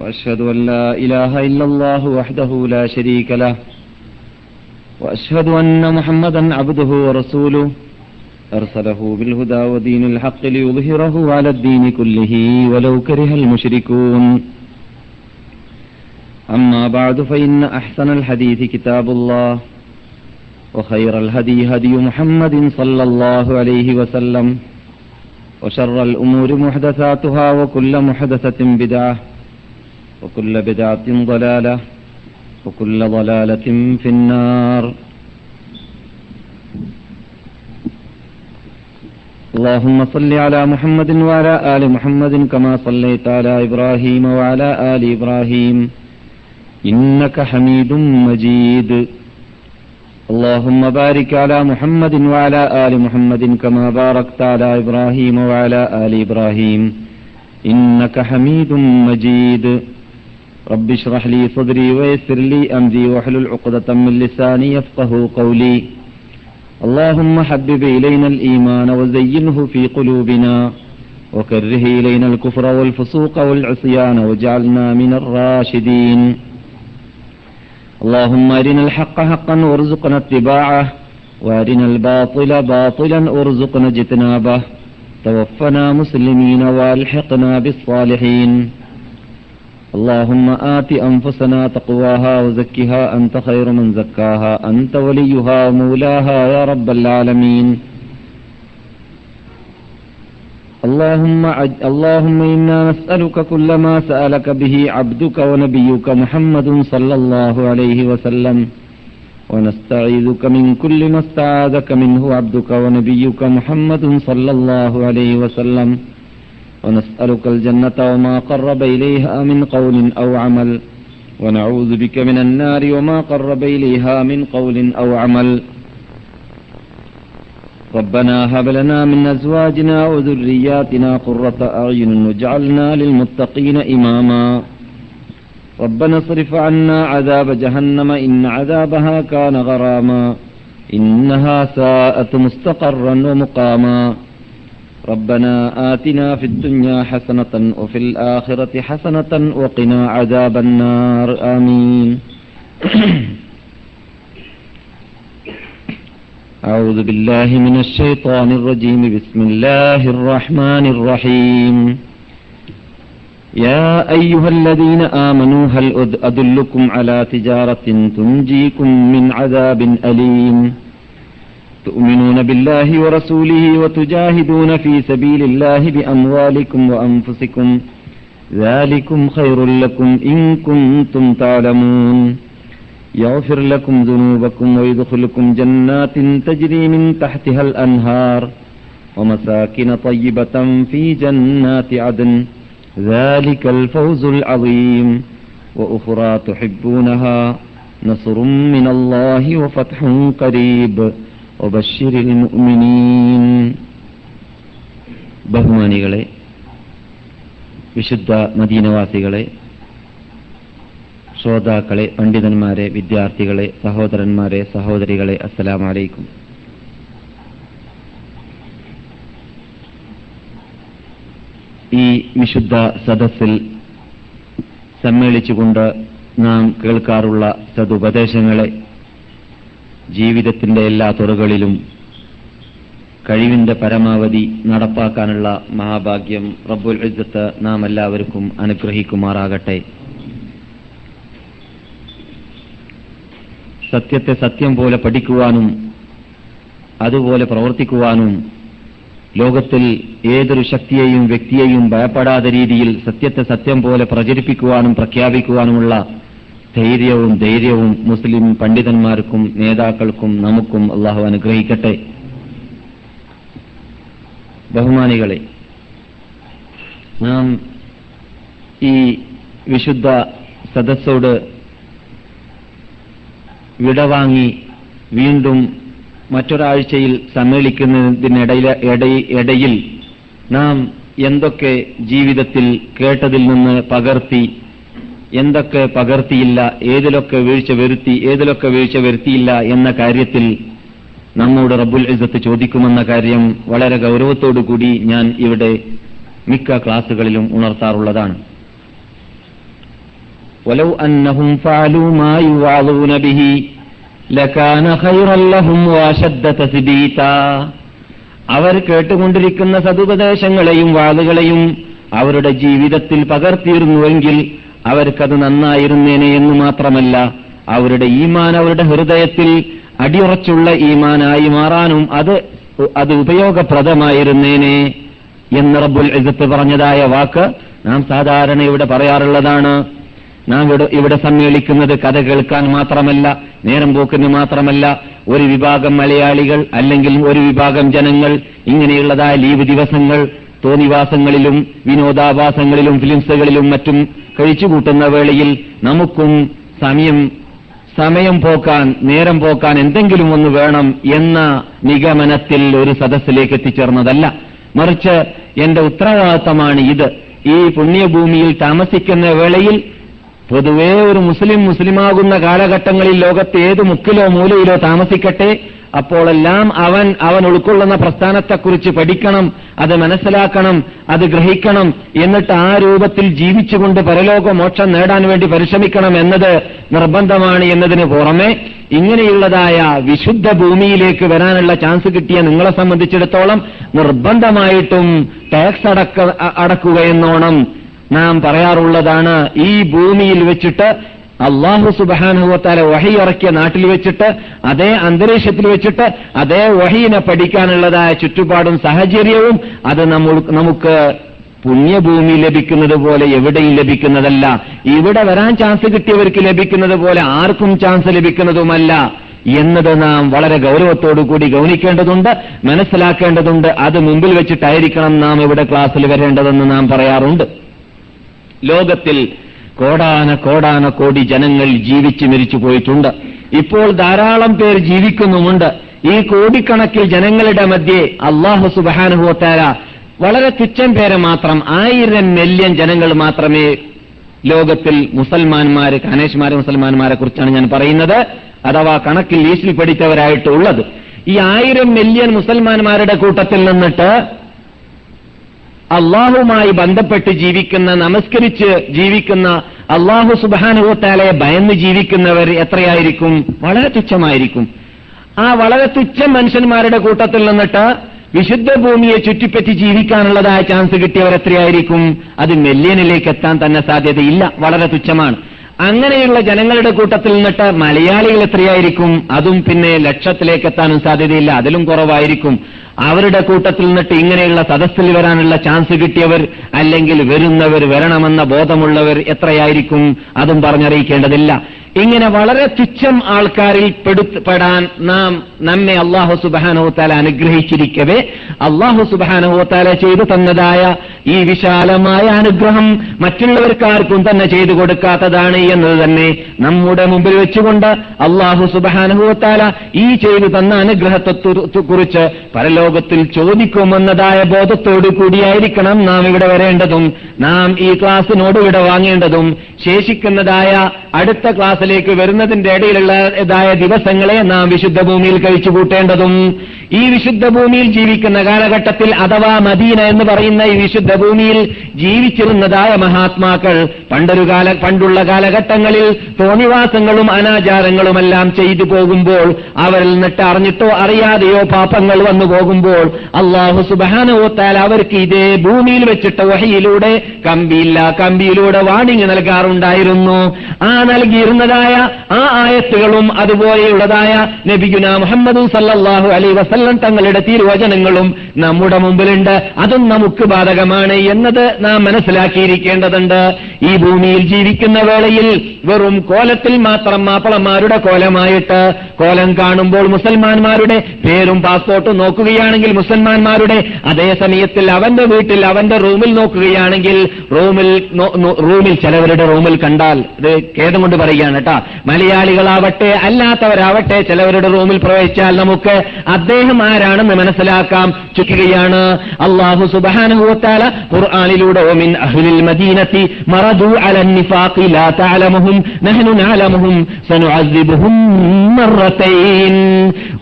وأشهد أن لا إله إلا الله وحده لا شريك له وأشهد أن محمدا عبده ورسوله أرسله بالهدى ودين الحق ليظهره على الدين كله ولو كره المشركون أما بعد فإن أحسن الحديث كتاب الله وخير الهدي هدي محمد صلى الله عليه وسلم وشر الأمور محدثاتها وكل محدثة بدعة وكل بدعة ضلالة وكل ضلالة في النار اللهم صل على محمد وعلى آل محمد كما صليت على إبراهيم وعلى آل إبراهيم إنك حميد مجيد اللهم بارك على محمد وعلى آل محمد كما باركت على إبراهيم وعلى آل إبراهيم إنك حميد مجيد رب اشرح لي صدري ويسر لي أمري واحلل عقدة من لساني يفقهوا قولي اللهم حبب إلينا الإيمان وزينه في قلوبنا وكره إلينا الكفر والفسوق والعصيان واجعلنا من الراشدين اللهم أرنا الحق حقا وارزقنا اتباعه وأرنا الباطل باطلا وارزقنا اجتنابه توفنا مسلمين والحقنا بالصالحين اللهم آت أنفسنا تقواها وزكها أنت خير من زكاها أنت وليها ومولاها يا رب العالمين اللهم إنا نسألك كل ما سألك به عبدك ونبيك محمد صلى الله عليه وسلم ونستعيذك من كل ما استعاذك منه عبدك ونبيك محمد صلى الله عليه وسلم ونسألك الجنة وما قرب إليها من قول أو عمل ونعوذ بك من النار وما قرب إليها من قول أو عمل ربنا هب لنا من أزواجنا وذرياتنا قرة أعين واجعلنا للمتقين إماما ربنا اصرف عنا عذاب جهنم إن عذابها كان غراما إنها ساءت مستقرا ومقاما ربنا آتنا في الدنيا حسنة وفي الآخرة حسنة وقنا عذاب النار آمين أعوذ بالله من الشيطان الرجيم بسم الله الرحمن الرحيم يا أيها الذين آمنوا هل أدلكم على تجارة تنجيكم من عذاب أليم تؤمنون بالله ورسوله وتجاهدون في سبيل الله بأموالكم وأنفسكم ذلكم خير لكم إن كنتم تعلمون يغفر لكم ذنوبكم ويدخلكم جنات تجري من تحتها الأنهار ومساكن طيبة في جنات عدن ذلك الفوز العظيم وأخرى تحبونها نصر من الله وفتح قريب وبشر المؤمنين. ബഹുമാനികളെ, വിശുദ്ധ മദീനവാസികളെ, ശ്രോതാക്കളെ, പണ്ഡിതന്മാരെ, വിദ്യാർത്ഥികളെ, സഹോദരന്മാരെ, സഹോദരികളെ, അസ്സലാമു അലൈക്കും. ഈ വിശുദ്ധ സദസ്സിൽ സമ്മേളിച്ചുകൊണ്ട് നാം കേൾക്കാറുള്ള സദുപദേശങ്ങളെ ജീവിതത്തിൻ്റെ എല്ലാ തുറകളിലും കഴിവിൻ്റെ പരമാവധി നടപ്പാക്കാനുള്ള മഹാഭാഗ്യം റബ്ബുൽ ഇസ്സത്ത് നാം എല്ലാവർക്കും അനുഗ്രഹിക്കുമാറാകട്ടെ. സത്യത്തെ സത്യം പോലെ പഠിക്കുവാനും അതുപോലെ പ്രവർത്തിക്കുവാനും ലോകത്തിൽ ഏതൊരു ശക്തിയെയും വ്യക്തിയെയും ഭയപ്പെടാത്ത രീതിയിൽ സത്യത്തെ സത്യം പോലെ പ്രചരിപ്പിക്കുവാനും പ്രഖ്യാപിക്കുവാനുമുള്ള ധൈര്യവും മുസ്ലിം പണ്ഡിതന്മാർക്കും നേതാക്കൾക്കും നമുക്കും അള്ളാഹു അനുഗ്രഹിക്കട്ടെ. ബഹുമാനികളെ, നാം ഈ വിശുദ്ധ സദസ്സോട് വിടവാങ്ങി വീണ്ടും മറ്റൊരാഴ്ചയിൽ സമ്മേളിക്കുന്നതിനിടയിൽ നാം എന്തൊക്കെ ജീവിതത്തിൽ കേട്ടതിൽ നിന്ന് പകർത്തി, എന്തൊക്കെ പകർത്തിയില്ല, ഏതിലൊക്കെ വീഴ്ച വരുത്തി, ഏതിലൊക്കെ വീഴ്ച വരുത്തിയില്ല എന്ന കാര്യത്തിൽ നമ്മോട് റബ്ബുൽ ഇസ്സത്ത് ചോദിക്കുമെന്ന കാര്യം വളരെ ഗൗരവത്തോടുകൂടി ഞാൻ ഇവിടെ മിക്ക ക്ലാസുകളിലും ഉണർത്താറുള്ളതാണ്. ولو أنهم فعلوا ما يوعظون به لكان خيرا لهم وأشد تثبيتا. അവർ കേട്ടുകൊണ്ടിരിക്കുന്ന സതുപദേശങ്ങളെയും വാളുകളെയും അവരുടെ ജീവിതത്തിൽ പകർത്തിയിരുന്നുവെങ്കിൽ അവർക്കത് നന്നായിരുന്നേനെ എന്ന് മാത്രമല്ല, അവരുടെ ഈമാൻ അവരുടെ ഹൃദയത്തിൽ അടിയുറച്ചുള്ള ഈമാനായി മാറാനും അത് ഉപയോഗപ്രദമായിരുന്നേനെ എന്ന് റബ്ബുൽ ഇസ്സത്ത് പറഞ്ഞതായ വാക്ക് നാം സാധാരണ ഇവിടെ പറയാറുള്ളതാണ്. നാം ഇവിടെ സമ്മേളിക്കുന്നത് കഥ കേൾക്കാൻ മാത്രമല്ല, നേരം പോക്കിന് മാത്രമല്ല. ഒരു വിഭാഗം മലയാളികൾ അല്ലെങ്കിൽ ഒരു വിഭാഗം ജനങ്ങൾ ഇങ്ങനെയുള്ളതായ ലീവ് ദിവസങ്ങൾ തോന്നിവാസങ്ങളിലും വിനോദാഭാസങ്ങളിലും ഫിലിംസുകളിലും മറ്റും കഴിച്ചുകൂട്ടുന്ന വേളയിൽ നമുക്കും സമയം പോക്കാൻ, നേരം പോക്കാൻ എന്തെങ്കിലും ഒന്ന് വേണം എന്ന നിഗമനത്തിൽ ഒരു സദസ്സിലേക്ക് എത്തിച്ചേർന്നതല്ല. മറിച്ച് എന്റെ ഉത്തരവാദിത്തമാണ് ഇത്, ഈ പുണ്യഭൂമിയിൽ താമസിക്കുന്ന വേളയിൽ പൊതുവേ ഒരു മുസ്ലിമാകുന്ന കാലഘട്ടങ്ങളിൽ ലോകത്ത് ഏത് മുക്കിലോ മൂലയിലോ താമസിക്കട്ടെ, അപ്പോഴെല്ലാം അവൻ ഉൾക്കൊള്ളുന്ന പ്രസ്ഥാനത്തെക്കുറിച്ച് പഠിക്കണം, അത് മനസ്സിലാക്കണം, അത് ഗ്രഹിക്കണം, എന്നിട്ട് ആ രൂപത്തിൽ ജീവിച്ചുകൊണ്ട് പരലോകമോക്ഷം നേടാൻ വേണ്ടി പരിശ്രമിക്കണം എന്നത് നിർബന്ധമാണ് എന്നതിന് പുറമെ ഇങ്ങനെയുള്ളതായ വിശുദ്ധ ഭൂമിയിലേക്ക് വരാനുള്ള ചാൻസ് കിട്ടിയ നിങ്ങളെ സംബന്ധിച്ചിടത്തോളം നിർബന്ധമായിട്ടും ടാക്സ് അടക്കുക എന്നോണം നാം പറയാറുള്ളതാണ്. ഈ ഭൂമിയിൽ വെച്ചിട്ട് അള്ളാഹു സുബ്ഹാനഹു വ തആല വഹി ഇറക്കിയ നാട്ടിൽ വെച്ചിട്ട്, അതേ അന്തരീക്ഷത്തിൽ വെച്ചിട്ട്, അതേ വഹിയിനെ പഠിക്കാനുള്ളതായ ചുറ്റുപാടും സാഹചര്യവും അത് നമുക്ക് പുണ്യഭൂമി ലഭിക്കുന്നത് പോലെ എവിടെയും ലഭിക്കുന്നതല്ല. ഇവിടെ വരാൻ ചാൻസ് കിട്ടിയവർക്ക് ലഭിക്കുന്നത് പോലെ ആർക്കും ചാൻസ് ലഭിക്കുന്നതുമല്ല എന്നത് നാം വളരെ ഗൗരവത്തോടു കൂടി ഗൗനിക്കേണ്ടതുണ്ട്, മനസ്സിലാക്കേണ്ടതുണ്ട്. അത് മുമ്പിൽ വെച്ചിട്ടായിരിക്കണം നാം ഇവിടെ ക്ലാസ്സിൽ വരേണ്ടതെന്ന് നാം പറയാറുണ്ട്. ലോകത്തിൽ കോടാനകോടി ജനങ്ങൾ ജീവിച്ച് മരിച്ചു പോയിട്ടുണ്ട്. ഇപ്പോൾ ധാരാളം പേർ ജീവിക്കുന്നുമുണ്ട്. ഈ കോടിക്കണക്കിൽ ജനങ്ങളുടെ മധ്യേ അല്ലാഹു സുബ്ഹാനഹു വ തആല വളരെ തുച്ഛം പേരെ മാത്രം, 1000 മില്യൺ ജനങ്ങൾ മാത്രമേ ലോകത്തിൽ മുസൽമാന്മാര്, കാനേഷ്മാരെ, മുസൽമാന്മാരെ കുറിച്ചാണ് ഞാൻ പറയുന്നത്, അഥവാ കണക്കിൽ ലീസിൽ പഠിച്ചവരായിട്ടുള്ളത്. ഈ 1000 മില്യൺ മുസൽമാന്മാരുടെ കൂട്ടത്തിൽ നിന്നിട്ട് അള്ളാഹുമായി ബന്ധപ്പെട്ട് ജീവിക്കുന്ന, നമസ്കരിച്ച് ജീവിക്കുന്ന, അള്ളാഹു സുബ്ഹാനഹു വ തആലയെ ഭയന്ന് ജീവിക്കുന്നവർ എത്രയായിരിക്കും? വളരെ തുച്ഛമായിരിക്കും. ആ വളരെ തുച്ഛ മനുഷ്യന്മാരുടെ കൂട്ടത്തിൽ നിന്നിട്ട് വിശുദ്ധ ഭൂമിയെ ചുറ്റിപ്പറ്റി ജീവിക്കാനുള്ളതായ ചാൻസ് കിട്ടിയവർ എത്രയായിരിക്കും? അത് മില്യനിലേക്ക് എത്താൻ തന്നെ സാധ്യതയില്ല, വളരെ തുച്ഛമാണ്. അങ്ങനെയുള്ള ജനങ്ങളുടെ കൂട്ടത്തിൽ നിന്നിട്ട് മലയാളികൾ എത്രയായിരിക്കും? അതും പിന്നെ ലക്ഷത്തിലേക്ക് എത്താനും സാധ്യതയില്ല, അതിലും കുറവായിരിക്കും. അവരുടെ കൂട്ടത്തിൽ നിന്നിട്ട് ഇങ്ങനെയുള്ള സദസ്സിൽ വരാനുള്ള ചാൻസ് കിട്ടിയവർ അല്ലെങ്കിൽ വരുന്നവർ, വരണമെന്ന ബോധമുള്ളവർ എത്രയായിരിക്കും? അതും പറഞ്ഞറിയിക്കേണ്ടതില്ല. ഇങ്ങനെ വളരെ തുച്ഛം ആൾക്കാരിൽ പെടാൻ നമ്മെ അല്ലാഹു സുബ്ഹാനഹു വ തആല അനുഗ്രഹിച്ചിരിക്കവേ അല്ലാഹു സുബ്ഹാനഹു വ തആല ചെയ്തു തന്നതായ ഈ വിശാലമായ അനുഗ്രഹം മറ്റുള്ളവർക്കാർക്കും തന്നെ ചെയ്തു കൊടുക്കാത്തതാണ് എന്നത് തന്നെ നമ്മുടെ മുമ്പിൽ വെച്ചുകൊണ്ട് അല്ലാഹു സുബ്ഹാനഹു വ തആല ഈ ചെയ്തു തന്ന അനുഗ്രഹത്തെക്കുറിച്ച് പരലോകത്തിൽ ചോദിക്കുമെന്നതായ ബോധത്തോടു കൂടിയായിരിക്കണം നാം ഇവിടെ വരേണ്ടതും നാം ഈ ക്ലാസ്സിനോട് ഇവിടെ വാങ്ങേണ്ടതും. ശേഷിക്കുന്നതായ അടുത്ത ക്ലാസ് ിലേക്ക് വരുന്നതിന്റെ ഇടയിലുള്ളതായ ദിവസങ്ങളെ നാം വിശുദ്ധ ഭൂമിയിൽ കഴിച്ചു കൂട്ടേണ്ടതും ഈ വിശുദ്ധ ഭൂമിയിൽ ജീവിക്കുന്ന കാലഘട്ടത്തിൽ, അഥവാ മദീന എന്ന് പറയുന്ന ഈ വിശുദ്ധ ഭൂമിയിൽ ജീവിച്ചിരുന്നതായ മഹാത്മാക്കൾ പണ്ടുള്ള കാലഘട്ടങ്ങളിൽ തോന്നിവാസങ്ങളും അനാചാരങ്ങളുമെല്ലാം ചെയ്തു പോകുമ്പോൾ, അവരിൽ നിന്നിട്ട് അറിഞ്ഞിട്ടോ അറിയാതെയോ പാപങ്ങൾ വന്നു പോകുമ്പോൾ അല്ലാഹു സുബ്ഹാനഹു വ തആല അവർക്ക് ഇതേ ഭൂമിയിൽ വെച്ചിട്ട് വഹിയിലൂടെ കമ്പിയിലൂടെ വാണിംഗ് നൽകാറുണ്ടായിരുന്നു. ആ നൽകിയിരുന്നതായ ആ ആയത്തുകളും അതുപോലെയുള്ളതായ നബിയുനാ മുഹമ്മദ് സല്ലല്ലാഹു അലൈഹി വസല്ലം തങ്ങളുടെ തിരുവചനങ്ങളും നമ്മുടെ മുമ്പിലുണ്ട്. അതും നമുക്ക് ബാധകമാണ് എന്നത് നാം മനസ്സിലാക്കിയിരിക്കേണ്ടതുണ്ട്. ഈ ഭൂമിയിൽ ജീവിക്കുന്ന വേളയിൽ വെറും കോലത്തിൽ മാത്രം മാപ്പിളമാരുടെ കോലമായിട്ട് കോലം കാണുമ്പോൾ മുസൽമാന്മാരുടെ പേരും പാസ്പോർട്ടും നോക്കുകയാണെങ്കിൽ മുസൽമാന്മാരുടെ, അതേ സമയത്തിൽ അവന്റെ വീട്ടിൽ അവന്റെ റൂമിൽ നോക്കുകയാണെങ്കിൽ റൂമിൽ ചിലവരുടെ റൂമിൽ കണ്ടാൽ, ഇത് ഖേദം കൊണ്ട് പറയുകയാണ് കേട്ടോ, മലയാളികളാവട്ടെ അല്ലാത്തവരാവട്ടെ ചിലവരുടെ റൂമിൽ പ്രവേശിച്ചാൽ നമുക്ക് അദ്ദേഹം ആരാണെന്ന് മനസ്സിലാക്കാം. ചുറ്റുകയാണ് അല്ലാഹു സുബ്ഹാനഹു വ തആല ഖുർആനിലൂടെ മിൻ അഹ്ലിൽ മദീനത്തി മറ كانوا على النفاق لا تعلمهم نحن نعلمهم سنعذبهم مرتين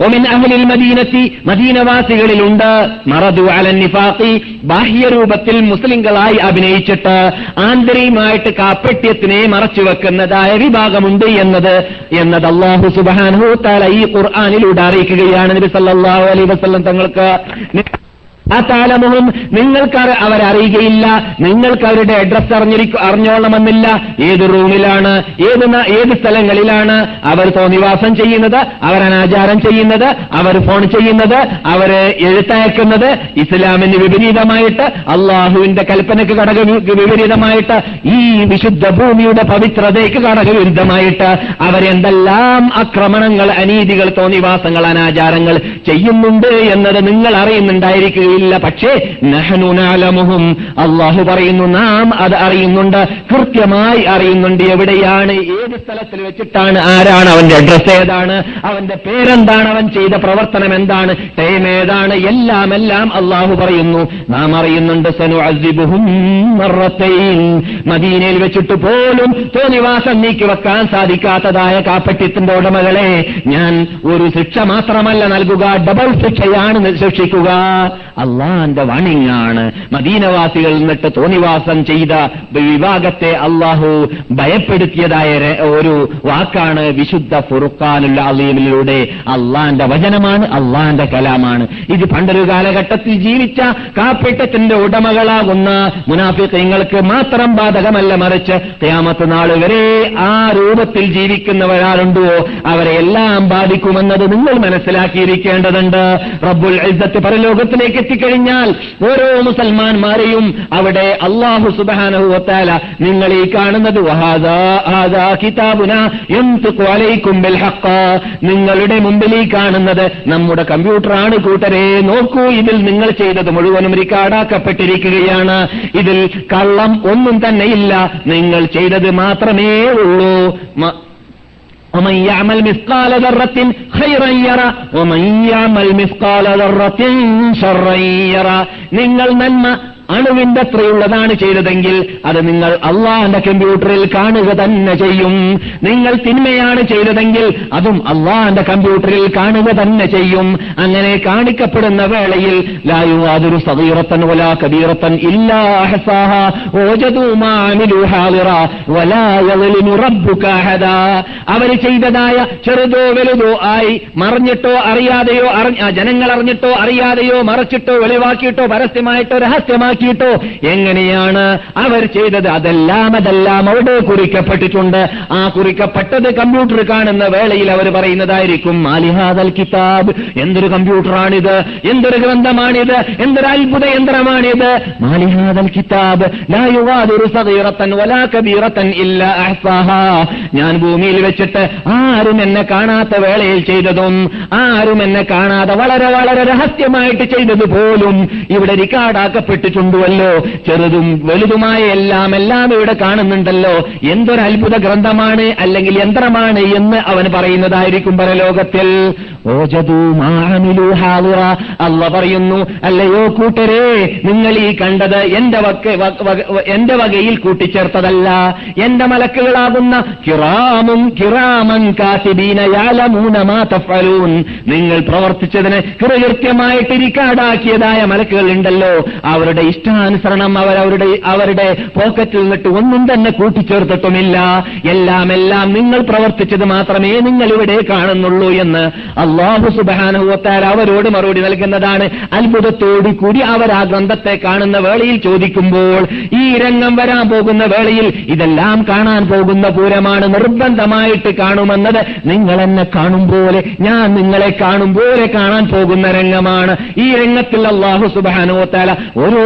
ومن أهل المدينة مدينة വാസികളിൽ ഉണ്ട് മറദു അലൻ നിഫാഖി ബാഹ്യരൂപത്തിൽ മുസ്ലിംകളായി അഭിനയിച്ചിട്ട് ആന്തരികമായിട്ട് കാപ്പട്യത്തിനെ മറച്ചു വെക്കുന്നതായ വിഭാഗമുണ്ട് എന്നത് അല്ലാഹു സുബ്ഹാനഹു വ തആല ഈ ഖുർആനിലൂടെ അറിയിക്കുകയാണ് നബി സല്ലല്ലാഹു അലൈഹി വസല്ലം തങ്ങൾക്ക്. നിങ്ങൾക്ക് അവരറിയുകയില്ല, നിങ്ങൾക്ക് അവരുടെ അഡ്രസ് അറിഞ്ഞോളണമെന്നില്ല, ഏത് റൂമിലാണ് ഏത് സ്ഥലങ്ങളിലാണ് അവർ തോന്നിവാസം ചെയ്യുന്നത്, അവർ അനാചാരം ചെയ്യുന്നത്, അവർ ഫോൺ ചെയ്യുന്നത്, അവർ എഴുത്തയക്കുന്നത്, ഇസ്ലാമിന് വിപരീതമായിട്ട് അള്ളാഹുവിന്റെ കൽപ്പനയ്ക്ക് വിപരീതമായിട്ട് ഈ വിശുദ്ധ ഭൂമിയുടെ പവിത്രതയ്ക്ക് വിരുദ്ധമായിട്ട് അവരെന്തെല്ലാം അക്രമണങ്ങൾ, അനീതികൾ, തോന്നിവാസങ്ങൾ, അനാചാരങ്ങൾ ചെയ്യുന്നുണ്ട് എന്നത് നിങ്ങൾ അറിയുന്നുണ്ടായിരിക്കുകയില്ല. പക്ഷേ നഹ്നു നഅലമുഹും അല്ലാഹു പറയുന്നു നാം അത് അറിയുന്നുണ്ട്, കൃത്യമായി അറിയുന്നുണ്ട്. എവിടെയാണ്, ഏത് സ്ഥലത്തിൽ വെച്ചിട്ടാണ്, ആരാണ്, അവന്റെ അഡ്രസ് ഏതാണ്, അവന്റെ പേരെന്താണ്, അവൻ ചെയ്ത പ്രവർത്തനം എന്താണ്, ടൈം ഏതാണ്, എല്ലാം അല്ലാഹു പറയുന്നു, നാം അറിയുന്നുണ്ട്. സനുഅസിബുഹും മർറതൈൻ മദീനയിൽ വെച്ചിട്ട് പോലും തോന്നിവാസം നീക്കി വെക്കാൻ സാധിക്കാത്തതായ കാപ്പട്യത്തിന്റെ ഉടമകളെ ഞാൻ ഒരു ശിക്ഷ മാത്രമല്ല നൽകുക, ഡബിൾ ശിക്ഷയാണ് ശിക്ഷിക്കുക. അള്ളാന്റെ വാണിംഗ് ആണ്. മദീനവാസികൾ എന്നിട്ട് തോന്നിവാസം ചെയ്ത വിഭാഗത്തെ അള്ളാഹു ഭയപ്പെടുത്തിയതായ ഒരു വാക്കാണ് വിശുദ്ധ ഫുർഖാനുൽ അലീമിലൂടെ. അള്ളാന്റെ വചനമാണ്, അള്ളാന്റെ കലാമാണ്. ഇത് പണ്ടൊരു കാലഘട്ടത്തിൽ ജീവിച്ച കാപ്പട്ടത്തിന്റെ ഉടമകളാകുന്ന മുനാഫിഖീങ്ങൾക്ക് മാത്രം ബാധകമല്ല, മറിച്ച് ഖിയാമത്ത് നാൾ വരെ ആ രൂപത്തിൽ ജീവിക്കുന്നവരാളുണ്ടോ അവരെ എല്ലാം ബാധിക്കുമെന്നത് നിങ്ങൾ മനസ്സിലാക്കിയിരിക്കേണ്ടതുണ്ട്. റബ്ബുൽ ഇസ്സത്ത് പരലോകത്തിലേക്ക് എത്തിക്കഴിഞ്ഞാൽ ഓരോ മുസൽമാന്മാരെയും അവിടെ അല്ലാഹു സുബ്ഹാനഹു വ തആല നിങ്ങൾ ഈ കാണുന്നത് വഹാദാ കിതാബുനാ യംതുഖു അലൈക്കും ബിൽ ഹഖ്, നിങ്ങളുടെ മുമ്പിൽ ഈ കാണുന്നത് നമ്മുടെ കമ്പ്യൂട്ടറാണ് കൂട്ടരെ. നോക്കൂ, ഇതിൽ നിങ്ങൾ ചെയ്തത് മുഴുവനും റിക്കാർഡാക്കപ്പെട്ടിരിക്കുകയാണ്, ഇതിൽ കള്ളം ഒന്നും തന്നെയില്ല, നിങ്ങൾ ചെയ്തത് മാത്രമേ ഉള്ളൂ. ومن يعمل مثقال ذرة خيرا يرى ومن يعمل مثقال ذرة شرا يرى. നിങ്ങൾ നന്മ അണുവിന്റെ അത്രയുള്ളതാണ് ചെയ്തതെങ്കിൽ അത് നിങ്ങൾ അള്ളാഹിന്റെ കമ്പ്യൂട്ടറിൽ കാണുക തന്നെ ചെയ്യും. നിങ്ങൾ തിന്മയാണ് ചെയ്തതെങ്കിൽ അതും അള്ളാഹിന്റെ കമ്പ്യൂട്ടറിൽ കാണുക തന്നെ ചെയ്യും. അങ്ങനെ കാണിക്കപ്പെടുന്ന വേളയിൽ ലായു അതൊരു സദീറത്തൻ വലാ കബീറത്തൻ ഇല്ലാ അഹ്സാഹ വജദൂ മാ അമിലു ഹാദിറ വലാ യളിമു റബ്ബുക അഹദ. അവർ ചെയ്തതായ ചെറുതോ വലുതോ ആയി മറിഞ്ഞിട്ടോ അറിയാതെയോ, ജനങ്ങൾ അറിഞ്ഞിട്ടോ അറിയാതെയോ മറച്ചിട്ടോ വെളിവാക്കിയിട്ടോ പരസ്യമായിട്ടോ രഹസ്യമാക്കി ോ എങ്ങനെയാണ് അവർ ചെയ്തത്, അതെല്ലാം അവിടെ കുറിക്കപ്പെട്ടിട്ടുണ്ട്. ആ കുറിക്കപ്പെട്ടത് കമ്പ്യൂട്ടർ കാണുന്ന വേളയിൽ അവർ പറയുന്നതായിരിക്കും മാലിഹാദൽ കിതാബ്, എന്തൊരു കമ്പ്യൂട്ടറാണിത്, എന്തൊരു ഗ്രന്ഥമാണിത്, എന്തൊരു അത്ഭുത യന്ത്രമാണിത്. മാലിഹാദൽ കിതാബ് ലാ യുഗാദിറു സഗീറത്തൻ വലാ കബീറത്തൻ ഇല്ലാ അഹ്സാഹാ. ഞാൻ ഭൂമിയിൽ വെച്ചിട്ട് ആരും എന്നെ കാണാത്ത വേളയിൽ ചെയ്തതും ആരും എന്നെ കാണാതെ വളരെ വളരെ രഹസ്യമായിട്ട് ചെയ്തത് പോലും ഇവിടെ റിക്കാർഡാക്കപ്പെട്ടിട്ടുണ്ട്. ചെറുതും വലുതുമായ എല്ലാം ഇവിടെ കാണുന്നുണ്ടല്ലോ, എന്തൊരു അത്ഭുത ഗ്രന്ഥമാണ് അല്ലെങ്കിൽ യന്ത്രമാണ് എന്ന് അവൻ പറയുന്നതായിരിക്കും പരലോകത്തിൽ. അല്ലാഹു പറയുന്നു, അല്ലയോ കൂട്ടരേ, നിങ്ങൾ ഈ കണ്ടത് എന്റെ വകയിൽ കൂട്ടിച്ചേർത്തതല്ല, എന്റെ മലക്കുകളാകുന്ന കിറാമൻ കാതിബീന യഅലമൂന മാ തഫ്അലൂൻ, നിങ്ങൾ പ്രവർത്തിച്ചതിന് കൃത്യമായിട്ട് റിക്കാർഡാക്കിയതായ മലക്കുകൾ ഉണ്ടല്ലോ, അവരുടെ ഇഷ്ടാനുസരണം അവരുടെ പോക്കറ്റിൽ നിന്നിട്ട് ഒന്നും തന്നെ കൂട്ടിച്ചേർത്തിട്ടുമില്ല. എല്ലാം നിങ്ങൾ പ്രവർത്തിച്ചത് മാത്രമേ നിങ്ങൾ ഇവിടെ കാണുന്നുള്ളൂ എന്ന് അല്ലാഹു സുബ്ഹാനഹു വ തആല അവരോട് മറുപടി നൽകുന്നതാണ്. അത്ഭുതത്തോടു കൂടി അവർ ആ ഗ്രന്ഥത്തെ കാണുന്ന വേളയിൽ ചോദിക്കുമ്പോൾ, ഈ രംഗം വരാൻ പോകുന്ന വേളയിൽ ഇതെല്ലാം കാണാൻ പോകുന്ന പൂരമാണ്, നിർബന്ധമായിട്ട് കാണുമെന്നത് നിങ്ങൾ എന്നെ കാണും പോലെ, ഞാൻ നിങ്ങളെ കാണും പോലെ കാണാൻ പോകുന്ന രംഗമാണ്. ഈ രംഗത്തിൽ അല്ലാഹു സുബ്ഹാനഹു വ തആല ഓരോ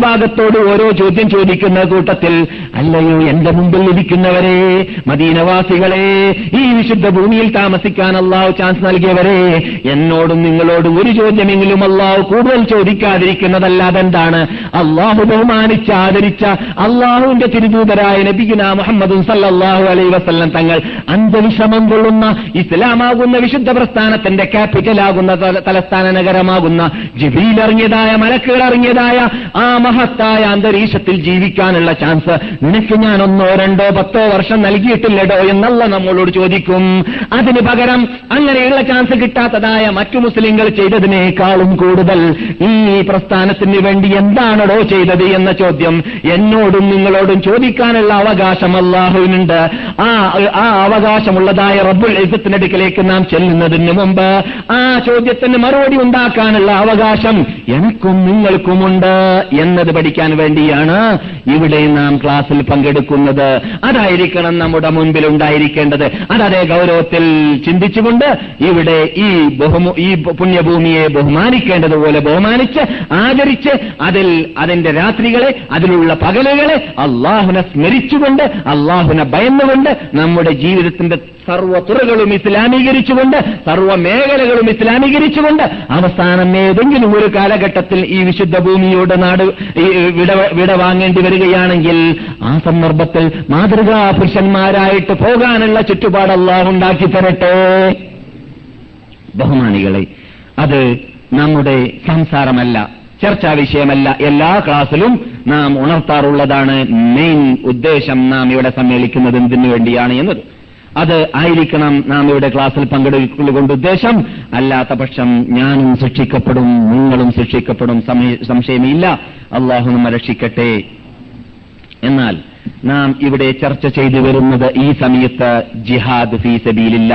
വിഭാഗത്തോട് ഓരോ ചോദ്യം ചോദിക്കുന്ന കൂട്ടത്തിൽ, അല്ലയോ എന്റെ മുമ്പിൽ ഇരിക്കുന്നവരെ, മദീനവാസികളെ, ഈ വിശുദ്ധ ഭൂമിയിൽ താമസിക്കാൻ അല്ലാഹു ചാൻസ് നൽകിയവരെ, റബ്ബേ, എന്നോടും നിങ്ങളോടും ഒരു ചോദ്യമെങ്കിലും അള്ളാഹു കൂടുതൽ ചോദിക്കാതിരിക്കുന്നതല്ലാതെ എന്താണ്? അള്ളാഹു ബഹുമാനിച്ച് ആദരിച്ച അള്ളാഹുവിന്റെ തിരുദൂതരായ നബിഗുന മുഹമ്മദും സല്ലല്ലാഹു അലൈഹി വസല്ലം തങ്ങൾ അന്ധവിശ്രമം കൊള്ളുന്ന ഇസ്ലാമാകുന്ന വിശുദ്ധ പ്രസ്ഥാനത്തിന്റെ ക്യാപിറ്റലാകുന്ന തലസ്ഥാന നഗരമാകുന്ന ജിബീൽ ഇറങ്ങിയതായ മലക്കുകൾ ഇറങ്ങിയതായ ആ മഹത്തായ അന്തരീക്ഷത്തിൽ ജീവിക്കാനുള്ള ചാൻസ് നിനക്ക് ഞാൻ ഒന്നോ രണ്ടോ പത്തോ വർഷം നൽകിയിട്ടില്ലടോ എന്നുള്ള നമ്മളോട് ചോദിക്കും. അതിന് പകരം അങ്ങനെയുള്ള ചാൻസ് കിട്ടാത്തതായ മറ്റു മുസ്ലിങ്ങൾ ചെയ്തതിനേക്കാളും കൂടുതൽ ഈ പ്രസ്ഥാനത്തിന് വേണ്ടി എന്താണോ ചെയ്തത് എന്ന ചോദ്യം എന്നോടും നിങ്ങളോടും ചോദിക്കാനുള്ള അവകാശം അല്ലാഹുവിനുണ്ട്. ആ അവകാശമുള്ളതായ റബ്ബുൽ ഇസ്സത്തിന്റെ അടുക്കലേക്ക് നാം ചെല്ലുന്നതിന് മുമ്പ് ആ ചോദ്യത്തിന് മറുപടി ഉണ്ടാക്കാനുള്ള അവകാശം എനിക്കും നിങ്ങൾക്കുമുണ്ട് എന്നത് പഠിക്കാൻ വേണ്ടിയാണ് ഇവിടെ നാം ക്ലാസ്സിൽ പങ്കെടുക്കുന്നത്. അതായിരിക്കണം നമ്മുടെ മുൻപിൽ ഉണ്ടായിരിക്കേണ്ടത്. അതതേ ഗൗരവത്തിൽ ചിന്തിച്ചുകൊണ്ട് ഇവിടെ ഈ പുണ്യഭൂമിയെ ബഹുമാനിക്കേണ്ടതുപോലെ ബഹുമാനിച്ച് ആദരിച്ച് അതിന്റെ രാത്രികളെ അതിലുള്ള പകലുകളെ അള്ളാഹുനെ സ്മരിച്ചുകൊണ്ട് അള്ളാഹുനെ ഭയന്നുകൊണ്ട് നമ്മുടെ ജീവിതത്തിന്റെ സർവ്വ തുറകളും ഇസ്ലാമീകരിച്ചുകൊണ്ട് സർവ്വ മേഖലകളും ഇസ്ലാമീകരിച്ചുകൊണ്ട് അവസാനം ഏതെങ്കിലും ഒരു കാലഘട്ടത്തിൽ ഈ വിശുദ്ധ ഭൂമിയോട് നാട് വിട വാങ്ങേണ്ടി വരികയാണെങ്കിൽ ആ സന്ദർഭത്തിൽ മാതൃകാ പുരുഷന്മാരായിട്ട് പോകാനുള്ള ചുറ്റുപാട് അള്ളാഹു ഉണ്ടാക്കി തരട്ടെ. ബഹുമാനികളെ, അത് നമ്മുടെ സംസാരമല്ല, ചർച്ചാ വിഷയമല്ല. എല്ലാ ക്ലാസ്സിലും നാം ഉണർത്താറുള്ളതാണ്. മെയിൻ ഉദ്ദേശം നാം ഇവിടെ സമ്മേളിക്കുന്നത് എന്തിനു വേണ്ടിയാണ് എന്നത് അത് ആയിരിക്കണം നാം ഇവിടെ ക്ലാസ്സിൽ പങ്കെടുക്കൊണ്ട് ഉദ്ദേശം. അല്ലാത്ത പക്ഷം ഞാനും ശിക്ഷിക്കപ്പെടും, നിങ്ങളും ശിക്ഷിക്കപ്പെടും, സംശയമില്ല. അള്ളാഹു നമ്മെ രക്ഷിക്കട്ടെ. എന്നാൽ നാം ഇവിടെ ചർച്ച ചെയ്തു വരുന്നത് ഈ സമയത്ത് ജിഹാദ് ഫീ സബീലില്ല,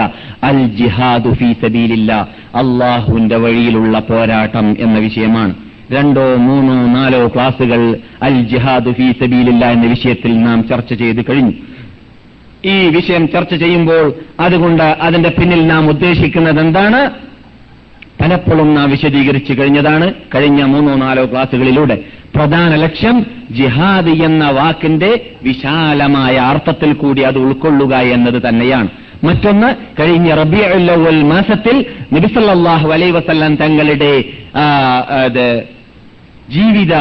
അൽ ജിഹാദ് ഫീ സബീലില്ല, അള്ളാഹുവിന്റെ വഴിയിലുള്ള പോരാട്ടം എന്ന വിഷയമാണ്. 2, 3, 4 ക്ലാസുകൾ അൽ ജിഹാദ് ഫീ സബീലില്ല എന്ന വിഷയത്തിൽ നാം ചർച്ച ചെയ്തു കഴിഞ്ഞു. ഈ വിഷയം ചർച്ച ചെയ്യുമ്പോൾ അതുകൊണ്ട് അതിന്റെ പിന്നിൽ നാം ഉദ്ദേശിക്കുന്നത് എന്താണ് പലപ്പോഴും നാം വിശദീകരിച്ചു കഴിഞ്ഞതാണ്. കഴിഞ്ഞ 3, 4 ക്ലാസുകളിലൂടെ പ്രധാന ലക്ഷ്യം ജിഹാദ് എന്ന വാക്കിന്റെ വിശാലമായ അർത്ഥത്തിൽ കൂടി അത് ഉൾക്കൊള്ളുക എന്നത് തന്നെയാണ്. മറ്റൊന്ന്, കഴിഞ്ഞ റബീഉൽ അവ്വൽ മാസത്തിൽ നബി സല്ലല്ലാഹു അലൈഹി വസല്ലം തങ്ങളുടെ ജീവിത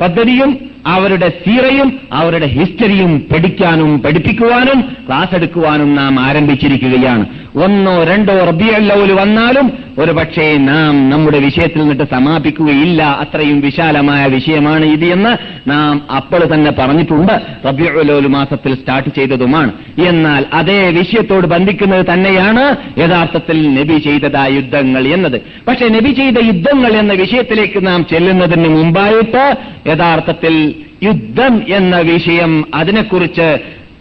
പദ്ധതിയും അവരുടെ സീറയും അവരുടെ ഹിസ്റ്ററിയും പഠിക്കാനും പഠിപ്പിക്കുവാനും ക്ലാസ് എടുക്കുവാനും നാം ആരംഭിച്ചിരിക്കുകയാണ്. 1, 2 റബീഉൽ അവ്വൽ വന്നാലും ഒരു പക്ഷേ നാം നമ്മുടെ വിഷയത്തിൽ നിന്നിട്ട് സമാപിക്കുകയില്ല. അത്രയും വിശാലമായ വിഷയമാണ് ഇത് എന്ന് നാം അപ്പോൾ തന്നെ പറഞ്ഞിട്ടുണ്ട്. റബീഉൽ അവ്വൽ മാസത്തിൽ സ്റ്റാർട്ട് ചെയ്തതുമാണ്. എന്നാൽ അതേ വിഷയത്തോട് ബന്ധിക്കുന്നത് തന്നെയാണ് യഥാർത്ഥത്തിൽ നബി ചെയ്തതായ യുദ്ധങ്ങൾ എന്നത്. പക്ഷേ നബി ചെയ്ത യുദ്ധങ്ങൾ എന്ന വിഷയത്തിലേക്ക് നാം ചെല്ലുന്നതിന് മുമ്പായിട്ട് യഥാർത്ഥത്തിൽ യുദ്ധം എന്ന വിഷയം അതിനെക്കുറിച്ച്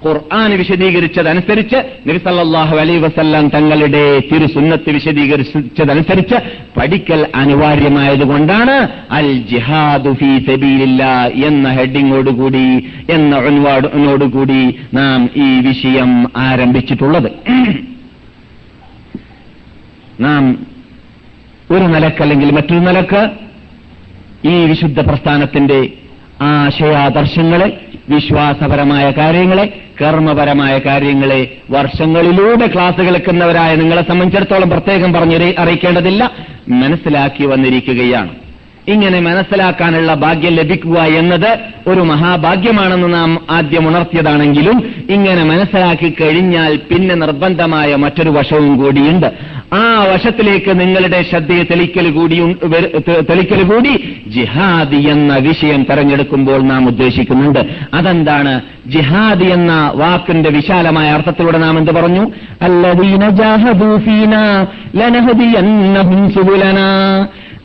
ഖുർആൻ വിശദീകരിച്ചതനുസരിച്ച് നബി സല്ലല്ലാഹു അലൈഹി വസല്ലം തങ്ങളുടെ തിരുസുന്നത്ത് വിശദീകരിച്ചതനുസരിച്ച് പഠിക്കൽ അനിവാര്യമായതുകൊണ്ടാണ് അൽ ജിഹാദു ഫീ സബീലില്ലാ എന്ന ഹെഡിങ്ങോടുകൂടി എന്ന ഉൻവാനോടുകൂടി നാം ഈ വിഷയം ആരംഭിച്ചിട്ടുള്ളത്. നാം ഒരു നിലക്ക് അല്ലെങ്കിൽ മറ്റൊരു നിലക്ക് ഈ വിശുദ്ധ പ്രസ്ഥാനത്തിന്റെ ആശയാദർശങ്ങളെ, വിശ്വാസപരമായ കാര്യങ്ങളെ, കർമ്മപരമായ കാര്യങ്ങളെ വർഷങ്ങളിലൂടെ ക്ലാസുകൾ എടുക്കുന്നവരായ നിങ്ങളെ സംബന്ധിച്ചിടത്തോളം പ്രത്യേകം പറഞ്ഞ് അറിയിക്കേണ്ടതില്ല, മനസ്സിലാക്കി വന്നിരിക്കുകയാണ്. ഇങ്ങനെ മനസ്സിലാക്കാനുള്ള ഭാഗ്യം ലഭിക്കുക എന്നത് ഒരു മഹാഭാഗ്യമാണെന്ന് നാം ആദ്യം ഉണർത്തിയതാണെങ്കിലും ഇങ്ങനെ മനസ്സിലാക്കി കഴിഞ്ഞാൽ പിന്നെ നിർബന്ധമായ മറ്റൊരു വശവും കൂടിയുണ്ട്. ആ വശത്തിലേക്ക് നിങ്ങളുടെ ശ്രദ്ധയെ തെളിക്കൽ കൂടി ജിഹാദ് എന്ന വിഷയം തെരഞ്ഞെടുക്കുമ്പോൾ നാം ഉദ്ദേശിക്കുന്നുണ്ട്. അതെന്താണ്? ജിഹാദ് എന്ന വാക്കിന്റെ വിശാലമായ അർത്ഥത്തിലൂടെ നാം എന്ത് പറഞ്ഞു? അല്ലദീന ജാഹദൂ ഫീനാ ലനഹദിയന്നഹും സുബുലനാ.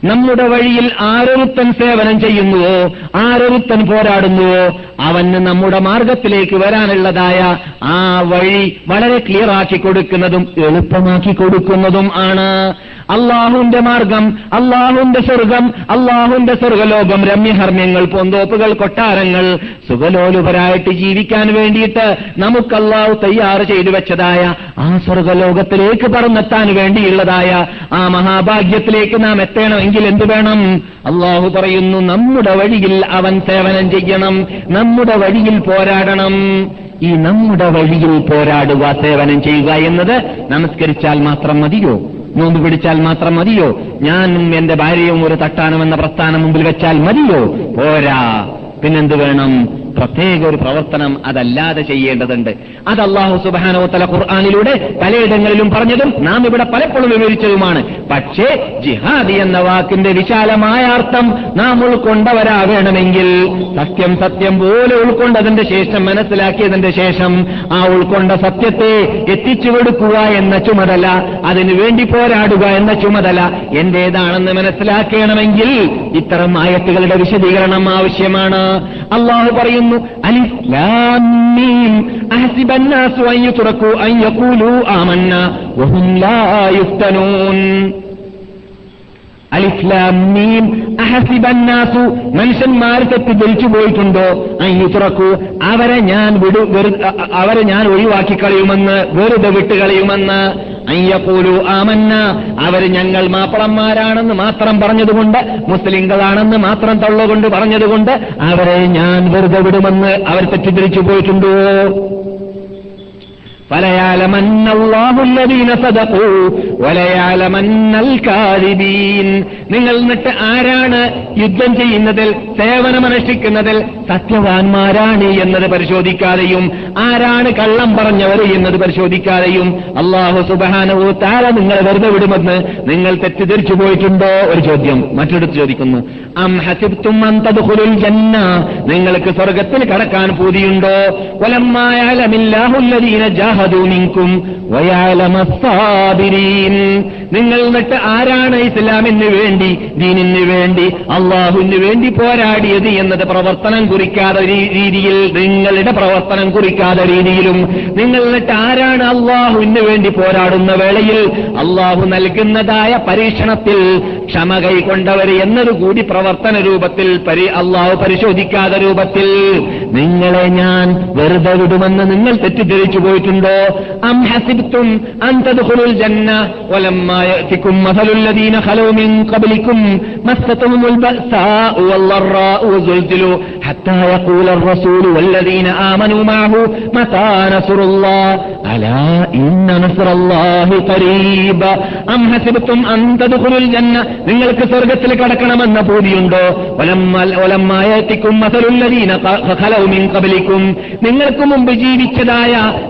നമ്മുടെ വഴിയിൽ ആരൊരുത്തൻ സേവനം ചെയ്യുന്നുവോ, ആരൊരുത്തൻ പോരാടുന്നുവോ, അവന് നമ്മുടെ മാർഗത്തിലേക്ക് വരാനുള്ളതായ ആ വഴി വളരെ ക്ലിയർ ആക്കി കൊടുക്കുന്നതും എളുപ്പമാക്കി കൊടുക്കുന്നതും ആണ്. അള്ളാഹുവിന്റെ മാർഗം, അള്ളാഹുവിന്റെ സ്വർഗം, അള്ളാഹുവിന്റെ സ്വർഗലോകം, രമ്യഹർമ്മ്യങ്ങൾ, പൊന്തോപ്പുകൾ, കൊട്ടാരങ്ങൾ, സുഖലോലുപരായിട്ട് ജീവിക്കാൻ വേണ്ടിയിട്ട് നമുക്ക് അള്ളാഹു തയ്യാർ ചെയ്തു വെച്ചതായ ആ സ്വർഗലോകത്തിലേക്ക് പറന്നെത്താൻ വേണ്ടിയുള്ളതായ ആ മഹാഭാഗ്യത്തിലേക്ക് നാം എത്തണമെങ്കിൽ എന്ത് വേണം? അള്ളാഹു പറയുന്നു, നമ്മുടെ വഴിയിൽ അവൻ സേവനം ചെയ്യണം, നമ്മുടെ വഴിയിൽ പോരാടണം. ഈ നമ്മുടെ വഴിയിൽ പോരാടുക, സേവനം ചെയ്യുക എന്നത് നമസ്കരിച്ചാൽ മാത്രം മതിയോ? നോമ്പ് പിടിച്ചാൽ മാത്രം മതിയോ? ഞാനും എന്റെ ഭാര്യയും ഒരു തട്ടാനമെന്ന പ്രസ്ഥാനം മുമ്പിൽ വെച്ചാൽ മതിയോ? പോരാ, പിന്നെന്ത് വേണം? പ്രത്യേക ഒരു പ്രവർത്തനം അതല്ലാതെ ചെയ്യേണ്ടതുണ്ട്. അത് അല്ലാഹു സുബ്ഹാനഹു വ തആല ഖുർആനിലൂടെ പലയിടങ്ങളിലും പറഞ്ഞതും നാം ഇവിടെ പലപ്പോഴും വിവരിച്ചതുമാണ്. പക്ഷേ ജിഹാദി എന്ന വാക്കിന്റെ വിശാലമായ അർത്ഥം നാം ഉൾക്കൊണ്ടവരാകണമെങ്കിൽ സത്യം സത്യം പോലെ ഉൾക്കൊണ്ടതിന്റെ ശേഷം, മനസ്സിലാക്കിയതിന്റെ ശേഷം ആ ഉൾക്കൊണ്ട സത്യത്തെ എത്തിച്ചു കൊടുക്കുക എന്ന ചുമതല, അതിനുവേണ്ടി പോരാടുക എന്ന ചുമതല എന്റേതാണെന്ന് മനസ്സിലാക്കണമെങ്കിൽ ഇത്തരം ആയത്തുകളുടെ വിശദീകരണം ആവശ്യമാണ്. അല്ലാഹു പറയും ألف لام ميم أحسب الناس أن يتركوا أن يقولوا آمنا وهم لا يفتنون. ألف لام ميم أحسب الناس മനുഷ്യന്മാർ തെറ്റിദ്ധരിച്ചു പോയിട്ടുണ്ടോ? أن يتركوا അവരെ ഞാൻ ഒഴിവാക്കി കളയുമെന്ന്, വെറുതെ വിട്ട് കളയുമെന്ന്. അയ്യപ്പോലു ആമന്ന അവർ ഞങ്ങൾ മാപ്പിളന്മാരാണെന്ന് മാത്രം പറഞ്ഞതുകൊണ്ട്, മുസ്ലിങ്ങളാണെന്ന് മാത്രം തള്ളുകൊണ്ട് പറഞ്ഞതുകൊണ്ട് അവരെ ഞാൻ വെറുതെ വിടുമെന്ന് അവർ തെറ്റിദ്ധരിച്ചു പോയിട്ടുണ്ടോ? നിങ്ങൾ എന്നിട്ട് ആരാണ് യുദ്ധം ചെയ്യുന്നതിൽ, സേവനമനുഷ്ഠിക്കുന്നതിൽ സത്യവാന്മാരാണ് എന്നത് പരിശോധിക്കാതെയും ആരാണ് കള്ളം പറഞ്ഞവർ എന്നത് പരിശോധിക്കാതെയും അല്ലാഹു സുബ്ഹാനഹു വ തആല നിങ്ങൾ വെറുതെ വിടുമെന്ന് നിങ്ങൾ തെറ്റിദ്ധരിച്ചു പോയിട്ടുണ്ടോ? ഒരു ചോദ്യം മറ്റൊരിടത്ത് ചോദിക്കുന്നു. അം ഹസിബ്തും അൻ തദ്ഖുലുൽ ജന്ന നിങ്ങൾക്ക് സ്വർഗ്ഗത്തിൽ കടക്കാൻ പൂതിയുണ്ടോ? വലമ്മാ യഅലമില്ലാഹുൽ ലദീന ജാഹദൂ മിൻകും വയഅലമസ് സാബിരീൻ നിങ്ങൾ എന്നിട്ട് ആരാണ് ഇസ്ലാമിന് വേണ്ടി, ദീനിന് വേണ്ടി, അള്ളാഹുവിന് വേണ്ടി പോരാടിയത് എന്നത് പ്രവർത്തനം കുറിക്കാതെ രീതിയിൽ, നിങ്ങളുടെ പ്രവർത്തനം കുറിക്കാതെ രീതിയിലും നിങ്ങൾ എന്നിട്ട് ആരാണ് അള്ളാഹുവിന് വേണ്ടി പോരാടുന്ന വേളയിൽ അള്ളാഹു നൽകുന്നതായ പരീക്ഷണത്തിൽ ക്ഷമ കൈക്കൊണ്ടവർ എന്നതുകൂടി പ്രവർത്തന രൂപത്തിൽ അള്ളാഹു പരിശോധിക്കാത്ത രൂപത്തിൽ നിങ്ങളെ ഞാൻ വെറുതെ വിടുമെന്ന് നിങ്ങൾ തെറ്റിദ്ധരിച്ചു പോയിട്ടുണ്ടോ? അം ഹസിബ്തും അൻ തദ്ഖുലുൽ ജന്ന വലമ്മാ യഅതികും മസലുൽ ലദീന ഖലൂ മിൻ ഖബ്ലികും മസ്തതുമുൽ ബഅസാഉ വല്ലറാഉ വസുൽസിലു ഹത്താ യഖൂലർ റസൂലു വല്ലദീന ആമനൂ മഅഹു മതാ നസ്റുല്ലാഹ് അലാ ഇന്ന നസ്റല്ലാഹി ഖരീബ. അം ഹസിബ്തും അൻ തദ്ഖുലുൽ ജന്ന നിങ്ങൾക്ക് സ്വർഗ്ഗത്തിൽ കടക്കണമെന്ന പൂതിയുണ്ടോ? വലമ്മാ യഅതികും മസലുൽ ലദീന ഖലൂ മിൻ ഖബ്ലികും നിങ്ങൾക്ക് മുമ്പ് ജീവിച്ചതായ,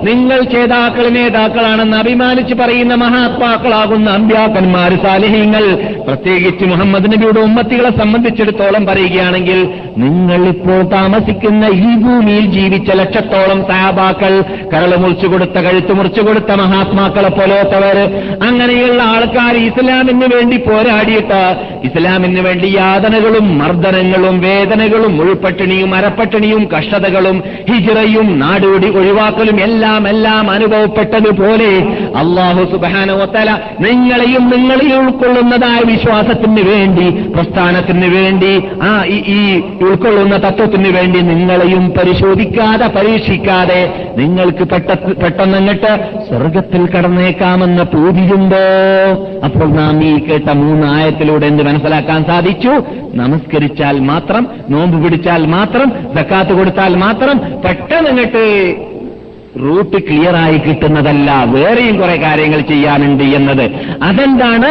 നിങ്ങൾ ചേതാക്കൾ നേതാക്കളാണെന്ന് അഭിമാനിച്ച് പറയുന്ന മഹാത്മാക്കളാകുന്ന അമ്പ്യാക്കന്മാർ, സാലിഹീങ്ങൾ, പ്രത്യേകിച്ച് മുഹമ്മദ് നബിയുടെ ഉമ്മത്തികളെ സംബന്ധിച്ചിടത്തോളം പറയുകയാണെങ്കിൽ നിങ്ങൾ ഇപ്പോൾ താമസിക്കുന്ന ഈ ഭൂമിയിൽ ജീവിച്ച ലക്ഷത്തോളം സഹാബാക്കൾ, കരൾ മുറിച്ചു കൊടുത്ത, കഴുത്ത് മുറിച്ചു കൊടുത്ത മഹാത്മാക്കളെ പോലത്തവർ, അങ്ങനെയുള്ള ആൾക്കാർ ഇസ്ലാമിന് വേണ്ടി പോരാടിയിട്ട് ഇസ്ലാമിന് വേണ്ടി യാതനകളും മർദ്ദനങ്ങളും വേദനകളും ഉൾപട്ടിണിയും അരപ്പട്ടിണിയും കഷ്ടതകളും ഹിജ്റയും നാടോടി ഒഴിവാക്കലും എല്ലാം അനുഭവപ്പെട്ടതുപോലെ അല്ലാഹു സുബ്ഹാനഹു വ തആല നിങ്ങളെയും നിങ്ങളെ ഉൾക്കൊള്ളുന്നതായ വിശ്വാസത്തിന് വേണ്ടി, പ്രസ്ഥാനത്തിന് വേണ്ടി, ഈ ഉൾക്കൊള്ളുന്ന തത്വത്തിന് വേണ്ടി നിങ്ങളെയും പരിശോധിക്കാതെ, പരീക്ഷിക്കാതെ നിങ്ങൾക്ക് പെട്ടെന്നങ്ങട്ട് സ്വർഗത്തിൽ കടന്നേക്കാമെന്ന പൂതിയുണ്ടോ? അപ്പോൾ നാം ഈ കേട്ട മൂന്നായത്തിലൂടെ എന്ത് മനസ്സിലാക്കാൻ സാധിച്ചു? നമസ്കരിച്ചാൽ മാത്രം, നോമ്പ് പിടിച്ചാൽ മാത്രം, സക്കാത്ത് കൊടുത്താൽ മാത്രം പെട്ടെന്നങ്ങട്ട് റൂട്ട് ക്ലിയറായി കിട്ടുന്നതല്ല, വേറെയും കുറെ കാര്യങ്ങൾ ചെയ്യാനുണ്ട് എന്നത്. അതെന്താണ്?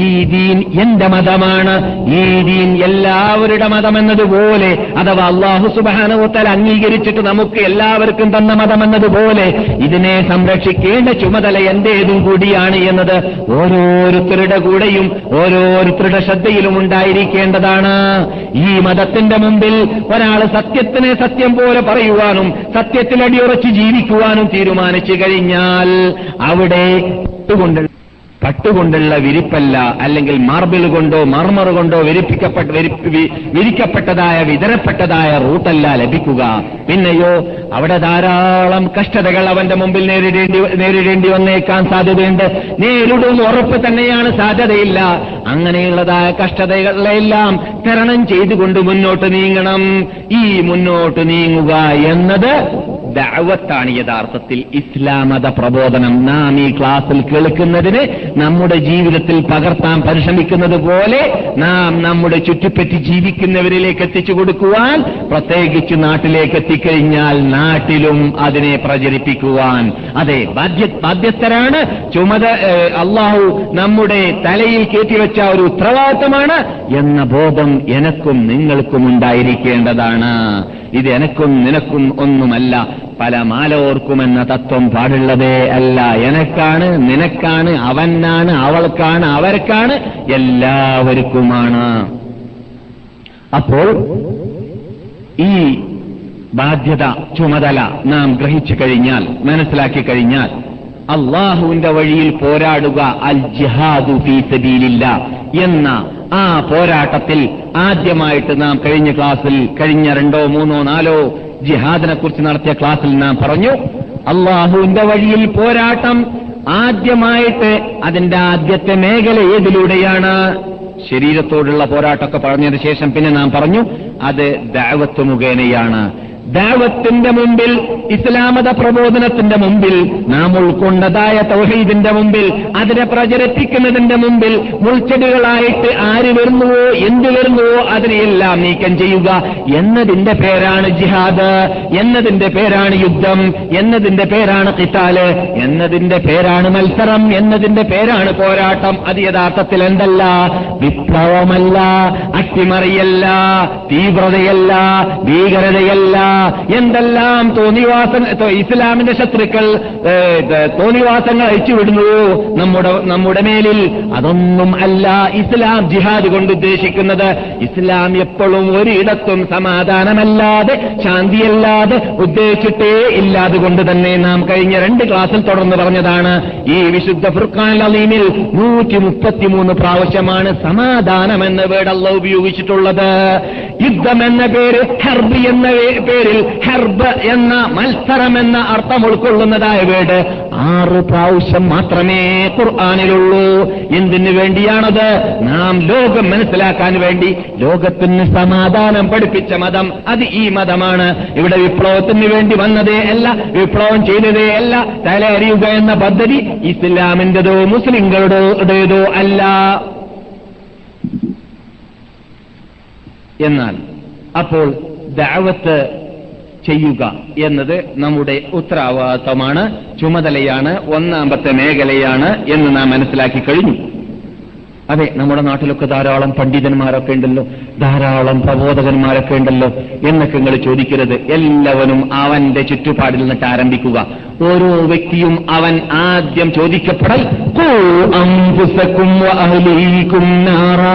ഈ ദീൻ എന്റെ മതമാണ്, ഈ ദീൻ എല്ലാവരുടെ മതമെന്നതുപോലെ, അഥവാ അല്ലാഹു സുബ്ഹാനഹു വ തആല അംഗീകരിച്ചിട്ട് നമുക്ക് എല്ലാവർക്കും തന്ന മതമെന്നതുപോലെ ഇതിനെ സംരക്ഷിക്കേണ്ട ചുമതല എന്റേതും കൂടിയാണ് എന്നത് ഓരോരുത്തരുടെ കൂടെയും ഓരോരുത്തരുടെ ശ്രദ്ധയിലും ഉണ്ടായിരിക്കേണ്ടതാണ്. ഈ മതത്തിന്റെ മുമ്പിൽ ഒരാൾ സത്യത്തിനെ സത്യം പോലെ പറയുവാനും സത്യത്തിൽ അടിയുറച്ച് ജീവിക്കുവാനും തീരുമാനിച്ചു കഴിഞ്ഞാൽ അവിടെ പട്ടുകൊണ്ടുള്ള വിരിപ്പല്ല, അല്ലെങ്കിൽ മാർബിൾ കൊണ്ടോ മർമർ കൊണ്ടോ വിരിക്കപ്പെട്ടതായ, വിതരപ്പെട്ടതായ റൂട്ടല്ല ലഭിക്കുക. പിന്നെയോ അവിടെ ധാരാളം കഷ്ടതകൾ അവന്റെ മുമ്പിൽ നേരിടേണ്ടി വന്നേക്കാൻ സാധ്യതയുണ്ട്. നേരിടുന്ന ഉറപ്പ് തന്നെയാണ്, സാധ്യതയില്ല. അങ്ങനെയുള്ളതായ കഷ്ടതകളെല്ലാം തരണം ചെയ്തുകൊണ്ട് മുന്നോട്ട് നീങ്ങണം. ഈ മുന്നോട്ട് നീങ്ങുക എന്നത് ദഅവത്താണ് യഥാർത്ഥത്തിൽ ഇസ്ലാമത പ്രബോധനം. നാം ഈ ക്ലാസ്സിൽ കേൾക്കുന്നതിന് നമ്മുടെ ജീവിതത്തിൽ പകർത്താൻ പരിശ്രമിക്കുന്നത് പോലെ നാം നമ്മുടെ ചുറ്റിപ്പറ്റി ജീവിക്കുന്നവരിലേക്ക് എത്തിച്ചു കൊടുക്കുവാൻ, പ്രത്യേകിച്ച് നാട്ടിലേക്ക് എത്തിക്കഴിഞ്ഞാൽ നാട്ടിലും അതിനെ പ്രചരിപ്പിക്കുവാൻ അതെ ബാധ്യസ്ഥരാണ്. അള്ളാഹു നമ്മുടെ തലയിൽ കയറ്റിവെച്ച ഒരു ഉത്തരവാദിത്തമാണ് എന്ന ബോധം എനക്കും നിങ്ങൾക്കും ഉണ്ടായിരിക്കേണ്ടതാണ്. ഇത് എനക്കും നിനക്കും ഒന്നുമല്ല, പല മാലോർക്കുമെന്ന തത്വം പാടുള്ളതേ അല്ല. എനക്കാണ്, നിനക്കാണ്, അവനാണ്, അവൾക്കാണ്, അവർക്കാണ്, എല്ലാവർക്കുമാണ്. അപ്പോൾ ഈ ബാധ്യത, ചുമതല നാം ഗ്രഹിച്ചു കഴിഞ്ഞാൽ, മനസ്സിലാക്കി കഴിഞ്ഞാൽ അള്ളാഹുവിന്റെ വഴിയിൽ പോരാടുക, അൽ ജിഹാദു ഫീ സബീലില്ലാ എന്ന ആ പോരാട്ടത്തിൽ ആദ്യമായിട്ട് നാം കഴിഞ്ഞ ക്ലാസ്സിൽ, കഴിഞ്ഞ 2 3 4 ജിഹാദിനെ കുറിച്ച് നടത്തിയ ക്ലാസ്സിൽ നാം പറഞ്ഞു, അള്ളാഹുവിന്റെ വഴിയിൽ പോരാട്ടം ആദ്യമായിട്ട് അതിന്റെ ആദ്യത്തെ മേഖല ഏതിലൂടെയാണ്? ശരീരത്തോടുള്ള പോരാട്ടമൊക്കെ പറഞ്ഞതിന് ശേഷം പിന്നെ നാം പറഞ്ഞു അത് ദഅവത്ത് മുഖേനയാണ്. ദഅവത്തിന്റെ മുമ്പിൽ, ഇസ്ലാമത പ്രബോധനത്തിന്റെ മുമ്പിൽ, നാം ഉൾക്കൊണ്ടതായ തൗഹീദിന്റെ മുമ്പിൽ, അതിനെ പ്രചരിപ്പിക്കുന്നതിന്റെ മുമ്പിൽ മുൾച്ചെടികളായിട്ട് ആര് വരുന്നുവോ, എന്ത് വരുന്നുവോ അതിനെയെല്ലാം നീക്കം ചെയ്യുക എന്നതിന്റെ പേരാണ് ജിഹാദ്, എന്നതിന്റെ പേരാണ് യുദ്ധം, എന്നതിന്റെ പേരാണ് ഖിതാല്, എന്നതിന്റെ പേരാണ് മത്സരം, എന്നതിന്റെ പേരാണ് പോരാട്ടം. അത് യഥാർത്ഥത്തിൽ എന്തല്ല? വിപ്ലവമല്ല, അട്ടിമറിയല്ല, തീവ്രതയല്ല, ഭീകരതയല്ല. എന്തെല്ലാം ഇസ്ലാമിന്റെ ശത്രുക്കൾ തോന്നിവാസങ്ങൾ അഴിച്ചുവിടുന്നുവോ നമ്മുടെ മേലിൽ, അതൊന്നും അല്ല ഇസ്ലാം ജിഹാദ് കൊണ്ട് ഉദ്ദേശിക്കുന്നത്. ഇസ്ലാം എപ്പോഴും ഒരിടത്തും സമാധാനമല്ലാതെ, ശാന്തിയല്ലാതെ ഉദ്ദേശിച്ചിട്ടേ ഇല്ലാതെ കൊണ്ട് തന്നെ നാം കഴിഞ്ഞ 2 ക്ലാസ്സിൽ തുടർന്ന് പറഞ്ഞതാണ്. ഈ വിശുദ്ധ ഫുർഖാനിൽ അലീമിൽ 133 പ്രാവശ്യമാണ് സമാധാനം എന്ന വേർഡ് അല്ലാഹു ഉപയോഗിച്ചിട്ടുള്ളത്. യുദ്ധം എന്ന പേര്, ഹർബ് എന്ന പേരിൽ, ഹെർബ് എന്ന മത്സരം എന്ന അർത്ഥം ഉൾക്കൊള്ളുന്നതായ വേർഡ് 6 പ്രാവശ്യം മാത്രമേ ഖുർആനിലുള്ളൂ. എന്തിനു വേണ്ടിയാണത്? നാം ലോകം മനസ്സിലാക്കാൻ വേണ്ടി. ലോകത്തിന് സമാധാനം പഠിപ്പിച്ച മതം അത് ഈ മതമാണ്. ഇവിടെ വിപ്ലവത്തിന് വേണ്ടി വന്നതേ അല്ല, വിപ്ലവം ചെയ്തതേ അല്ല. തലയെറിയുക എന്ന പദ്ധതി ഇസ്ലാമിൻ്റെതോ മുസ്ലിങ്ങളുടേതോ അല്ല. എന്നാൽ അപ്പോൾ ദഅവത്ത് ചെയ്യുക എന്നത് നമ്മുടെ ഉത്തരവാദിത്തമാണ്, ചുമതലയാണ്, ഒന്നാമത്തെ മേഖലയാണ് എന്ന് നാം മനസ്സിലാക്കി കഴിഞ്ഞു. അതെ, നമ്മുടെ നാട്ടിലൊക്കെ ധാരാളം പണ്ഡിതന്മാരൊക്കെ ഉണ്ടല്ലോ, ധാരാളം പ്രബോധകന്മാരൊക്കെ ഉണ്ടല്ലോ എന്നൊക്കെ നിങ്ങൾ ചോദിക്കരുത്. എല്ലാവരും അവന്റെ ചുറ്റുപാടിൽ നിന്നിട്ട് ആരംഭിക്കുക. ഓരോ വ്യക്തിയും അവൻ ആദ്യം ചോദിക്കപ്പെടൽ, ഖൂ അൻഫുസകും വഅഹ്ലീകും നാറാ,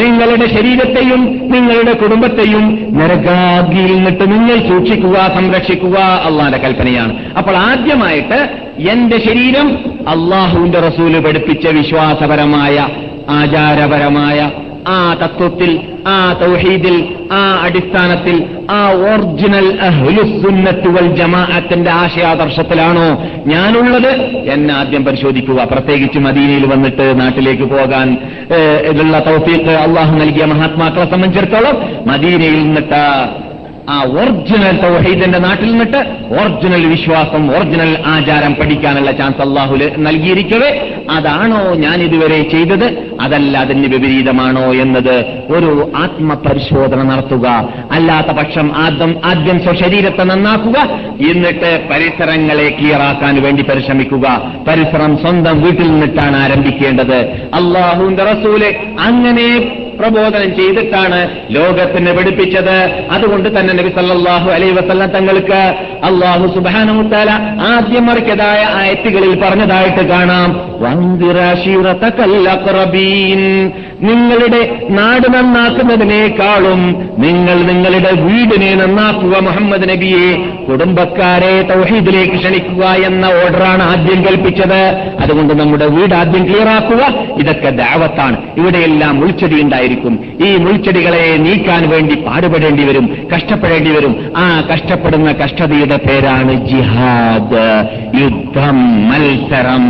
നിങ്ങളുടെ ശരീരത്തെയും നിങ്ങളുടെ കുടുംബത്തെയും നരകാഗ്നിയിൽ നിന്നിട്ട് നിങ്ങൾ സൂക്ഷിക്കുക, സംരക്ഷിക്കുക. അള്ളാന്റെ കൽപ്പനയാണ്. അപ്പോൾ ആദ്യമായിട്ട് എന്റെ ശരീരം അള്ളാഹുവിന്റെ റസൂല് പഠിപ്പിച്ച വിശ്വാസപരമായ, ആചാരപരമായ ആ തത്വത്തിൽ, ആ തൗഹീദിൽ, ആ അടിസ്ഥാനത്തിൽ, ആ ഒറിജിനൽ അഹ്ലുസ് സുന്നത്ത് വൽ ജമാഅത്തിന്റെ ആശയാദർശത്തിലാണോ ഞാനുള്ളത് എന്നെ ആദ്യം പരിശോധിക്കുക. പ്രത്യേകിച്ച് മദീനയിൽ വന്നിട്ട് നാട്ടിലേക്ക് പോകാൻ ഇതിലുള്ള തൗഫീഖ് അള്ളാഹു നൽകിയ മഹാത്മാക്കളെ സംബന്ധിച്ചിടത്തോളം, മദീനയിൽ നിന്നിട്ട് ആ ഒറിജിനൽ തൗഹീദിന്റെ നാട്ടിൽ നിന്നിട്ട് ഒറിജിനൽ വിശ്വാസം, ഒറിജിനൽ ആചാരം പഠിക്കാനുള്ള ചാൻസ് അള്ളാഹു നൽകിയിരിക്കവേ, അതാണോ ഞാൻ ഇതുവരെ ചെയ്തത്, അതല്ല അതിന് വിപരീതമാണോ എന്നത് ഒരു ആത്മപരിശോധന നടത്തുക. അല്ലാത്ത പക്ഷം ആദ്യം ശരീരത്തെ നന്നാക്കുക, എന്നിട്ട് പരിസരങ്ങളെ ക്ലിയറാക്കാൻ വേണ്ടി പരിശ്രമിക്കുക. പരിസരം സ്വന്തം വീട്ടിൽ നിന്നിട്ടാണ് ആരംഭിക്കേണ്ടത്. അള്ളാഹുവിന്റെ റസൂല് അങ്ങനെ പ്രബോധനം ചെയ്തിട്ടാണ് ലോകത്തിന് പഠിപ്പിച്ചത്. അതുകൊണ്ട് തന്നെ നബി സല്ലല്ലാഹു അലൈഹി വസല്ലം തങ്ങൾക്ക് അല്ലാഹു സുബ്ഹാനഹു വതആല ആദ്യം ഇറക്കിയതായ ആയത്തുകളിൽ പറഞ്ഞതായിട്ട് കാണാം, നിങ്ങളുടെ നാട് നന്നാക്കുന്നതിനേക്കാളും നിങ്ങൾ നിങ്ങളുടെ വീടിനെ നന്നാക്കുക മുഹമ്മദ് നബിയെ, കുടുംബക്കാരെ തൗഹീദിലേക്ക് ക്ഷണിക്കുക എന്ന ഓർഡറാണ് ആദ്യം കൽപ്പിച്ചത്. അതുകൊണ്ട് നമ്മുടെ വീട് ആദ്യം ക്ലിയറാക്കുക. ഇതൊക്കെ ദഅവത്താണ്. ഇവിടെയെല്ലാം മുൾച്ചെടി ഉണ്ടായിരിക്കും. ഈ മുൾച്ചെടികളെ നീക്കാൻ വേണ്ടി പാടുപെടേണ്ടി വരും, കഷ്ടപ്പെടേണ്ടി വരും. ആ കഷ്ടപ്പെടുന്ന കഷ്ടതയുടെ പേരാണ് ജിഹാദ്, യുദ്ധം, മത്സരം.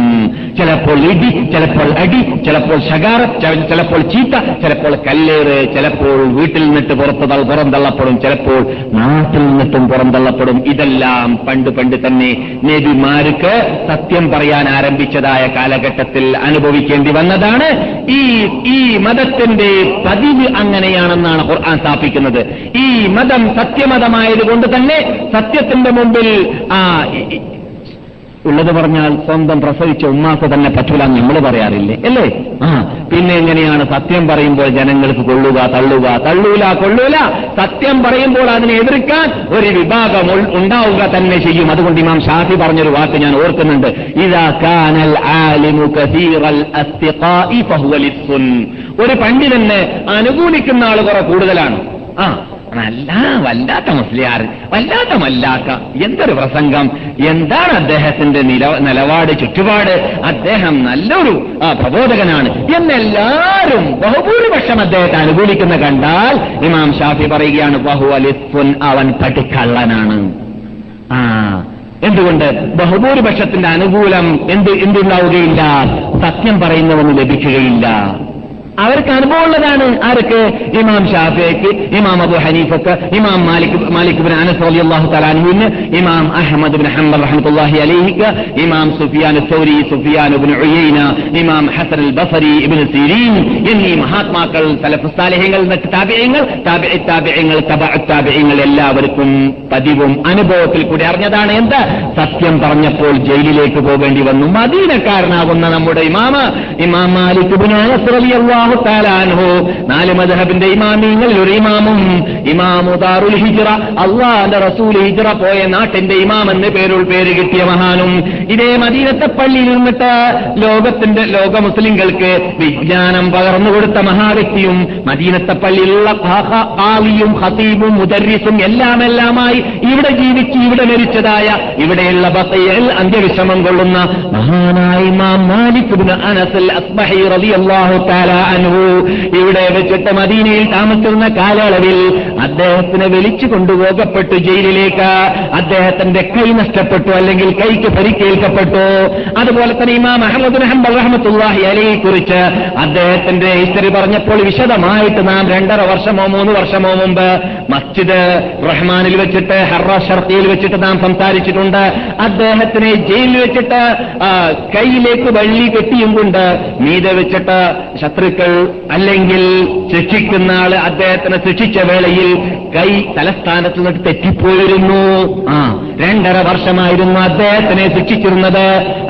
ചിലപ്പോൾ ഇടി, ചിലപ്പോൾ അടി, ചിലപ്പോൾ ശകാരം, ചിലപ്പോൾ ചീത്ത, ചിലപ്പോൾ കല്ലേറ്, ചിലപ്പോൾ വീട്ടിൽ നിന്നിട്ട് പുറന്തള്ളപ്പെടും, ചിലപ്പോൾ നാട്ടിൽ നിന്നിട്ടും പുറന്തള്ളപ്പെടും. ഇതെല്ലാം പണ്ട് തന്നെ നബിമാർക്ക് സത്യം പറയാൻ ആരംഭിച്ചതായ കാലഘട്ടത്തിൽ അനുഭവിക്കേണ്ടി വന്നതാണ്. ഈ മതത്തിന്റെ പതിവ് അങ്ങനെയാണെന്നാണ് ഖുർആൻ സ്ഥാപിക്കുന്നത്. ഈ മതം സത്യമതമായതുകൊണ്ട് തന്നെ സത്യത്തിന്റെ മുമ്പിൽ ഉള്ളത് പറഞ്ഞാൽ സ്വന്തം പ്രസവിച്ച ഉമ്മാക്ക് തന്നെ പറ്റൂല എന്ന് നമ്മൾ പറയാറില്ലേ, അല്ലേ? പിന്നെ എങ്ങനെയാണ് സത്യം പറയുമ്പോൾ ജനങ്ങൾക്ക് കൊള്ളുക, തള്ളൂല? സത്യം പറയുമ്പോൾ അതിനെ എതിർക്കാൻ ഒരു വിഭാഗം ഉണ്ടാവുക തന്നെ ചെയ്യും. അതുകൊണ്ട് ഇമാം ഷാഫി പറഞ്ഞൊരു വാക്ക് ഞാൻ ഓർക്കുന്നുണ്ട്, ഇദാ കാനൽ ആലിമു കസീറൽ അസ്തിഖാഇ ഫഹുവ ലിസ്സുൻ. ഒരു പണ്ഡിതനെ അനുകൂലിക്കുന്ന ആൾ കുറെ കൂടുതലാണ്, വല്ലാത്ത മുസ്ലിയാർ, വല്ലാത്ത മല്ലാക്ക, എന്തൊരു പ്രസംഗം, എന്താണ് അദ്ദേഹത്തിന്റെ നിലപാട്, ചുറ്റുപാട്, അദ്ദേഹം നല്ലൊരു പ്രബോധകനാണ് എന്നെല്ലാവരും ബഹുഭൂരിപക്ഷം അദ്ദേഹത്തെ അനുകൂലിക്കുന്ന കണ്ടാൽ ഇമാം ഷാഫി പറയുകയാണ് വഹുവ ലിസ്ഫുൻ, അവൻ പടിക്കള്ളനാണ്. എന്തുകൊണ്ട്? ബഹുഭൂരിപക്ഷത്തിന്റെ അനുകൂലം എന്തുണ്ടാവുകയില്ല, സത്യം പറയുന്നവന് ലഭിക്കുകയില്ല. അവർക്ക് അനുഭവമുള്ളതാണ്. ആർക്ക്? ഇമാം ഷാഫിക്ക്, ഇമാം അബൂ ഹനീഫക്ക്, ഇമാം മാലിക് ഇബ്നു അനസ് റളിയല്ലാഹു തആല അൻഹുവിന്, ഇമാം അഹ്മദ് ഇബ്നു ഹംബൽ റഹ്മത്തുള്ളാഹി അലൈഹിക്ക്, ഇമാം സുഫിയാൻ അസ്സൗരി, സുഫിയാൻ ഇബ്നു ഉയൈന, ഇമാം ഹസൻ അൽ ബസരി, ഇബ്നു സിരീൻ എന്നീ മഹാത്മാക്കൾ, സലഫ് സാലിഹ്യങ്ങൾ, താബിഈങ്ങൾ, താബിഈങ്ങൾ, തബഅു താബിഈങ്ങൾ എല്ലാവർക്കും പതിവും അനുഭവത്തിൽ കൂടി അറിഞ്ഞതാണ്. എന്ത്? സത്യം പറഞ്ഞപ്പോൾ ജയിലിലേക്ക് പോകേണ്ടി വന്നു. മദീനക്കാരനാകുന്ന നമ്മുടെ ഇമാം മാലിക് ഇബ്നു അനസ് റളിയല്ലാഹു നാല് മദ്ഹബിന്റെ ഇമാമിങ്ങളിൽ ഒരു ഇമാമും, ഇമാമു ദാറുൽ ഹിജ്റ, അല്ലാഹുവിന്റെ റസൂൽ ഹിജ്റ പോയ നാട്ടിന്റെ ഇമാം എന്ന് പേര് കിട്ടിയ മഹാനും, ഇതേ മദീനത്തെ പള്ളിയിൽ നിന്നിട്ട് ലോക മുസ്ലിങ്ങൾക്ക് വിജ്ഞാനം പകർന്നു കൊടുത്ത മഹാവ്യക്തിയും, മദീനത്തെ പള്ളിയിലുള്ള ഖാലിയും ഖതീബും മുദർരിസും എല്ലാമായി ഇവിടെ ജീവിച്ച് ഇവിടെ മരിച്ചതായ, ഇവിടെയുള്ള ബഖയിൽ അന്ത്യവിശ്രമം കൊള്ളുന്ന മഹാനായ ഇമാം മാലിക് ഇബ്നു അനസ് അൽ-അസ്ബഹി റളിയല്ലാഹു തആല അനു ഇവിടെ വെച്ചിട്ട് മദീനയിൽ താമസിക്കുന്ന കാലയളവിൽ അദ്ദേഹത്തിന് വലിച്ചു കൊണ്ടുപോകപ്പെട്ടു ജയിലിലേക്ക്. അദ്ദേഹത്തിന്റെ കൈ നഷ്ടപ്പെട്ടു, അല്ലെങ്കിൽ കൈക്ക് പരിക്കേൽക്കപ്പെട്ടു. അതുപോലെ തന്നെ ഇമാം അഹ്മദ് ഇബ്നു ഹംബൽ റഹ്മത്തുള്ളാഹി അലൈഹി കുറിച്ച് അദ്ദേഹത്തിന്റെ ഹിസ്റ്ററി പറഞ്ഞപ്പോൾ വിശദമായിട്ട് നാം 2.5 വർഷമോ 3 വർഷമോ മുമ്പ് മസ്ജിദ് റഹ്മാനിൽ വെച്ചിട്ട്, ഹർറ ഷർഖിയിൽ വെച്ചിട്ട് നാം സംസാരിച്ചിട്ടുണ്ട്. അദ്ദേഹത്തിനെ ജയിലിൽ വെച്ചിട്ട് കൈയിലേക്ക് വള്ളി കെട്ടിയും കൊണ്ട് മീതെ വെച്ചിട്ട് ശത്രുക്കൾ അല്ലെങ്കിൽ ശിക്ഷിക്കുന്ന ആള് അദ്ദേഹത്തിനെ ശിക്ഷിച്ച വേളയിൽ കൈ തലസ്ഥാനത്ത് നിന്ന് തെറ്റിപ്പോയിരുന്നു. 2.5 വർഷമായിരുന്നു അദ്ദേഹത്തിനെ ശിക്ഷിച്ചിരുന്നത്.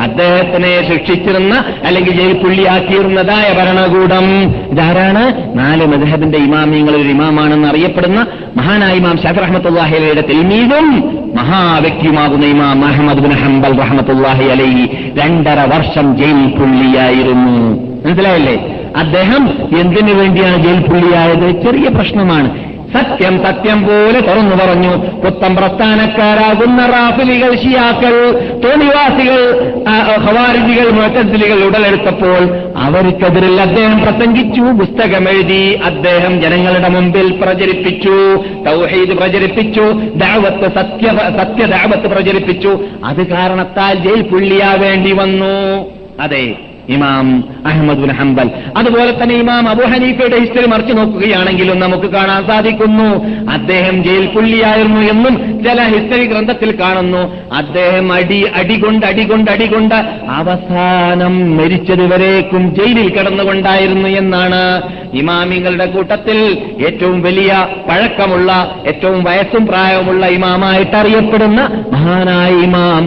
അദ്ദേഹത്തിനെ ശിക്ഷിച്ചിരുന്ന അല്ലെങ്കിൽ ജയിൽ പുള്ളിയാക്കിയിരുന്നതായ ഭരണകൂടം ഇതാരാണ്? നാല് മദ്ഹബിന്റെ ഇമാമിങ്ങളിൽ ഒരു ഇമാമാണെന്ന് അറിയപ്പെടുന്ന മഹാനായ ഇമാം ശാഫി റഹ്മത്തുള്ളാഹി അലൈഹിയുടെ തൽമീദും മഹാവ്യക്തിയുമാകുന്ന ഇമാം അഹ്മദ് ഇബ്നു ഹംബൽ റഹ്മത്തുള്ളാഹി അലൈഹി 2.5 വർഷം ജയിൽ പുള്ളിയായിരുന്നു. മനസ്സിലായില്ലേ? അദ്ദേഹം എന്തിനു വേണ്ടിയാണ് ജയിൽ പുള്ളിയായത്? ചെറിയ പ്രശ്നമാണ്. സത്യം പോലെ തുറന്നു പറഞ്ഞു. പുത്തം പ്രസ്ഥാനക്കാരാകുന്ന റാഫിലികൾ, ഷിയാക്കൾ, തോണിവാസികൾ, ഖവാരിജികൾ, മുഅ്തസിലികൾ ഉടലെടുത്തപ്പോൾ അവർക്കെതിരിൽ അദ്ദേഹം പ്രസംഗിച്ചു, പുസ്തകം എഴുതി, അദ്ദേഹം ജനങ്ങളുടെ മുമ്പിൽ പ്രചരിപ്പിച്ചു, തൗഹീദ് പ്രചരിപ്പിച്ചു, ദഅവത്ത് സത്യ ദഅവത്ത് പ്രചരിപ്പിച്ചു. അത് കാരണത്താൽ ജയിൽ പുള്ളിയാവേണ്ടി വന്നു. അതെ, ഇമാം അഹ്മദ് ഇബ്നു ഹംബൽ. അതുപോലെ തന്നെ ഇമാം അബൂ ഹനീഫയുടെ ഹിസ്റ്ററി മറിച്ചു നോക്കുകയാണെങ്കിലും നമുക്ക് കാണാൻ സാധിക്കുന്നു അദ്ദേഹം ജയിൽ പുള്ളിയായിരുന്നു എന്നും ചില ഹിസ്റ്ററി ഗ്രന്ഥത്തിൽ കാണുന്നു. അദ്ദേഹം അടി കൊണ്ട് അവസാനം മരിച്ചതുവരേക്കും ജയിലിൽ കിടന്നുകൊണ്ടായിരുന്നു എന്നാണ്. ഇമാമിങ്ങളുടെ കൂട്ടത്തിൽ ഏറ്റവും വലിയ പഴക്കമുള്ള, ഏറ്റവും വയസ്സും പ്രായവുമുള്ള ഇമാമായിട്ട് അറിയപ്പെടുന്ന മഹാനായ ഇമാം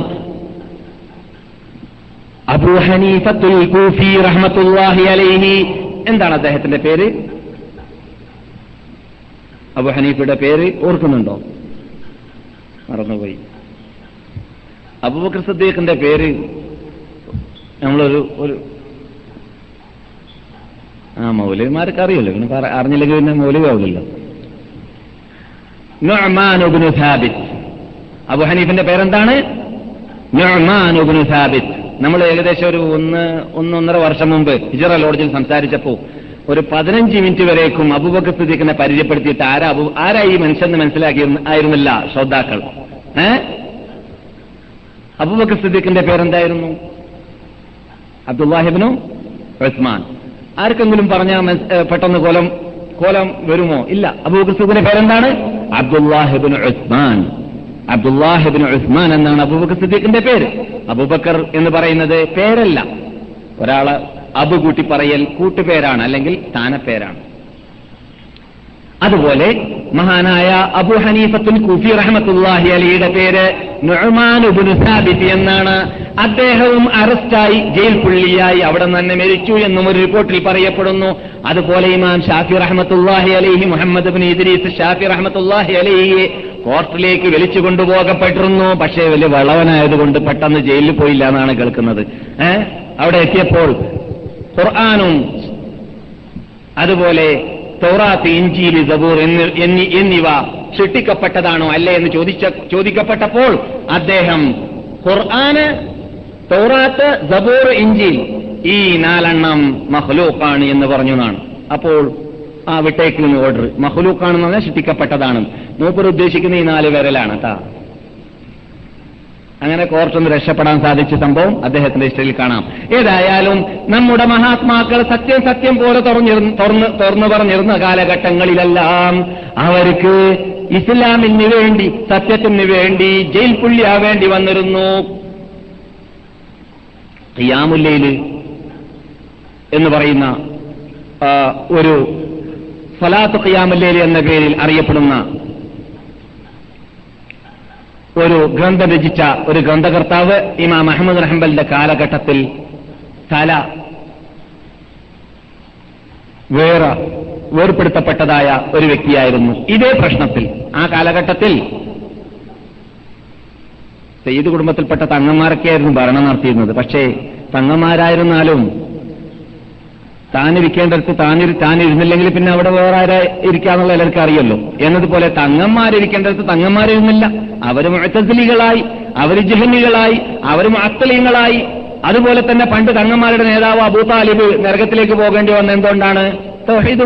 അബൂ ഹനീഫത്തുൽ കൂഫി റഹ്മത്തുള്ളാഹി അലൈഹി. എന്താണ് അദ്ദേഹത്തിന്റെ പേര്? അബൂ ഹനീഫയുടെ പേര് ഓർക്കുന്നുണ്ടോ? മറന്നുപോയി. അബൂബക്കർ സിദ്ദീഖിന്റെ പേര് നമ്മളൊരു മൗലവിമാർക്ക് അറിയല്ലോ, പിന്നെ അറിഞ്ഞില്ലെങ്കിൽ പിന്നെ മൗലവി ആവില്ലല്ലോ. നുഅ്മാൻ ഇബ്നു സാബിത്. അബൂ ഹനീഫിന്റെ പേരെന്താണ്? നുഅ്മാൻ ഇബ്നു സാബിത്. നമ്മൾ ഏകദേശം ഒരു 1-1.5 വർഷം മുമ്പ് ഹിജറ ലോഡ്ജിൽ സംസാരിച്ചപ്പോൾ ഒരു 15 മിനിറ്റ് വരേക്കും അബൂബക്കർ സിദ്ദീഖിനെ പരിചയപ്പെടുത്തിയിട്ട് ആരാ ഈ മനുഷ്യന്ന് മനസ്സിലാക്കിയിരുന്നില്ല ശ്രോതാക്കൾ. അബൂബക്കർ സിദ്ദീഖിന്റെ പേരെന്തായിരുന്നു? അബ്ദുല്ലാഹിബ്നു ഉസ്മാൻ. ആർക്കെങ്കിലും പറഞ്ഞാൽ പെട്ടെന്ന് കോലം വരുമോ? ഇല്ല. അബൂബക്കർ സിദ്ദീഖിന്റെ പേരെന്താണ്? അബ്ദുല്ലാഹ് ഇബ്നു ഉസ്മാൻ. അബ്ദുല്ലാഹ് ഇബ്നു ഉസ്മാൻ എന്നാണ് അബൂബക്കർ സിദ്ദീഖിന്റെ പേര്. അബൂബക്കർ എന്ന് പറയുന്നത് പേരല്ല, ഒരാളെ അബു കൂട്ടി പറയൽ കൂട്ടുപേരാണ് അല്ലെങ്കിൽ സ്ഥാനപ്പേരാണ്. അതുപോലെ മഹാനായ അബു ഹനീഫത്തുൽ കുഫി റഹ്മത്തുള്ളാഹി അലൈഹിയുടെ പേര് നുഅ്മാൻ ഇബ്നു സാബിത് എന്നാണ്. അദ്ദേഹവും അറസ്റ്റായി ജയിൽ പുള്ളിയായി അവിടെ തന്നെ മരിച്ചു എന്നും ഒരു റിപ്പോർട്ടിൽ പറയപ്പെടുന്നു. അതുപോലെ ഇമാം ഷാഫി റഹ്മത്തുള്ളാഹി അലൈഹി മുഹമ്മദ് ഇബ്നു ഇദ്രീസ് ഷാഫി റഹ്മത്തുള്ളാഹി അലൈഹി കോർട്ടിലേക്ക് വലിച്ചു കൊണ്ടുപോകപ്പെട്ടിരുന്നു. പക്ഷേ വലിയ വളവനായതുകൊണ്ട് പെട്ടെന്ന് ജയിലിൽ പോയില്ല എന്നാണ് കേൾക്കുന്നത്. അവിടെ എത്തിയപ്പോൾ ഖുർആനും അതുപോലെ തൗറാത്ത്, ഇഞ്ചീൽ, സബൂർ എന്നിവ സൃഷ്ടിക്കപ്പെട്ടതാണോ അല്ലേ എന്ന് ചോദിക്കപ്പെട്ടപ്പോൾ അദ്ദേഹം ഖുർആന്, തൗറാത്ത്, സബൂർ, ഇഞ്ചീൽ ഈ നാലെണ്ണം മഖ്ലൂഖാണ് എന്ന് പറഞ്ഞതാണ്. അപ്പോൾ ആ വിട്ടേക്കുന്ന ഓർഡർ മഖ്ലൂഖാണെന്ന് പറഞ്ഞാൽ സൃഷ്ടിക്കപ്പെട്ടതാണ്. മൂപ്പർ ഉദ്ദേശിക്കുന്ന ഈ നാല് വിരലാണ് കേട്ടാ. അങ്ങനെ കോർട്ടൊന്ന് രക്ഷപ്പെടാൻ സാധിച്ച സംഭവം അദ്ദേഹത്തിന്റെ ഹിസ്റ്ററിയിൽ കാണാം. ഏതായാലും നമ്മുടെ മഹാത്മാക്കൾ സത്യം സത്യം പോലെ തുറന്നു പറഞ്ഞിരുന്ന കാലഘട്ടങ്ങളിലെല്ലാം അവർക്ക് ഇസ്ലാമിന് വേണ്ടി, സത്യത്തിന് വേണ്ടി ജയിൽ പുള്ളിയാവേണ്ടി വന്നിരുന്നു. ഖിയാമുല്ലൈൽ എന്ന് പറയുന്ന ഒരു സ്വലാത്ത്, ഖിയാമുല്ലൈൽ എന്ന പേരിൽ അറിയപ്പെടുന്ന ഒരു ഗ്രന്ഥം രചിച്ച ഒരു ഗ്രന്ഥകർത്താവ് ഇമാം അഹ്മദ് റഹംബലിന്റെ കാലഘട്ടത്തിൽ തല വേർപെടുത്തപ്പെട്ടതായ ഒരു വ്യക്തിയായിരുന്നു. ഇതേ പ്രശ്നത്തിൽ ആ കാലഘട്ടത്തിൽ സയ്യിദ് കുടുംബത്തിൽപ്പെട്ട തങ്ങന്മാരൊക്കെയായിരുന്നു ഭരണം നടത്തിയിരുന്നത്. പക്ഷേ തങ്ങന്മാരായിരുന്നാലും താനിരിക്കേണ്ടടുത്ത് താനിരുന്നില്ലെങ്കിൽ പിന്നെ അവിടെ വേറെ ആരാ ഇരിക്കാന്നുള്ള എല്ലാവർക്കും അറിയല്ലോ എന്നതുപോലെ തങ്ങന്മാരിക്കേണ്ടടുത്ത് തങ്ങന്മാരിരുന്നില്ല. അവർ മുഅ്തസിലികളായി, അവർ ജഹ്മികളായി, അവർ മുഅത്തലികളായി. അതുപോലെ തന്നെ പണ്ട് തങ്ങന്മാരുടെ നേതാവ് അബൂ താലിബ് നരകത്തിലേക്ക് പോകേണ്ടി വന്നത് എന്തുകൊണ്ടാണ്? തൗഹീദ്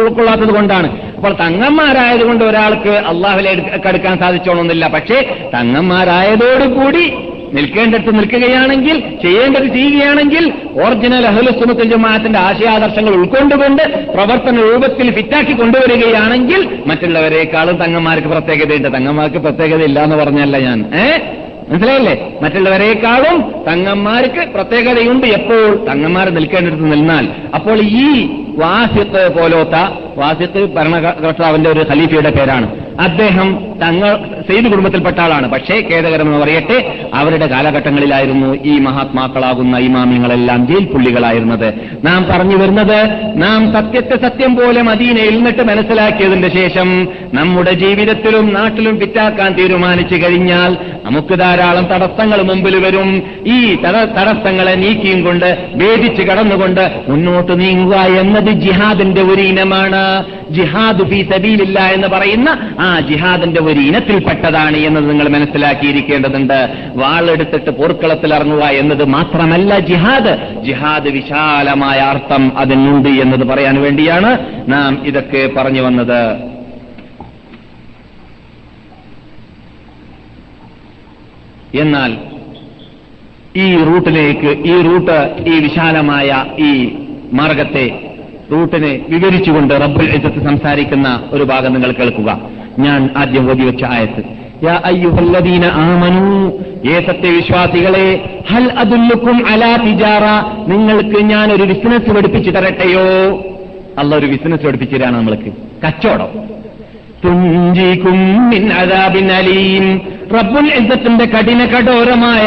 ഉൾക്കൊള്ളാത്തത് കൊണ്ടാണ്. അപ്പോൾ തങ്ങന്മാരായതുകൊണ്ട് ഒരാൾക്ക് അല്ലാഹുവിലേക്ക് അടുക്കാൻ സാധിച്ചോളൊന്നില്ല. പക്ഷേ തങ്ങന്മാരായതോടുകൂടി നിൽക്കേണ്ടടുത്ത് നിൽക്കുകയാണെങ്കിൽ, ചെയ്യേണ്ടത് ചെയ്യുകയാണെങ്കിൽ, ഒറിജിനൽ അഹ്ലുസ് സുന്നത്തുൽ ജമാഅത്തിന്റെ ആശയാദർശങ്ങൾ ഉൾക്കൊണ്ടുകൊണ്ട് പ്രവർത്തന രൂപത്തിൽ ഫിറ്റാക്കി കൊണ്ടുവരികയാണെങ്കിൽ മറ്റുള്ളവരെക്കാളും തങ്ങന്മാർക്ക് പ്രത്യേകതയുണ്ട്. തങ്ങന്മാർക്ക് പ്രത്യേകത ഇല്ല എന്ന് പറഞ്ഞല്ല ഞാൻ, മനസ്സിലായില്ലേ? മറ്റുള്ളവരെക്കാളും തങ്ങന്മാർക്ക് പ്രത്യേകതയുണ്ട്. എപ്പോൾ തങ്ങന്മാർ നിൽക്കേണ്ടടുത്ത് നിന്നാൽ. അപ്പോൾ ഈ വാസിഖ് പോലോത്ത, വാസിഖ് ഭരണകർത്താവിന്റെ ഒരു ഖലീഫയുടെ പേരാണ്, അദ്ദേഹം സയ്യിദ് കുടുംബത്തിൽപ്പെട്ട ആളാണ്. പക്ഷേ ഖേദകരമെന്ന് പറയട്ടെ, അവരുടെ കാലഘട്ടങ്ങളിലായിരുന്നു ഈ മഹാത്മാക്കളാകുന്ന ഇമാമിങ്ങളെല്ലാം ജയിൽ പുള്ളികളായിരുന്നത്. നാം പറഞ്ഞു വരുന്നത്, നാം സത്യത്തെ സത്യം പോലെ മദീനയിൽ നിന്നിട്ട് മനസ്സിലാക്കിയതിന്റെ ശേഷം നമ്മുടെ ജീവിതത്തിലും നാട്ടിലും പിറ്റാക്കാൻ തീരുമാനിച്ചു കഴിഞ്ഞാൽ നമുക്ക് ധാരാളം തടസ്സങ്ങൾ മുമ്പിൽ വരും. ഈ തടസ്സങ്ങളെ നീക്കിയും കൊണ്ട്, ഭേദിച്ച് കടന്നുകൊണ്ട് മുന്നോട്ട് നീങ്ങുക എന്നത് ജിഹാദിന്റെ ഒരു ഇനമാണ്. ജിഹാദ് ഫീ സബീലില്ല എന്ന് പറയുന്ന ആ ജിഹാദിന്റെ ഒരു ഇനത്തിൽപ്പെട്ടതാണ് എന്നത് നിങ്ങൾ മനസ്സിലാക്കിയിരിക്കേണ്ടതുണ്ട്. വാളെടുത്തിട്ട് പോർക്കളത്തിൽ ഇറങ്ങുക എന്നത് മാത്രമല്ല ജിഹാദ്. ജിഹാദ് വിശാലമായ അർത്ഥം അതിനുണ്ട് എന്നത് പറയാൻ വേണ്ടിയാണ് നാം ഇതൊക്കെ പറഞ്ഞു വന്നത്. എന്നാൽ ഈ റൂട്ട് ഈ വിശാലമായ ഈ മാർഗത്തെ, റൂട്ടിനെ വിവരിച്ചുകൊണ്ട് റബ്ബുൽ ഇസ്സത്ത് സംസാരിക്കുന്ന ഒരു ഭാഗം നിങ്ങൾ കേൾക്കുക. ഞാൻ ആദ്യം ഓതിവെച്ച ആയത്ത്, യാ അയ്യുഹല്ലദീന ആമനൂ, ഏ സത്യവിശ്വാസികളെ, ഹൽ അദുല്ലുക്കും അലാ തിജാറ, നിങ്ങൾക്ക് ഞാൻ ഒരു ബിസിനസ് പഠിപ്പിച്ചു തരട്ടെയോ? അല്ലാഹ് ഒരു ബിസിനസ് പഠിപ്പിച്ചു തരാണ് നമ്മൾക്ക്, കച്ചവടം. തുഞ്ചിക്കും മിൻ അദാബിൻ അലീം, റബ്ബുൽ ഇസ്സത്തിന്റെ കഠോരമായ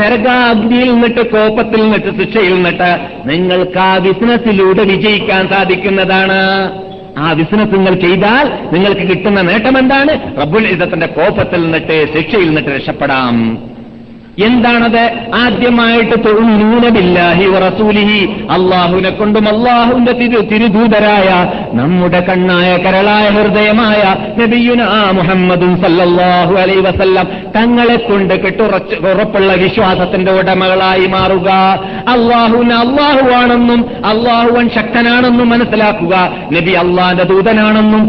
നരകാഗ്നിയിൽ നിന്നിട്ട്, കോപത്തിൽ നിന്നിട്ട്, ശിക്ഷയിൽ നിന്നിട്ട് നിങ്ങൾക്ക് ആ ബിസിനസ്സിലൂടെ വിജയിക്കാൻ സാധിക്കുന്നതാണ്. ആ ബിസിനസ് നിങ്ങൾ ചെയ്താൽ നിങ്ങൾക്ക് കിട്ടുന്ന നേട്ടം എന്താണ്? റബ്ബുൽ ഇസ്സത്തിന്റെ കോപത്തിൽ നിന്നിട്ട്, ശിക്ഷയിൽ നിന്നിട്ട് രക്ഷപ്പെടാം. എന്താണത്? ആദ്യമായിട്ട് തുഅ്മിനൂന ബില്ലാഹി വറസൂലിഹി, അല്ലാഹുവിനെ കൊണ്ടും അല്ലാഹുവിന്റെ തിരുദൂതരായ നമ്മുടെ കണ്ണായ കരളായ ഹൃദയമായ നബിയുനാ മുഹമ്മദുൻ സല്ലല്ലാഹു അലൈഹി വസല്ലം തങ്ങളെ കൊണ്ട് ഉറപ്പുള്ള വിശ്വാസത്തിന്റെ ഉടമകളായി മാറുക. അല്ലാഹുവിനെ അല്ലാഹുവാണെന്നും അല്ലാഹുവൻ ശക്തനാണെന്നും മനസ്സിലാക്കുക. നബി അല്ലാഹുവിന്റെ ദൂതനാണെന്നും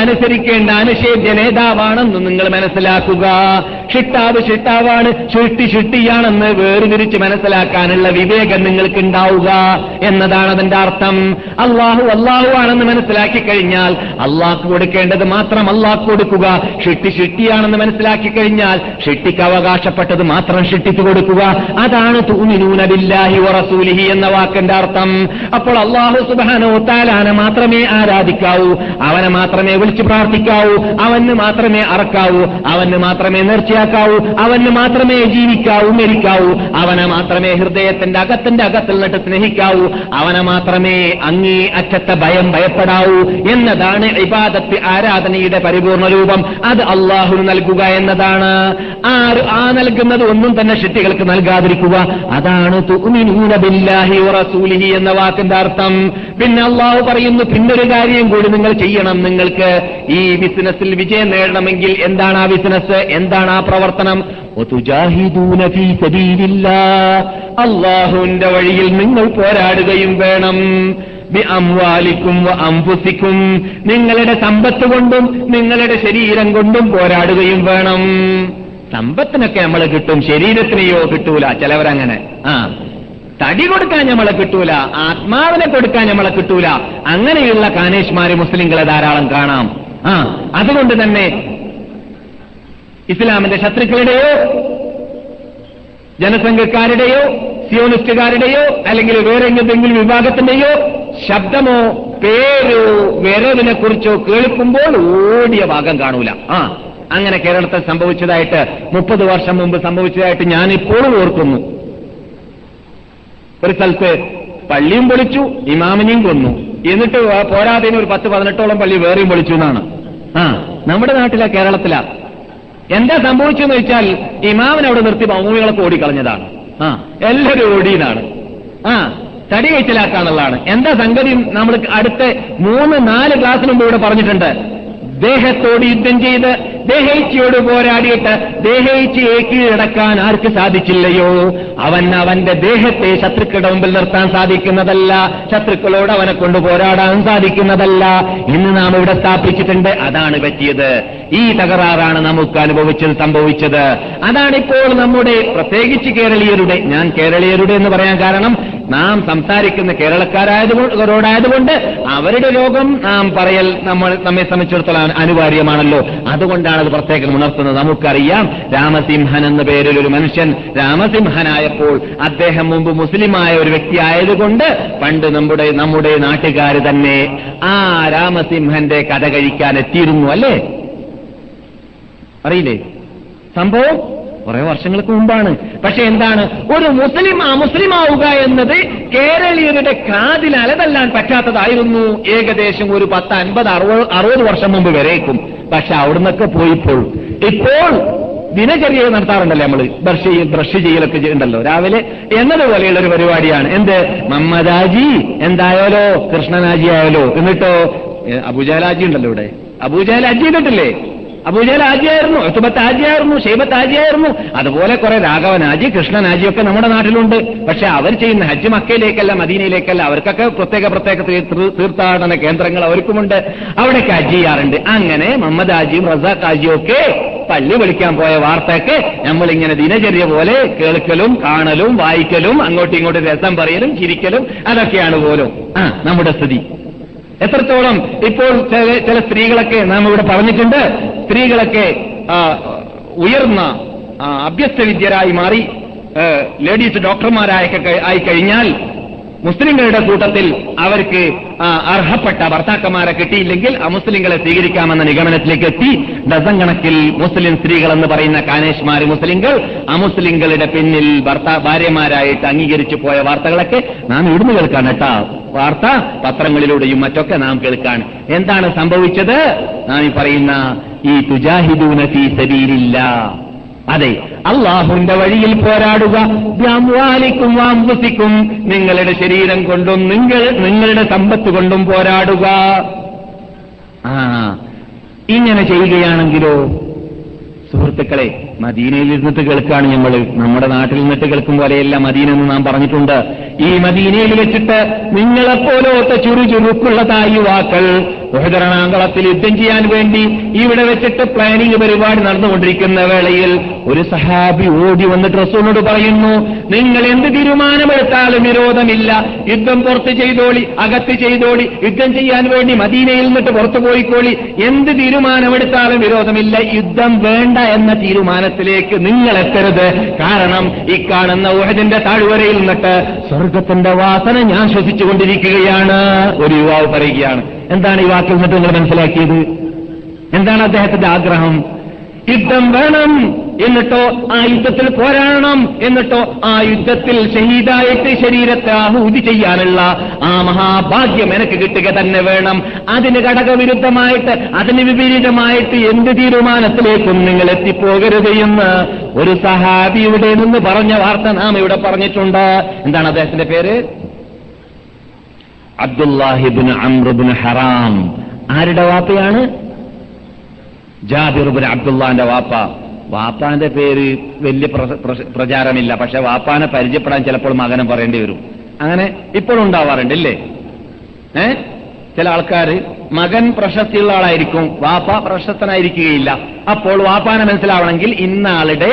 അനുസരിക്കേണ്ട അനുശേദ്യ നേതാവാണെന്നും നിങ്ങൾ മനസ്സിലാക്കുക. ഷിട്ടാവ് ഷിട്ടാവാണ്, ചുരുട്ടി ചുട്ടിയാണെന്ന് വേർതിരിച്ച് മനസ്സിലാക്കാനുള്ള വിവേകം നിങ്ങൾക്ക് ഉണ്ടാവുക എന്നതാണ് അതിന്റെ അർത്ഥം. അള്ളാഹു ആണെന്ന് മനസ്സിലാക്കി കഴിഞ്ഞാൽ അള്ളാഹ്ക്ക് കൊടുക്കേണ്ടത് മാത്രം അള്ളാഹ്ക്ക് കൊടുക്കുക. ഷിട്ടി ഷിട്ടിയാണെന്ന് മനസ്സിലാക്കി കഴിഞ്ഞാൽ ഷിട്ടിക്ക് അവകാശപ്പെട്ടത് മാത്രം ഷിട്ടിക്ക് കൊടുക്കുക. അതാണ് തുഅ്മിനൂന ബില്ലാഹി വറസൂലിഹി എന്ന വാക്കിന്റെ അർത്ഥം. അപ്പോൾ അള്ളാഹു സുബ്ഹാനഹു തആലാനെ മാത്രമേ ആരാധിക്കാവൂ, അവനെ മാത്രമേ വിളിച്ചു പ്രാർത്ഥിക്കാവൂ, അവന് മാത്രമേ അറക്കാവൂ, അവന് മാത്രമേ നേർച്ചയാക്കാവൂ, അവന് മാത്രമേ ജീവിക്കാവൂ മരിക്കാവൂ, അവനെ മാത്രമേ ഹൃദയത്തിന്റെ അകത്തിൽ നിന്നിട്ട് സ്നേഹിക്കാവൂ, അവനെ മാത്രമേ അങ്ങേ അറ്റത്തെ ഭയപ്പെടാവൂ എന്നതാണ് ഇബാദത്ത്, ആരാധനയുടെ പരിപൂർണ്ണ രൂപം. അത് അള്ളാഹു നൽകുക എന്നതാണ്. ആ നൽകുന്നത് ഒന്നും തന്നെ ശിട്ടികൾക്ക് നൽകാതിരിക്കുക. അതാണ് തുഅ്മിനൂന ബില്ലാഹി വറസൂലിഹി എന്ന വാക്കിന്റെ അർത്ഥം. പിന്നെ അള്ളാഹു പറയുന്നു, പിന്നൊരു കാര്യം കൂടി നിങ്ങൾ ചെയ്യണം. നിങ്ങൾക്ക് ഈ ബിസിനസ്സിൽ വിജയം നേടണമെങ്കിൽ എന്താണ് ആ ബിസിനസ്, എന്താണ് ആ പ്രവർത്തനം? വതുജാഹിദൂന ഫീ സബീലില്ലാഹ്, അള്ളാഹുവിന്റെ വഴിയിൽ നിങ്ങൾ പോരാടുകയും വേണം. ബിഅംവാലിക്കും വഅൻഫുസിക്കും, നിങ്ങളുടെ സമ്പത്ത് കൊണ്ടും നിങ്ങളുടെ ശരീരം കൊണ്ടും പോരാടുകയും വേണം. സമ്പത്തിനൊക്കെ നമ്മളെ കിട്ടും, ശരീരത്തിനെയോ കിട്ടൂല. ചിലവരങ്ങനെ തടി കൊടുക്കാൻ നമ്മളെ കിട്ടൂല, ആത്മാവിനെ കൊടുക്കാൻ നമ്മളെ കിട്ടൂല. അങ്ങനെയുള്ള കാനേഷ്മാര് മുസ്ലിങ്ങളെ ധാരാളം കാണാം. അതുകൊണ്ട് തന്നെ ഇസ്ലാമിന്റെ ശത്രുക്കളുടെയോ ജനസംഘക്കാരുടെയോ സിയോണിസ്റ്റുകാരുടെയോ അല്ലെങ്കിൽ വേറെ എന്തെങ്കിലും വിഭാഗത്തിന്റെയോ ശബ്ദമോ പേരോ വിരവിനെ കുറിച്ചോ കേൾക്കുമ്പോൾ ഓടിയ ഭാഗം കാണൂല. അങ്ങനെ കേരളത്തിൽ സംഭവിച്ചതായിട്ട് 30 വർഷം മുമ്പ് സംഭവിച്ചതായിട്ട് ഞാനിപ്പോഴും ഓർക്കുന്നു. ഒരു സ്ഥലത്ത് പള്ളിയും പൊളിച്ചു, ഇമാമിനെയും കൊന്നു, എന്നിട്ട് പോരാതെ ഒരു 10-18 പള്ളി വേറെയും പൊളിച്ചു എന്നാണ്. നമ്മുടെ നാട്ടിലാ, കേരളത്തിലാ. എന്താ സംഭവിച്ചെന്ന് വെച്ചാൽ ഇമാമിനെ അവിടെ നിർത്തി മൗമികളൊക്കെ ഓടിക്കളഞ്ഞതാണ്. എല്ലാവരും ഓടിയതാണ്. തടി കഴിച്ചിലാക്കാനുള്ളതാണ്. എന്താ സംഗതി? നമ്മൾ അടുത്ത 3-4 ക്ലാസ്സിന് മുമ്പ് ഇവിടെ പറഞ്ഞിട്ടുണ്ട്. ദേഹത്തോട് യുദ്ധം ചെയ്ത് ദേഹേച്ഛയോട് പോരാടിയിട്ട് ദേഹേച്ഛയെ കീഴടക്കാൻ ആർക്ക് സാധിച്ചില്ലയോ അവൻ അവന്റെ ദേഹത്തെ ശത്രുക്കളുടെ മുമ്പിൽ നിർത്താൻ സാധിക്കുന്നതല്ല, ശത്രുക്കളോട് അവനെ കൊണ്ട് പോരാടാൻ സാധിക്കുന്നതല്ല എന്ന് നാം ഇവിടെ സ്ഥാപിച്ചിട്ടുണ്ട്. അതാണ് പറ്റിയത്. ഈ തകരാറാണ് നമുക്ക് അനുഭവിച്ചത്, സംഭവിച്ചത്. അതാണിപ്പോൾ നമ്മുടെ, പ്രത്യേകിച്ച് കേരളീയരുടെ, ഞാൻ കേരളീയരുടെ എന്ന് പറയാൻ കാരണം നാം സംസാരിക്കുന്ന കേരളക്കാരായതുകൊണ്ട് അവരുടെ രോഗം നാം പറയൽ നമ്മെ സംബന്ധിച്ചിടത്തോളം അനിവാര്യമാണല്ലോ. അതുകൊണ്ടാണ് അത് പ്രത്യേകം ഉണർത്തുന്നത്. നമുക്കറിയാം, രാമസിംഹൻ എന്ന പേരിൽ ഒരു മനുഷ്യൻ രാമസിംഹനായപ്പോൾ അദ്ദേഹം മുമ്പ് മുസ്ലിമായ ഒരു വ്യക്തി ആയതുകൊണ്ട് പണ്ട് നമ്മുടെ നാട്ടുകാർ തന്നെ ആ രാമസിംഹന്റെ കഥ കഴിക്കാൻ എത്തിയിരുന്നു, അല്ലേ? അറിയില്ലേ? സംഭവം കുറെ വർഷങ്ങൾക്ക് മുമ്പാണ്. പക്ഷെ എന്താണ്, ഒരു മുസ്ലിമാവുക എന്നത് കേരളീയരുടെ കാതിൽ അലതല്ലാൻ പറ്റാത്തതായിരുന്നു ഏകദേശം ഒരു 50-60 വർഷം മുമ്പ് വരേക്കും. പക്ഷെ അവിടുന്നൊക്കെ പോയിപ്പോൾ ഇപ്പോൾ ദിനചര്യ നടത്താറുണ്ടല്ലോ നമ്മള്, ബ്രഷ് ചെയ്യലൊക്കെ ഉണ്ടല്ലോ രാവിലെ എന്നതുപോലെയുള്ള ഒരു പരിപാടിയാണ്. മമ്മദാജി എന്തായാലോ കൃഷ്ണനാജി ആയാലോ, എന്നിട്ടോ അബൂജഹലാജി ഉണ്ടല്ലോ ഇവിടെ, അബൂജഹലാജി കേട്ടില്ലേ? അബൂജഹലാജിയായിരുന്നു, ഉത്ബത്താജിയായിരുന്നു, ഷൈബത്താജിയായിരുന്നു, അതുപോലെ കുറെ രാഘവനാജി കൃഷ്ണനാജിയൊക്കെ നമ്മുടെ നാട്ടിലുണ്ട്. പക്ഷെ അവർ ചെയ്യുന്ന ഹജ്ജ് മക്കയിലേക്കല്ല, മദീനയിലേക്കല്ല. അവർക്കൊക്കെ പ്രത്യേക തീർത്ഥാടന കേന്ദ്രങ്ങൾ അവർക്കുമുണ്ട്, അവിടെയൊക്കെ ഹജ്ജ് ചെയ്യാറുണ്ട്. അങ്ങനെ മുഹമ്മദാജിയും റസാഖാജിയും ഒക്കെ പള്ളി വിളിക്കാൻ പോയ വാർത്തയൊക്കെ നമ്മളിങ്ങനെ ദിനചര്യ പോലെ കേൾക്കലും കാണലും വായിക്കലും അങ്ങോട്ടും ഇങ്ങോട്ടും രസം പറയലും ചിരിക്കലും അതൊക്കെയാണ് പോലും നമ്മുടെ സ്ഥിതി. എത്രത്തോളം ഇപ്പോൾ ചില സ്ത്രീകളൊക്കെ നാം ഇവിടെ പറഞ്ഞിട്ടുണ്ട്, സ്ത്രീകളൊക്കെ ഉയർന്ന അഭ്യസ്തവിദ്യരായി മാറി ലേഡീസ് ഡോക്ടർമാരായൊക്കെ ആയിക്കഴിഞ്ഞാൽ മുസ്ലിങ്ങളുടെ കൂട്ടത്തിൽ അവർക്ക് അർഹപ്പെട്ട ഭർത്താക്കന്മാരെ കിട്ടിയില്ലെങ്കിൽ മുസ്ലിങ്ങളെ സ്വീകരിക്കാമെന്ന നിഗമനത്തിലേക്ക് എത്തി. ഡസൻ കണക്കിൽ മുസ്ലിം സ്ത്രീകൾ എന്ന് പറയുന്ന കാനേഷ്മാര് മുസ്ലിങ്ങൾ അമുസ്ലിങ്ങളുടെ പിന്നിൽ ഭാര്യമാരായിട്ട് അംഗീകരിച്ചു പോയ വാർത്തകളൊക്കെ നാം ഇവിടുന്ന് കേൾക്കാൻ കേട്ടാ, വാർത്ത പത്രങ്ങളിലൂടെയും മറ്റൊക്കെ നാം കേൾക്കാൻ. എന്താണ് സംഭവിച്ചത്? നാം പറയുന്ന ഈ തുജാഹിദൂന ഫീ സബീലില്ലാഹ്, അതെ, അള്ളാഹുവിന്റെ വഴിയിൽ പോരാടുക. ദ്യാംവാലിക്കും വാംബുസിക്കും, നിങ്ങളുടെ ശരീരം കൊണ്ടും നിങ്ങളുടെ സമ്പത്ത് കൊണ്ടും പോരാടുക. ഇങ്ങനെ ചെയ്യുകയാണെങ്കിലോ സുഹൃത്തുക്കളെ, മദീനയിൽ ഇരുന്നിട്ട് കേൾക്കുകയാണ് നമ്മൾ. നമ്മുടെ നാട്ടിൽ നിന്നിട്ട് കേൾക്കും പോലെയല്ല മദീന എന്ന് നാം പറഞ്ഞിട്ടുണ്ട്. ഈ മദീനയിൽ വെച്ചിട്ട് നിങ്ങളെപ്പോലത്തെ ചുരുക്കുള്ളതായി യുവാക്കൾ ബഹുദരണാങ്കളത്തിൽ യുദ്ധം ചെയ്യാൻ വേണ്ടി ഇവിടെ വെച്ചിട്ട് പ്ലാനിംഗ് പരിപാടി നടന്നുകൊണ്ടിരിക്കുന്ന വേളയിൽ ഒരു സഹാബി ഓടി വന്നിട്ട് റസൂലിനോട് പറയുന്നു, നിങ്ങൾ എന്ത് തീരുമാനമെടുത്താലും വിരോധമില്ല, യുദ്ധം പുറത്ത് ചെയ്തോളി, അകത്ത് ചെയ്തോളി, യുദ്ധം ചെയ്യാൻ വേണ്ടി മദീനയിൽ നിന്നിട്ട് പുറത്തു പോയിക്കോളി, എന്ത് തീരുമാനമെടുത്താലും വിരോധമില്ല, യുദ്ധം വേണ്ട എന്ന തീരുമാനത്തിലേക്ക് നിങ്ങൾ എത്തരുത്. കാരണം ഈ കാണുന്ന ഉഹദിന്റെ താഴ്വരയിൽ നിന്നിട്ട് സ്വർഗത്തിന്റെ വാസന ഞാൻ ശ്വസിച്ചുകൊണ്ടിരിക്കുകയാണ്. ഒരു യുവാവ് പറയുകയാണ്. എന്താണ് ഈ വാക്കിൽ നിന്നിട്ട് നിങ്ങൾ മനസ്സിലാക്കിയത്? എന്താണ് അദ്ദേഹത്തിന്റെ ആഗ്രഹം? യുദ്ധം വേണം, എന്നിട്ടോ ആ യുദ്ധത്തിൽ പോരാടണം, എന്നിട്ടോ ആ യുദ്ധത്തിൽ ഷഹീദായിട്ട് ശരീരത്തെ ആഹൂതി ചെയ്യാനുള്ള ആ മഹാഭാഗ്യം എനിക്ക് കിട്ടുക തന്നെ വേണം. അതിന് ഘടകവിരുദ്ധമായിട്ട്, അതിന് വിപരീതമായിട്ട് എന്ത് തീരുമാനത്തിലേക്കും നിങ്ങൾ എത്തിപ്പോകരുത് എന്ന് ഒരു സഹാബിയുടെ നിന്ന് പറഞ്ഞ വാർത്ത നാം ഇവിടെ പറഞ്ഞിട്ടുണ്ട്. എന്താണ് അദ്ദേഹത്തിന്റെ പേര്? അബ്ദുല്ലാഹി ഇബ്നു അംർ ഇബ്നു ഹറാം. ആരുടെ വാപ്പയാണ്? ജാബിർ ഇബ്നു അബ്ദുല്ലാഹിന്റെ വാപ്പ. വാപ്പാന്റെ പേര് വലിയ പ്രചാരമില്ല, പക്ഷെ വാപ്പാനെ പരിചയപ്പെടാൻ ചിലപ്പോൾ മകനെ പറയേണ്ടി വരും. അങ്ങനെ ഇപ്പോഴും ഉണ്ടാവാറുണ്ട് അല്ലേ? ചില ആൾക്കാർ മകൻ പ്രശസ്തിയുള്ള ആളായിരിക്കും, വാപ്പ പ്രശസ്തനായിരിക്കുകയില്ല. അപ്പോൾ വാപ്പാനെ മനസ്സിലാവണമെങ്കിൽ ഇന്നാളുടെ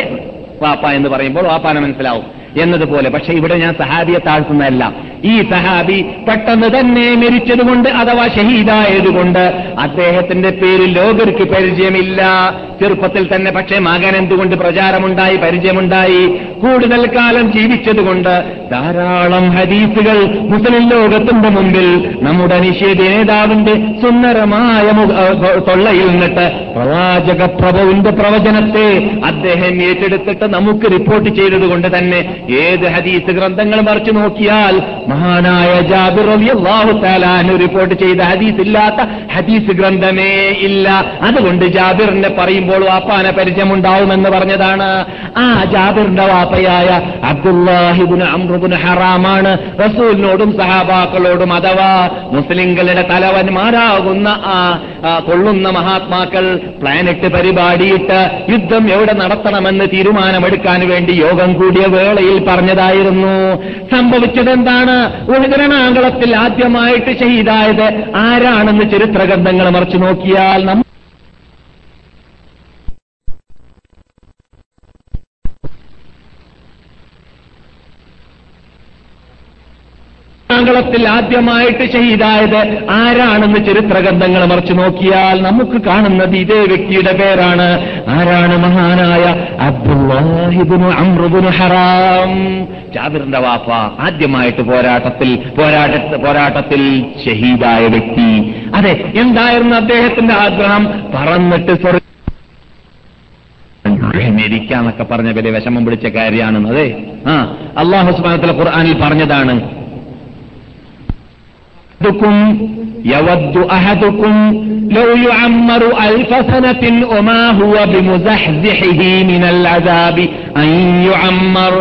വാപ്പ എന്ന് പറയുമ്പോൾ വാപ്പാനെ മനസ്സിലാവും എന്നതുപോലെ. പക്ഷെ ഇവിടെ ഞാൻ സഹാബിയെ താഴ്ത്തുന്നതല്ല. ഈ സഹാബി പെട്ടെന്ന് തന്നെ മരിച്ചതുകൊണ്ട്, അഥവാ ഷഹീദായതുകൊണ്ട് അദ്ദേഹത്തിന്റെ പേര് ലോകർക്ക് പരിചയമില്ല ചെറുപ്പത്തിൽ തന്നെ. പക്ഷേ മകൻ എന്തുകൊണ്ട് പ്രചാരമുണ്ടായി, പരിചയമുണ്ടായി? കൂടുതൽ കാലം ജീവിച്ചതുകൊണ്ട് ധാരാളം ഹദീസുകൾ മുസ്ലിം ലോകത്തിന്റെ മുമ്പിൽ നമ്മുടെ നിഷേധ നേതാവിന്റെ സുന്ദരമായ തൊള്ളയിൽ നിന്നിട്ട് പ്രവാചക പ്രഭുവിന്റെ പ്രവചനത്തെ അദ്ദേഹം ഏറ്റെടുത്തിട്ട് നമുക്ക് റിപ്പോർട്ട് ചെയ്തതുകൊണ്ട് തന്നെ ഏത് ഹദീസ് ഗ്രന്ഥങ്ങൾ മറിച്ചു നോക്കിയാൽ മഹാനായ ജാബിർ റളിയല്ലാഹു തആല അൻഹു റിപ്പോർട്ട് ചെയ്ത ഹദീസ് ഇല്ലാത്ത ഹദീസ് ഗ്രന്ഥമേ ഇല്ല. അതുകൊണ്ട് ജാബിറിനെ പറയുമ്പോൾ വാപ്പാനെ പരിചയമുണ്ടാവുമെന്ന് പറഞ്ഞതാണ്. ആ ജാബിറിന്റെ വാപ്പയായ അബ്ദുല്ലാഹി ഇബ്നു അംർ ഇബ്നു ഹറാമാണ് റസൂലിനോടും സഹാബാക്കളോടും, അഥവാ മുസ്ലിംകളുടെ തലവന്മാരാകുന്ന ആ കൊള്ളുന്ന മഹാത്മാക്കൾ പ്ലാനറ്റ് പരിപാടിയിട്ട് യുദ്ധം എവിടെ നടത്തണമെന്ന് തീരുമാനമെടുക്കാൻ വേണ്ടി യോഗം കൂടിയ വേളയിൽ പറഞ്ഞതായിരുന്നു. സംഭവിച്ചത് എന്താണ്? ഉഹദരണാങ്കളത്തിൽ ആദ്യമായിട്ട് ഷഹീദായത് ആരാണെന്ന് ചരിത്ര ഗ്രന്ഥങ്ങൾ മറിച്ചു നോക്കിയാൽ നമുക്ക് കാണുന്നത് ഇതേ വ്യക്തിയുടെ പേരാണ്. ആരാണ്? മഹാനായ അബ്ദുല്ലാഹി ഇബ്നു അംർ ഇബ്നു ഹറാം, ജാബിറിന്റെ വാപ്പ, ആദ്യമായിട്ട് പോരാട്ടത്തിൽ ഷഹീദായ വ്യക്തി. അതെ, എന്തായിരുന്നു അദ്ദേഹത്തിന്റെ ആഗ്രഹം? പറന്നിട്ട് അമേരിക്ക എന്നൊക്കെ പറഞ്ഞ വലിയ വിഷമം പിടിച്ച കാര്യമാണെന്ന്. അതെ, അല്ലാഹു സുബ്ഹാനഹു വ തആല ഖുർആനിൽ പറഞ്ഞതാണ്, يود أحدكم لو يعمر ألف سنة وما هو بمزحزحه من العذاب أن يعمر.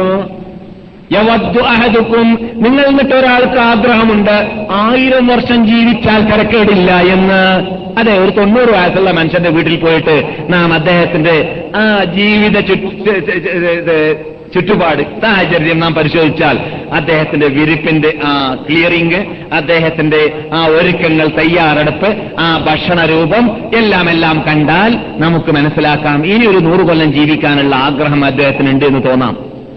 യവദ്ദു അഹദുക്കും, നിങ്ങൾ എന്നിട്ട് ഒരാൾക്ക് ആഗ്രഹമുണ്ട് 1000 വർഷം ജീവിച്ചാൽ തിരക്കേടില്ല എന്ന്. അതെ, ഒരു 90 വയസ്സുള്ള മനുഷ്യന്റെ വീട്ടിൽ പോയിട്ട് നാം അദ്ദേഹത്തിന്റെ ആ ജീവിത ചുറ്റുപാട് സാഹചര്യം നാം പരിശോധിച്ചാൽ അദ്ദേഹത്തിന്റെ വിരിപ്പിന്റെ ആ ക്ലിയറിംഗ്, അദ്ദേഹത്തിന്റെ ആ ഒരുക്കങ്ങൾ, തയ്യാറെടുപ്പ്, ആ ഭക്ഷണരൂപം എല്ലാം കണ്ടാൽ നമുക്ക് മനസ്സിലാക്കാം ഇനി ഒരു 100 കൊല്ലം ജീവിക്കാനുള്ള ആഗ്രഹം അദ്ദേഹത്തിനുണ്ട് എന്ന് തോന്നാം.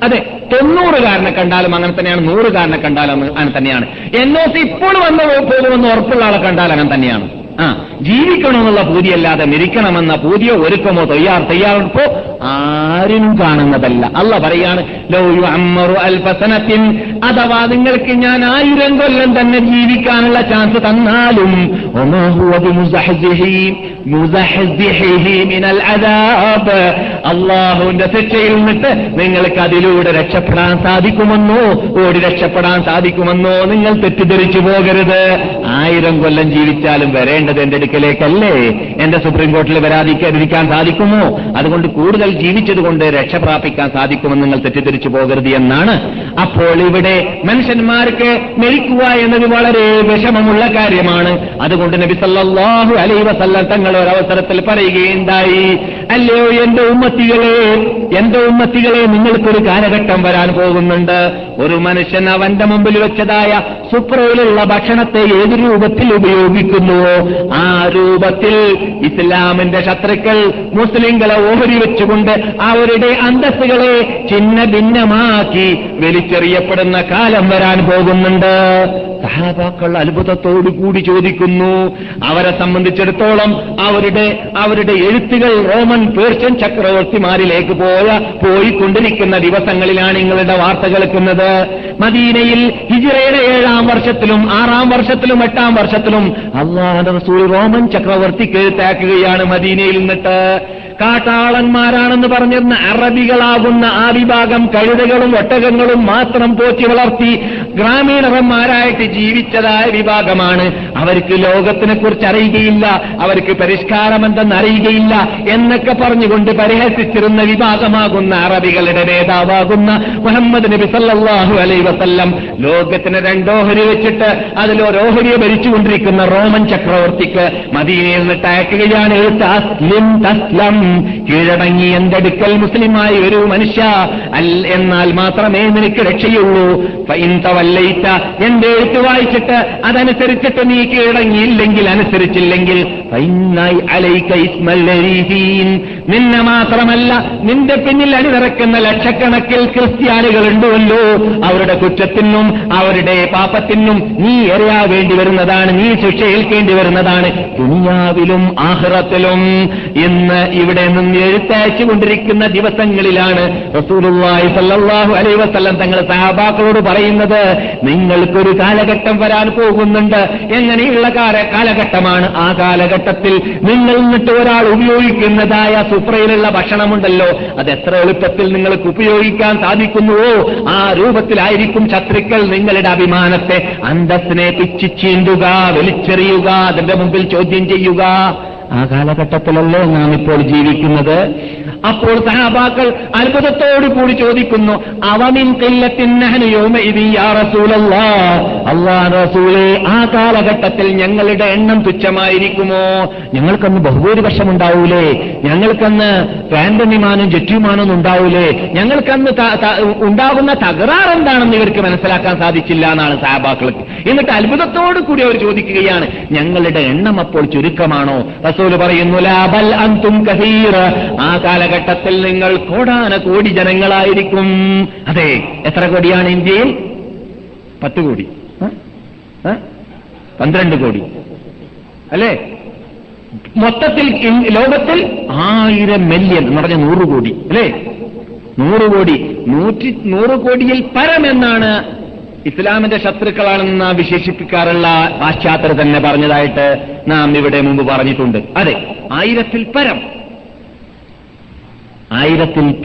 അതെ, 90-കാരനെ കണ്ടാലും അങ്ങനെ തന്നെയാണ്, 100-കാരനെ കണ്ടാലും അങ്ങനെ തന്നെയാണ്, എന്നോസ് ഇപ്പോൾ വന്ന് പോകുമെന്ന് ഉറപ്പുള്ള ആളെ കണ്ടാൽ അങ്ങനെ തന്നെയാണ്. ജീവിക്കണമെന്നുള്ള പൂതിയല്ലാതെ മരിക്കണമെന്ന പൂതിയോ ഒരുക്കമോ തയ്യാറെടുപ്പോ ആരും കാണുന്നതല്ല. അള്ള പറയാണ്, ലൗ യുഅമ്മറു അൽഫ സനത്തിൻ, അഥവാ നിങ്ങൾക്ക് ഞാൻ 1000 കൊല്ലം തന്നെ ജീവിക്കാനുള്ള ചാൻസ് തന്നാലും വമാ ഹുവ ബിമുസഹ്സിഹി മുസഹ്സിഹി മിനൽ അദാബ്, അല്ലാഹുവിന്റെ ശിക്ഷയിൽ നിന്നിട്ട് നിങ്ങൾക്ക് അതിലൂടെ രക്ഷപ്പെടാൻ സാധിക്കുമെന്നോ, ഓടി രക്ഷപ്പെടാൻ സാധിക്കുമെന്നോ നിങ്ങൾ തെറ്റിദ്ധരിച്ചു പോകരുത്. 1000 കൊല്ലം ജീവിച്ചാലും വരേണ്ട വരേണ്ടത് എന്റെ അടുക്കലേക്കല്ലേ? എന്റെ സുപ്രീം കോടതിയിൽ വരാതിരിക്കാൻ സാധിക്കുമോ? അതുകൊണ്ട് കൂടുതൽ ജീവിച്ചതുകൊണ്ട് രക്ഷ പ്രാപിക്കാൻ സാധിക്കുമെന്ന് നിങ്ങൾ തെറ്റിദ്ധരിച്ചു പോകരുത് എന്നാണ്. അപ്പോൾ ഇവിടെ മനുഷ്യന്മാർക്ക് മരിക്കുക എന്നത് വളരെ വിഷമമുള്ള കാര്യമാണ്. അതുകൊണ്ട് നബി സല്ലല്ലാഹു അലൈഹി വസല്ലം തങ്ങൾ ഒരവസരത്തിൽ പറയുകയുണ്ടായി, അല്ലയോ എന്റെ ഉമ്മത്തികളെ, നിങ്ങൾക്കൊരു കാലഘട്ടം വരാൻ പോകുന്നുണ്ട്, ഒരു മനുഷ്യൻ അവന്റെ മുമ്പിൽ വെച്ചതായ സുപ്രയിലുള്ള ഭക്ഷണത്തെ ഏത് രൂപത്തിൽ ഉപയോഗിക്കുന്നുവോ ആ രൂപത്തിൽ ഇസ്ലാമിന്റെ ശത്രുക്കൾ മുസ്ലിങ്ങളെ ഓഹരി വെച്ചുകൊണ്ട് അവരുടെ അന്തസ്സുകളെ ഛിന്ന ഭിന്നമാക്കി വലിച്ചെറിയപ്പെടുന്ന കാലം വരാൻ പോകുന്നുണ്ട്. സഹാബാക്കൾ അത്ഭുതത്തോടു കൂടി ചോദിക്കുന്നു, അവരെ സംബന്ധിച്ചിടത്തോളം അവരുടെ എഴുത്തുകൾ റോമൻ പേർഷ്യൻ ചക്രവർത്തിമാരിലേക്ക് പോയിക്കൊണ്ടിരിക്കുന്ന ദിവസങ്ങളിലാണ് നിങ്ങളുടെ വാർത്ത കേൾക്കുന്നത്. മദീനയിൽ ഹിജ്റയുടെ 7-ാം വർഷത്തിലും 6-ാം വർഷത്തിലും 8-ാം വർഷത്തിലും അല്ലാഹുവിന്റെ റസൂൽ റോമൻ ചക്രവർത്തി കീഴ്ത്താക്കുകയാണ് മദീനയിൽ. നിന്നിട്ട് കാട്ടാളന്മാരാണെന്ന് പറഞ്ഞിരുന്ന അറബികളാകുന്ന ആ വിഭാഗം കഴുതകളും ഒട്ടകങ്ങളും മാത്രം പോറ്റി വളർത്തി ഗ്രാമീണന്മാരായിട്ട് ജീവിച്ചതായ വിഭാഗമാണ്. അവർക്ക് ലോകത്തിനെ കുറിച്ച് അറിയുകയില്ല, അവർക്ക് പരിഷ്കാരമെന്തെന്ന് അറിയുകയില്ല എന്നൊക്കെ പറഞ്ഞുകൊണ്ട് പരിഹസിച്ചിരുന്ന വിഭാഗമാകുന്ന അറബികളുടെ നേതാവാകുന്ന മുഹമ്മദ് നബി സല്ലല്ലാഹു അലൈഹി വസല്ലം ലോകത്തിന് 2 ഓഹരി വെച്ചിട്ട് അതിലൊരോഹരിയെ ഭരിച്ചുകൊണ്ടിരിക്കുന്ന റോമൻ ചക്രവർത്തിക്ക് മദീനയിൽ നിന്ന് അയക്കുകയാണ്, കീഴടങ്ങി എന്റെ അടുക്കൽ മുസ്ലിമായി ഒരു മനുഷ്യ, എന്നാൽ മാത്രമേ നിനക്ക് രക്ഷയുള്ളൂ. വല്ലയിട്ട എന്റെ എഴുത്ത് വായിച്ചിട്ട് അതനുസരിച്ചിട്ട് നീ കീഴടങ്ങിയില്ലെങ്കിൽ, അനുസരിച്ചില്ലെങ്കിൽ നിന്നെ മാത്രമല്ല നിന്റെ പിന്നിൽ അണിനിറക്കുന്ന ലക്ഷക്കണക്കിൽ ക്രിസ്ത്യാനികൾ ഉണ്ടല്ലോ, അവരുടെ കുറ്റത്തിനും അവരുടെ പാപത്തിനും നീ എറിയാ വേണ്ടി വരുന്നതാണ്, നീ ശിക്ഷയേൽക്കേണ്ടി വരുന്നതാണ് ദുനിയാവിലും ആഖിറത്തിലും. ഇന്ന് ഇവിടെ നിന്ന് എഴുത്തയച്ചു കൊണ്ടിരിക്കുന്ന ദിവസങ്ങളിലാണ് റസൂലുള്ളാഹി സ്വല്ലല്ലാഹു അലൈഹി വസല്ലം തങ്ങൾ സഹാബാക്കളോട് പറയുന്നത്, നിങ്ങൾക്കൊരു കാലഘട്ടം വരാൻ പോകുന്നുണ്ട്. എങ്ങനെയുള്ള കാലഘട്ടമാണ്? ആ കാലഘട്ടത്തിൽ നിങ്ങൾ എന്നിട്ട് ഒരാൾ ഉപയോഗിക്കുന്നതായ സുഫ്രയിലുള്ള ഭക്ഷണമുണ്ടല്ലോ അത് എത്ര എളുപ്പത്തിൽ നിങ്ങൾക്ക് ഉപയോഗിക്കാൻ സാധിക്കുന്നുവോ ആ രൂപത്തിലായിരിക്കും ശത്രുക്കൾ നിങ്ങളുടെ അഭിമാനത്തെ, അന്തസ്സിനെ പിച്ചിച്ചീന്തുക, വലിച്ചെറിയുക, അതിന്റെ മുമ്പിൽ ചോദ്യം ചെയ്യുക. ആ കാലഘട്ടത്തിലല്ലേ നാം ഇപ്പോൾ ജീവിക്കുന്നത്? അപ്പോൾ സഹാബാക്കൾ അത്ഭുതത്തോടു കൂടി ചോദിക്കുന്നു, അവമിൻ ഖില്ലത്തിൻ നഹ്നു യൗമഇദി യാ റസൂലല്ലാഹ്, അല്ലാഹുവിന്റെ റസൂലേ ആ കാലഘട്ടത്തിൽ ഞങ്ങളുടെ എണ്ണം തുച്ഛമായിരിക്കുമോ? ഞങ്ങൾക്കന്ന് ബഹുഭൂരിപക്ഷം ഉണ്ടാവൂലേ? ഞങ്ങൾക്കന്ന് പാൻഡമിമാനും ജെറ്റുമാനും ഉണ്ടാവൂലേ? ഞങ്ങൾക്കന്ന് ഉണ്ടാകുന്ന തകരാറെന്താണെന്ന് ഇവർക്ക് മനസ്സിലാക്കാൻ സാധിച്ചില്ല എന്നാണ് സഹാബാക്കൾക്ക്. എന്നിട്ട് അത്ഭുതത്തോടു കൂടി അവർ ചോദിക്കുകയാണ്, ഞങ്ങളുടെ എണ്ണം അപ്പോൾ ചുരുക്കമാണോ? റസൂൽ പറയുന്നു, ലാ ബൽ അൻതും കസീർ, ആ കാലഘട്ടത്തിൽ നിങ്ങൾ കോടാനകോടി ജനങ്ങളായിരിക്കും. അതെ, എത്ര കോടിയാണ് ഇന്ത്യയിൽ? 10 കോടി, 12 കോടി അല്ലേ? മൊത്തത്തിൽ ലോകത്തിൽ 1000 മില്യൺ എന്ന് പറഞ്ഞ 100 കോടി അല്ലേ? 100 കോടി, 100 കോടിയിൽ പരമെന്നാണ് ഇസ്ലാമിന്റെ ശത്രുക്കളാണെന്ന് നാം വിശേഷിപ്പിക്കാറുള്ള പാശ്ചാത്യർ തന്നെ പറഞ്ഞതായിട്ട് നാം ഇവിടെ മുമ്പ് പറഞ്ഞിട്ടുണ്ട്. അതെ, 1000ൽ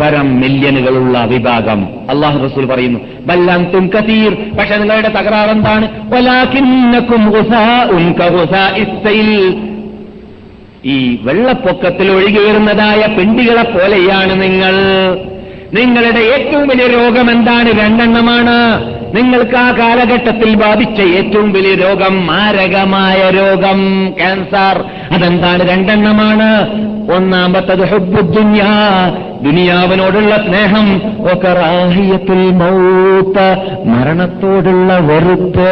പരം മില്യനുകളുള്ള വിഭാഗം. അല്ലാഹു റസൂൽ പറയുന്നു, ബല്ലന്തും കസീർ, പക്ഷെ നിങ്ങളുടെ തകരാർ എന്താണ്? വലാകിന്നകും ഗുസാഉൻ കഗുസാഇസ്സൈൽ, ഈ വെള്ളപ്പൊക്കത്തിൽ ഒഴുകി വരുന്നതായ പെണ്ടികളെ പോലെയാണ് നിങ്ങൾ. നിങ്ങളുടെ ഏറ്റവും വലിയ രോഗം എന്താണ്? 2 എണ്ണമാണ്. നിങ്ങൾക്ക് ആ കാലഘട്ടത്തിൽ ബാധിച്ച ഏറ്റവും വലിയ രോഗം, മാരകമായ രോഗം, ക്യാൻസർ. അതെന്താണ്? 2 എണ്ണമാണ്. ഒന്നാമത്തത് ഹുബ്ബു ദുനിയാ, ദുനിയാവിനോടുള്ള സ്നേഹം, വകറാഹിയത്തുൽ മൗത്ത്, മരണത്തോടുള്ള വെറുപ്പ്.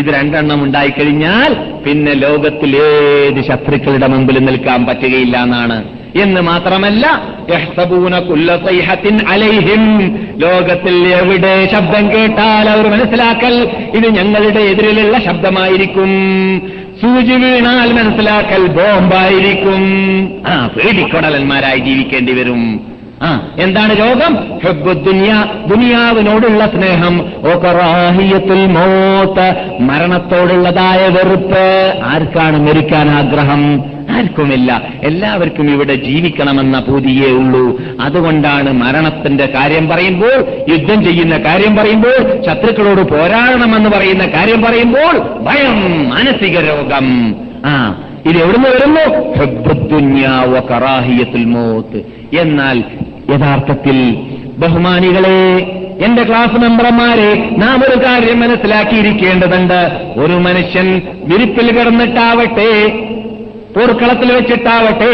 ഇത് 2 എണ്ണം ഉണ്ടായിക്കഴിഞ്ഞാൽ പിന്നെ ലോകത്തിലേത് ശത്രുക്കളുടെ മുമ്പിൽ നിൽക്കാൻ പറ്റുകയില്ല എന്നാണ്. എന്ന് മാത്രമല്ല, യഹ്സബൂന കുല്ല സൈഹത്തിൻ അലൈഹിം, ലോകത്തിൽ എവിടെ ശബ്ദം കേട്ടാൽ അവർ മനസ്സിലാക്കൽ ഇത് ഞങ്ങളുടെ എതിരിലുള്ള ശബ്ദമായിരിക്കും. സൂചി വീണാൽ മനസ്സിലാക്കൽ ബോംബായിരിക്കും. പേടിക്കൊടലന്മാരായി ജീവിക്കേണ്ടി വരും. എന്താണ് രോഗം? ഹുബ്ബുദ്ദുനിയാ, ദുനിയാവിനോടുള്ള സ്നേഹം, വകറാഹിയത്തുൽ മൗത്ത്, മരണത്തോടുള്ളതായ വെറുപ്പ്. ആർക്കാണ് മരിക്കാൻ ആഗ്രഹം? ആർക്കുമില്ല. എല്ലാവർക്കും ഇവിടെ ജീവിക്കണമെന്ന പൂതിയേ ഉള്ളൂ. അതുകൊണ്ടാണ് മരണത്തിന്റെ കാര്യം പറയുമ്പോൾ, യുദ്ധം ചെയ്യുന്ന കാര്യം പറയുമ്പോൾ, ശത്രുക്കളോട് പോരാടണമെന്ന് പറയുന്ന കാര്യം പറയുമ്പോൾ ഭയം, മാനസിക രോഗം. ഇത് എവിടുന്ന് വരുന്നു? ഹുബ്ബുദ്ദുനിയാവ കറാഹിയത്തുൽ മൗത്ത്. എന്നാൽ യഥാർത്ഥത്തിൽ ബഹുമാനികളെ, എന്റെ ക്ലാസ് മെമ്പർമാരെ, നാം ഒരു കാര്യം മനസ്സിലാക്കിയിരിക്കേണ്ടതുണ്ട്. ഒരു മനുഷ്യൻ വിരിപ്പിൽ കിടന്നിട്ടാവട്ടെ, പോർക്കളത്തിൽ വെച്ചിട്ടാവട്ടെ,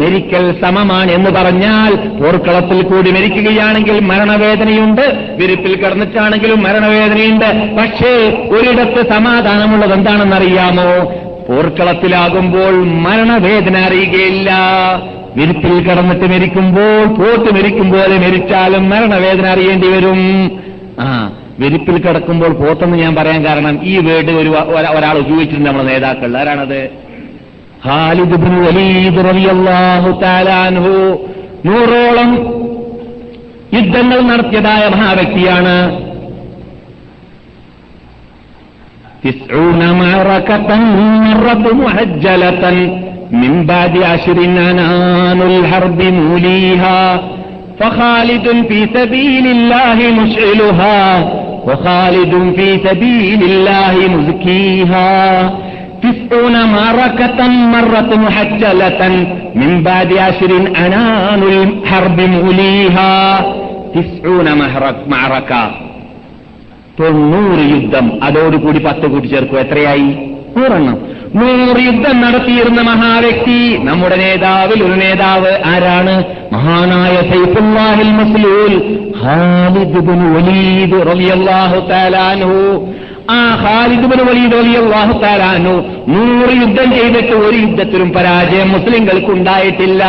മരിക്കൽ സമമാണ് എന്ന് പറഞ്ഞാൽ പോർക്കളത്തിൽ കൂടി മരിക്കുകയാണെങ്കിൽ മരണവേദനയുണ്ട്, വിരിപ്പിൽ കിടന്നിട്ടാണെങ്കിലും മരണവേദനയുണ്ട്. പക്ഷേ ഒരിടത്ത് സമാധാനമുള്ളത് എന്താണെന്നറിയാമോ? പോർക്കളത്തിലാകുമ്പോൾ മരണവേദന അറിയുകയില്ല. വിരിപ്പിൽ കിടന്നിട്ട് മരിക്കുമ്പോൾ, പോട്ട് മരിക്കുമ്പോലെ മരിച്ചാലും മരണവേദന അറിയേണ്ടി വരും. വിരിപ്പിൽ കിടക്കുമ്പോൾ പോത്തെന്ന് ഞാൻ പറയാൻ കാരണം, ഈ വേർഡ് ഒരാൾ ഉപയോഗിച്ചിട്ടുണ്ട് നമ്മുടെ നേതാക്കൾ. ആരാണത്? ഖാലിദ് ഇബ്നു വലീദ് റളിയല്ലാഹു തആല അൻഹു. 100ഓളം യുദ്ധങ്ങൾ നടത്തിയതായ മഹാവ്യക്തിയാണ്. 90 മഅറകതൻ മറബ് മുഅജ്ജലതൻ മിൻ ബാദി അശ്രിനാനുൽ ഹർബി മൂലീഹാ ഫഖാലിദുൻ ഫീ സബീലില്ലാഹി മുശ്ഇലുഹാ വഖാലിദുൻ ഫീ സബീലില്ലാഹി മുസ്കീഹാ. 90 മഅറകതൻ മറബ് മുഅജ്ജലതൻ മിൻ ബാദി അശ്രിനാനുൽ ഹർബി മൂലീഹാ. 90 മഅറക, 100 യുദ്ധം, അതോടുകൂടി 10 കൂട്ടിച്ചേർക്കും, എത്രയായി? 100. 100 യുദ്ധം നടത്തിയിരുന്ന മഹാവ്യക്തി, നമ്മുടെ നേതാവിൽ ഒരു നേതാവ്. ആരാണ്? മഹാനായ സൈഫുല്ലാഹിൽ മസ്ലൂൽ ഖാലിദ് ഇബ്നു വലീദ് റളിയല്ലാഹു തആല അൻഹു. ആ ഖാലിദ് ഇബ്നു വലീദ് റളിയല്ലാഹു തആല അൻഹു 100 യുദ്ധം ചെയ്തിട്ട് ഒരു യുദ്ധത്തിലും പരാജയം മുസ്ലിങ്ങൾക്ക് ഉണ്ടായിട്ടില്ല.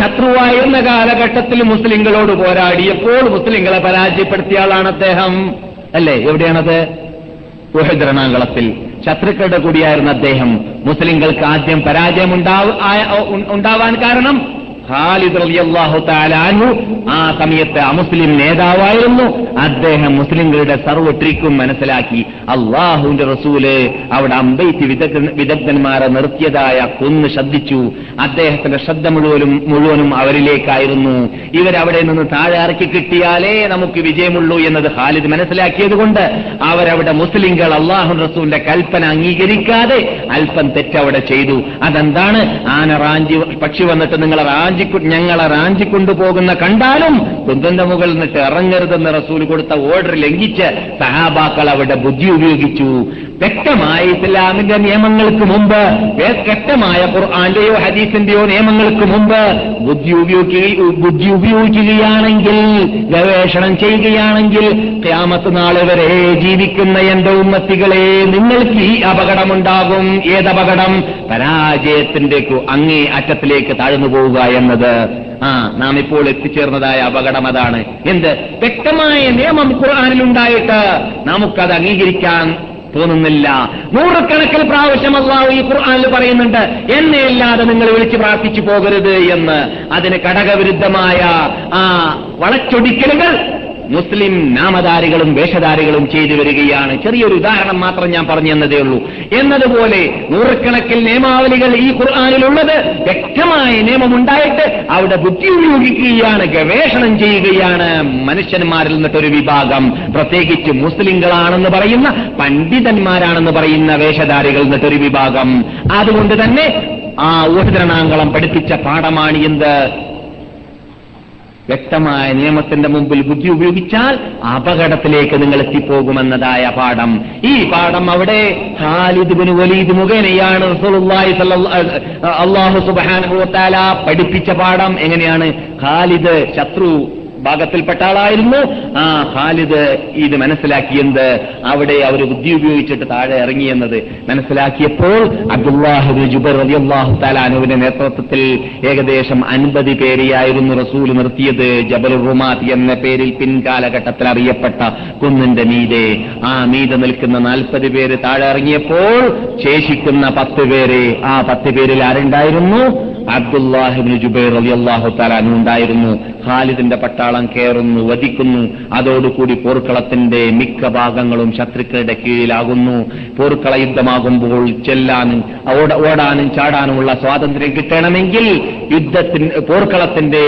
ശത്രുവായിരുന്ന കാലഘട്ടത്തിൽ മുസ്ലിങ്ങളോട് പോരാടിയപ്പോൾ മുസ്ലിങ്ങളെ പരാജയപ്പെടുത്തിയ ആളാണ് അദ്ദേഹം, അല്ലേ? എവിടെയാണത്? ഉഹദ് രണാങ്കളത്തിൽ ശത്രുക്കളുടെ കൂടിയായിരുന്ന അദ്ദേഹം. മുസ്ലിങ്ങൾക്ക് ആദ്യം പരാജയം ഉണ്ടാവാൻ കാരണം ഖാലിദ് റളിയല്ലാഹു തആല അൻഹു ആ സമയത്ത് അമുസ്ലിം നേതാവായിരുന്നു. അദ്ദേഹം മുസ്ലിങ്ങളുടെ സർവ്വ ട്രിക്കും മനസ്സിലാക്കി. അള്ളാഹുവിന്റെ റസൂല് അവിടെ അമ്പെയ്ത്ത് വിദഗ്ധന്മാരെ നിർത്തിയതായ കൊന്ന് ശബ്ദിച്ചു. അദ്ദേഹത്തിന്റെ ശബ്ദം മുഴുവനും അവരിലേക്കായിരുന്നു. ഇവരവിടെ നിന്ന് താഴെ ഇറക്കി കിട്ടിയാലേ നമുക്ക് വിജയമുള്ളൂ എന്നത് ഖാലിദ് മനസ്സിലാക്കിയത് കൊണ്ട് അവരവിടെ മുസ്ലിങ്ങൾ അള്ളാഹുൻ റസൂലിന്റെ കൽപ്പന അംഗീകരിക്കാതെ അല്പം തെറ്റവിടെ ചെയ്തു. അതെന്താണ്? ആന റാഞ്ചി, പക്ഷി വന്നിട്ട് ഞങ്ങളെ റാഞ്ചിക്കൊണ്ടുപോകുന്ന കണ്ടാലും കുന്തന്റെ മുകളിൽ നിന്നിട്ട് ഇറങ്ങരുതെന്ന് റസൂൽ കൊടുത്ത ഓർഡർ ലംഘിച്ച് സഹാബാക്കൾ അവരുടെ ബുദ്ധി ഉപയോഗിച്ചു. വ്യക്തമായ ഇസ്ലാമിന്റെ നിയമങ്ങൾക്ക് മുമ്പ്, വ്യക്തമായ ഖുർആന്റെയോ ഹദീസിന്റെയോ നിയമങ്ങൾക്ക് മുമ്പ് ബുദ്ധി ഉപയോഗിക്കുകയാണെങ്കിൽ, ഗവേഷണം ചെയ്യുകയാണെങ്കിൽ, ഖിയാമത്ത് നാൾ വരെ ജീവിക്കുന്ന എന്റെ ഉമ്മത്തികളെ, നിങ്ങൾക്ക് ഈ അപകടമുണ്ടാകും. ഏതപകടം? പരാജയത്തിന്റെ അങ്ങേ അറ്റത്തിലേക്ക് താഴ്ന്നു പോവുക എന്നത്. നാം ഇപ്പോൾ എത്തിച്ചേർന്നതായ അപകടം അതാണ്. എന്ത് വ്യക്തമായ നിയമം ഖുർആനിലുണ്ടായിട്ട് നമുക്കത് അംഗീകരിക്കാൻ തോന്നുന്നില്ല. നൂറുകണക്കിന് പ്രാവശ്യം അല്ലാഹു ഈ ഖുർആനിൽ പറയുന്നുണ്ട്, എന്നെ അല്ലാതെ നിങ്ങൾ വിളിച്ച് പ്രാർത്ഥിച്ചു പോകരുത് എന്ന്. അതിന് കടകവിരുദ്ധമായ ആ വളച്ചൊടിക്കലുകൾ മുസ്ലിം നാമധാരികളും വേഷധാരികളും ചെയ്തു വരികയാണ്. ചെറിയൊരു ഉദാഹരണം മാത്രം ഞാൻ പറഞ്ഞു എന്നതേ ഉള്ളൂ. എന്നതുപോലെ നൂറുകണക്കിന് നിയമാവലികൾ ഈ ഖുർആനിലുള്ളത്, വ്യക്തമായ നിയമമുണ്ടായിട്ട് അവിടെ ബുദ്ധി ഉപയോഗിക്കുകയാണ്, ഗവേഷണം ചെയ്യുകയാണ് മനുഷ്യന്മാരിൽ നിന്നിട്ടൊരു വിഭാഗം, പ്രത്യേകിച്ച് മുസ്ലിങ്ങളാണെന്ന് പറയുന്ന, പണ്ഡിതന്മാരാണെന്ന് പറയുന്ന വേഷധാരികൾ നിന്നിട്ടൊരു വിഭാഗം. അതുകൊണ്ട് തന്നെ ആ ഊഹദരണാങ്കളം പഠിപ്പിച്ച പാഠമാണ് എന്ത്? വ്യക്തമായ നിയമത്തിന്റെ മുമ്പിൽ ബുദ്ധി ഉപയോഗിച്ചാൽ അപകടത്തിലേക്ക് നിങ്ങൾ എത്തിപ്പോകുമെന്നതായ പാഠം. ഈ പാഠം അവിടെ ഖാലിദ് ഇബ്നു വലീദ് മുഖേനയാണ് റസൂലുള്ളാഹി അല്ലാഹു സുബ്ഹാനഹു വ തആല പഠിപ്പിച്ച പാഠം. എങ്ങനെയാണ്? ഖാലിദ് ശത്രു ഭാഗത്തിൽപ്പെട്ട ആളായിരുന്നു. ആ ഖാലിദ് ഇത് മനസ്സിലാക്കിയത് അവിടെ അവർ ബുദ്ധി ഉപയോഗിച്ചിട്ട് താഴെ ഇറങ്ങിയെന്നത് മനസ്സിലാക്കിയപ്പോൾ അബ്ദുല്ലാഹ് ഇബ്നു ജുബൈർ റളിയല്ലാഹു തആല അൻഹുവിന്റെ നേതൃത്വത്തിൽ ഏകദേശം 50 പേരെയായിരുന്നു റസൂൽ നിർത്തിയത്. ജബലുർ റുമാത്ത് എന്ന പേരിൽ പിൻകാലഘട്ടത്തിൽ അറിയപ്പെട്ട കുന്നിന്റെ മീതെ. ആ മീതെ നിൽക്കുന്ന 40 പേര് താഴെ ഇറങ്ങിയപ്പോൾ ശേഷിക്കുന്ന 10 പേരെ, ആ 10 പേരിൽ ആരുണ്ടായിരുന്നു? അബ്ദുല്ലാഹ് ഇബ്നു ജുബൈർ റളിയല്ലാഹു തആല അൻഹു ഉണ്ടായിരുന്നു. ഖാലിദിന്റെ പട്ടാളം കയറുന്നു, വധിക്കുന്നു. അതോടുകൂടി പോർക്കളത്തിന്റെ മിക്ക ഭാഗങ്ങളും ശത്രുക്കളുടെ കീഴിലാകുന്നു. പോർക്കള യുദ്ധമാകുമ്പോൾ ചെല്ലാൻ ഓടാനും ചാടാനുമുള്ള സ്വാതന്ത്ര്യം കിട്ടണമെങ്കിൽ യുദ്ധത്തിന് പോർക്കളത്തിന്റെ